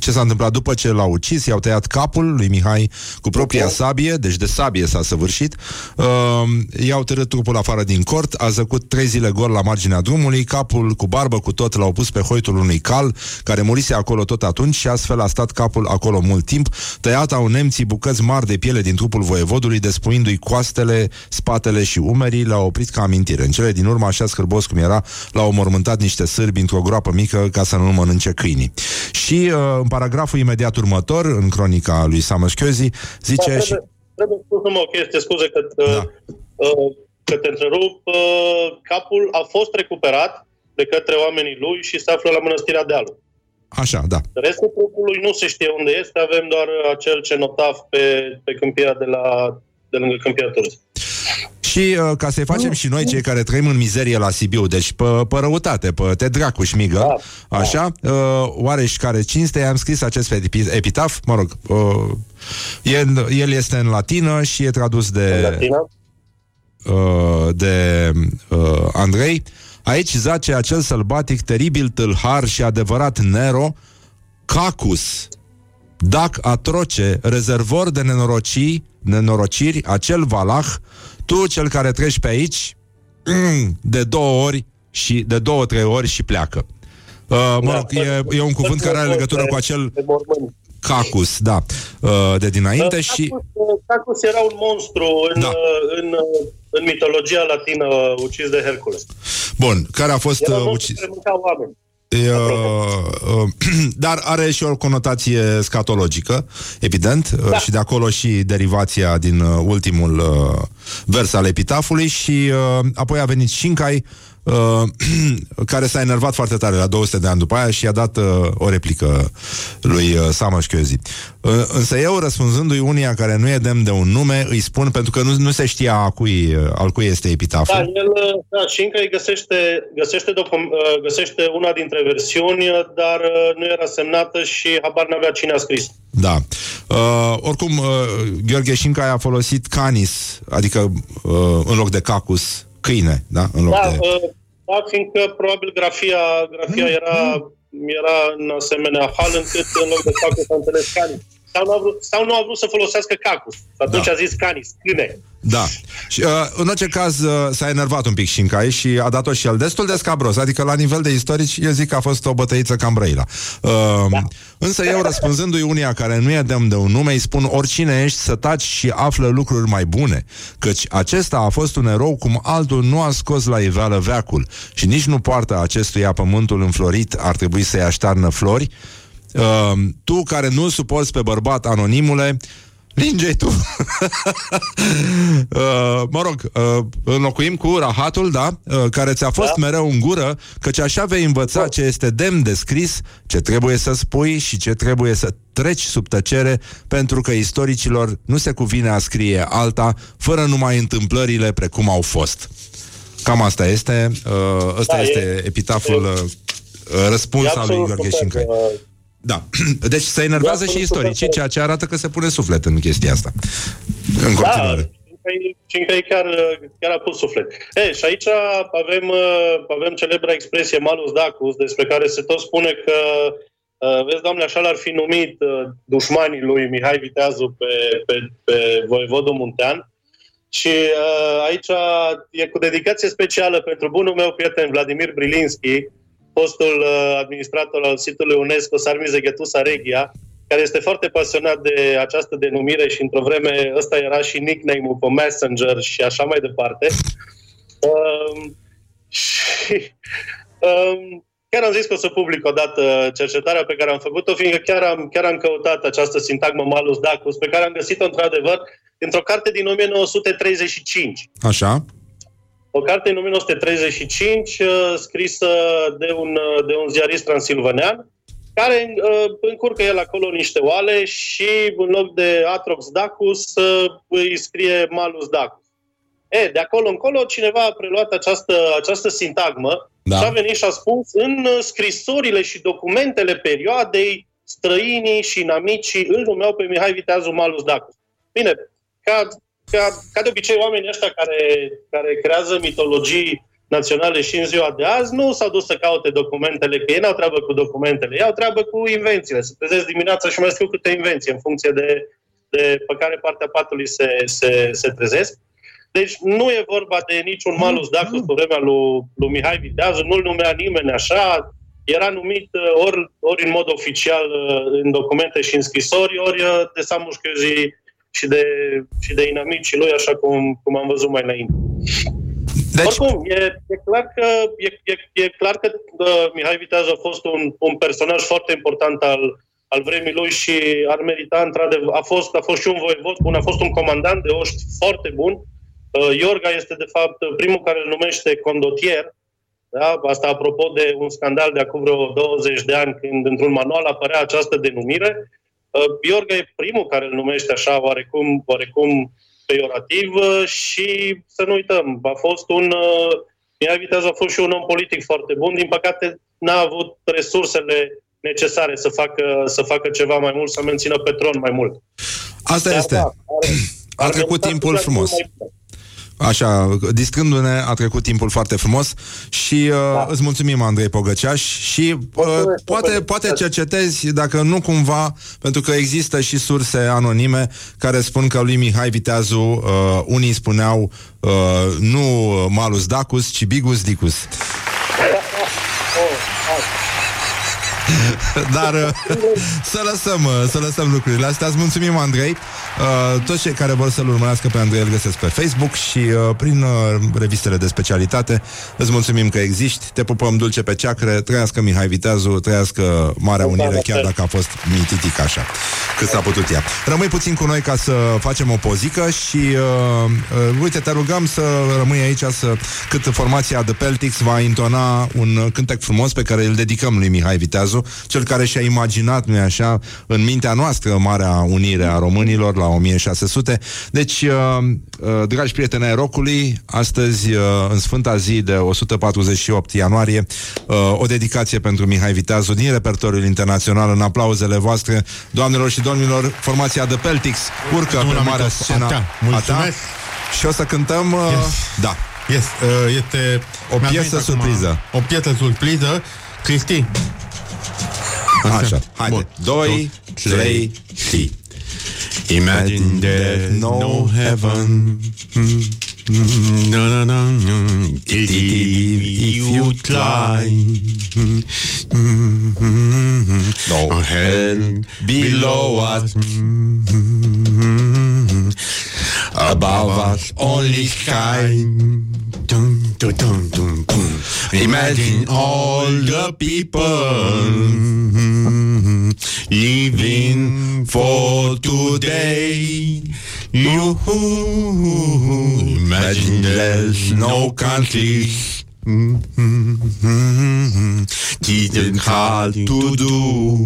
ce s-a întâmplat după ce l-au ucis, i-au tăiat capul lui Mihai cu propria sabie, deci de sabie s-a săvârșit, uh, i-au târât trupul afară din cort, a zăcut trei zile gol la marginea drumului, capul cu barbă cu tot l-au pus pe hoitul unui cal care murise acolo tot atunci și astfel a stat capul acolo mult timp. Tăiat au nemții bucăți mari de piele din trupul voievodului, despuindu-i coastele, spatele și umerii, l-au oprit ca amintire. În cele din urmă, așa scârbos cum era, l-au mormântat niște sârbi într-o groapă mică ca să nu mănânce câinii. Și uh, în paragraful imediat următor, în cronica lui Szamosközy, zice... Da, trebuie, și... trebuie spus numai o chestie, scuze că, da. uh, că te întrerup. Uh, capul a fost recuperat de către oamenii lui și se află la mănăstirea Dealu. Așa, da. Restul trupului nu se știe unde este, avem doar acel cenotaf pe, pe câmpia de la... de lângă Câmpia Turții. Și uh, ca să-i facem și noi, cei care trăim în mizerie la Sibiu, deci pe, pe răutate, pe te dracu șmigă, da, așa, uh, oareși care cinste, am scris acest epitaf, mă rog, uh, el, el este în latină și e tradus de, uh, de uh, Andrei. Aici zace acel sălbatic, teribil tâlhar și adevărat Nero, Cacus, dac atroce, rezervor de nenorocii, nenorociri, acel valah, tu, cel care treci pe aici, de două ori și de două, trei ori și pleacă. Uh, mă rog, e, e un cuvânt care are legătură cu acel Cacus, da, uh, de dinainte. Cacus, și... Cacus era un monstru în, da. în, în mitologia latină ucis de Hercules. Bun, care a fost ucis... Dar are și o conotație escatologică, evident, da. Și de acolo și derivația din ultimul vers al epitafului. Și apoi a venit Șincai, care s-a enervat foarte tare la două sute de ani după aia și i-a dat o replică lui Szamosközy. Însă eu, răspunzându-i unia care nu e demn de un nume, îi spun, pentru că nu, nu se știa a cui, al cui este epitaful. Da, el, da, Șincai găsește, găsește, docu- găsește una dintre versiuni, dar nu era semnată și habar n-avea cine a scris. Da. Uh, oricum, uh, Gheorghe Șincai a folosit canis, adică uh, în loc de cacus, câine, da? În loc da, de... uh, da, fiindcă probabil grafia, grafia mm, era... Mm. Era în asemenea hal încât în loc de cacus s-a înțeles canis. Sau nu a vrut, sau nu a vrut să folosească cacus. Atunci da. a zis canis, câine. Da. Și, uh, în orice caz uh, s-a enervat un pic Șincai și a dat-o și el destul de scabros. Adică la nivel de istorici eu zic că a fost o bătăiță cam Brăila. Uh, da. Însă eu, răspunzându-i unia care nu e demn de un nume, îi spun: oricine ești, să taci și află lucruri mai bune, căci acesta a fost un erou cum altul nu a scos la iveală veacul și nici nu poartă acestuia pământul înflorit, ar trebui să-i aștarnă flori. Uh, tu care nu suporți pe bărbat, anonimule, linge-i tu. uh, Mă rog, uh, înlocuim cu rahatul, da? Uh, care ți-a fost da. mereu în gură, căci așa vei învăța da. ce este demn de scris, ce trebuie să spui și ce trebuie să treci sub tăcere, pentru că istoricilor nu se cuvine a scrie alta, fără numai întâmplările precum au fost. Cam asta este uh, Asta da, este e, epitaful e, uh, răspuns al lui Gheorghe Șincai. Da. Deci se enervează și istoricii, ceea ce arată că se pune suflet în chestia asta. În continuare. Șincai chiar, chiar a pus suflet. E, și aici avem, avem celebra expresie malus dacus, despre care se tot spune că, vezi, Doamne, așa l-ar fi numit dușmanii lui Mihai Viteazu pe, pe, pe voievodul muntean. Și aici e cu dedicație specială pentru bunul meu prieten Vladimir Brilinski, fostul administrator al sitului UNESCO Sarmizegetusa Regia, care este foarte pasionat de această denumire și într-o vreme ăsta era și nickname-ul pe Messenger și așa mai departe. Um, și, um, chiar am zis că o să public odată cercetarea pe care am făcut-o, fiindcă chiar am, chiar am căutat această sintagmă malus dacus, pe care am găsit-o într-adevăr într-o carte din o mie nouă sute treizeci și cinci. Așa. O carte în o mie nouă sute treizeci și cinci, scrisă de un, de un ziarist transilvanean, care încurcă el acolo niște oale și în loc de Atrox Dacus îi scrie Malus Dacus. E, de acolo încolo cineva a preluat această, această sintagmă da. și a venit și a spus: în scrisorile și documentele perioadei, străinii și inamicii îl numeau pe Mihai Viteazu Malus Dacus. Bine, ca... Ca, ca de obicei, oamenii ăștia care, care creează mitologii naționale și în ziua de azi nu s-au dus să caute documentele, că ei n-au treabă cu documentele, ei au treabă cu invențiile. Se trezesc dimineața și mai scriu câte invenție în funcție de, de pe care partea patului se, se, se trezesc. Deci nu e vorba de niciun malus dacus pe vremea lui, lui Mihai Viteazu, nu-l numea nimeni așa, era numit ori, ori în mod oficial în documente și în scrisori, ori de Szamosközy și de, și de inamicii lui, așa cum, cum am văzut mai înainte. Deci... Oricum, e, e clar că, e, e, e clar că uh, Mihai Viteazu a fost un, un personaj foarte important al, al vremii lui și ar merita, într-adevăr, a fost, a fost și un voievod bun, a fost un comandant de oști foarte bun. Uh, Iorga este, de fapt, primul care îl numește condotier. Da? Asta apropo de un scandal de acum vreo douăzeci de ani, când într-un manual apărea această denumire. Iorga e primul care îl numește așa, oarecum, oarecum peiorativ, și să nu uităm, a fost un... Mihai Viteazu a fost și un om politic foarte bun, din păcate n-a avut resursele necesare să facă, să facă ceva mai mult, să mențină pe tron mai mult. Asta Dar este. Da, are, a trecut timpul frumos. Așa, discându-ne, a trecut timpul foarte frumos și uh, da. îți mulțumim, Andrei Pogăciaș, și uh, poate, poate cercetezi, dacă nu cumva, pentru că există și surse anonime care spun că lui Mihai Viteazu uh, unii spuneau uh, nu Malus Dacus, ci Bigus Dicus. Dar să lăsăm, să lăsăm lucrurile astea. Îți mulțumim, Andrei. Toți cei care vor să-l urmărească pe Andrei îl găsesc pe Facebook și prin revistele de specialitate. Îți mulțumim că existi. Te pupăm dulce pe ceacre. Trăiască Mihai Viteazu, trăiască Marea Unire, chiar dacă a fost mititic așa cât s-a putut ea. Rămâi puțin cu noi ca să facem o pozică și uh, uite, te rugăm să rămâi aici să, cât formația The Peltics va intona un cântec frumos pe care îl dedicăm lui Mihai Viteazu, cel care și-a imaginat, nu-i așa, în mintea noastră Marea Unire a Românilor la o mie șase sute. Deci, uh, uh, dragi prieteni ai rock-ului, astăzi, uh, în sfânta zi de o sută patruzeci și opt ianuarie, uh, o dedicație pentru Mihai Viteazu din repertoriul internațional. În aplauzele voastre, doamnelor și domnilor, formația The Peltics urcă pe marea scenă. Mulțumesc! Și o să cântăm... Uh, yes. Da. Yes. Uh, este o piesă surpriză. O piesă surpriză. Cristi. Așa. Haide. doi, trei, și. Imagine there's no heaven. No, no, no, no. If you climb no hell below us, above us only sky. Imagine all the people living for today. You imagine there's no countries, didn't hard to do,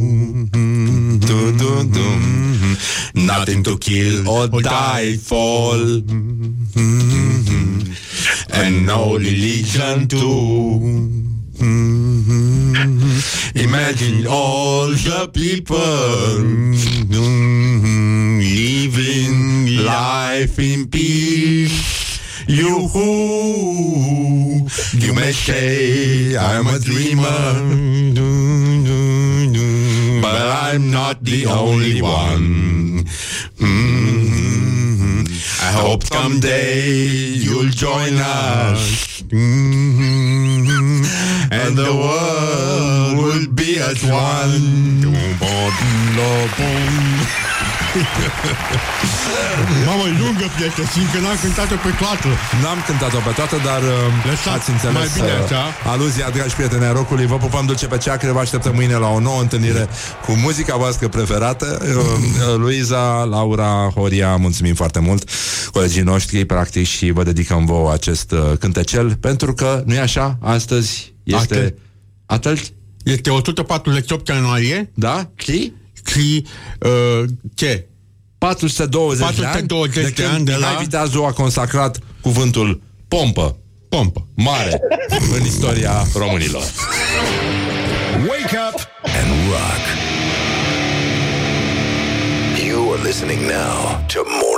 do, do, do. Nothing to kill or die for, and no religion too. Imagine all the people living life in peace. You, you may say I'm a dreamer, but I'm not the only one. Mm-hmm. I hope someday you'll join us. Mm-hmm. And the world will be as one. Mamă, e lungă piesă, fiindcă n-am cântat-o pe toată. N-am cântat-o pe toată, dar lăsați, ați înțeles mai bine, uh, aluzia, dragi prieteni ai rock-ului. Vă pupăm dulce pe ceacre, vă așteptăm mâine la o nouă întâlnire cu muzica voastră preferată. uh, Luiza, Laura, Horia, mulțumim foarte mult, colegii noștri, practic, și vă dedicăm vouă acest uh, cântecel, pentru că, nu-i așa, astăzi este atât? Este o sută patruzeci și opt ianuarie. Da? Și? Și uh, ce? patru sute douăzeci de ani de când Mihai la... Viteazu a consacrat cuvântul pompă. Pompă. Mare. În istoria românilor. Wake up and rock. You are listening now to more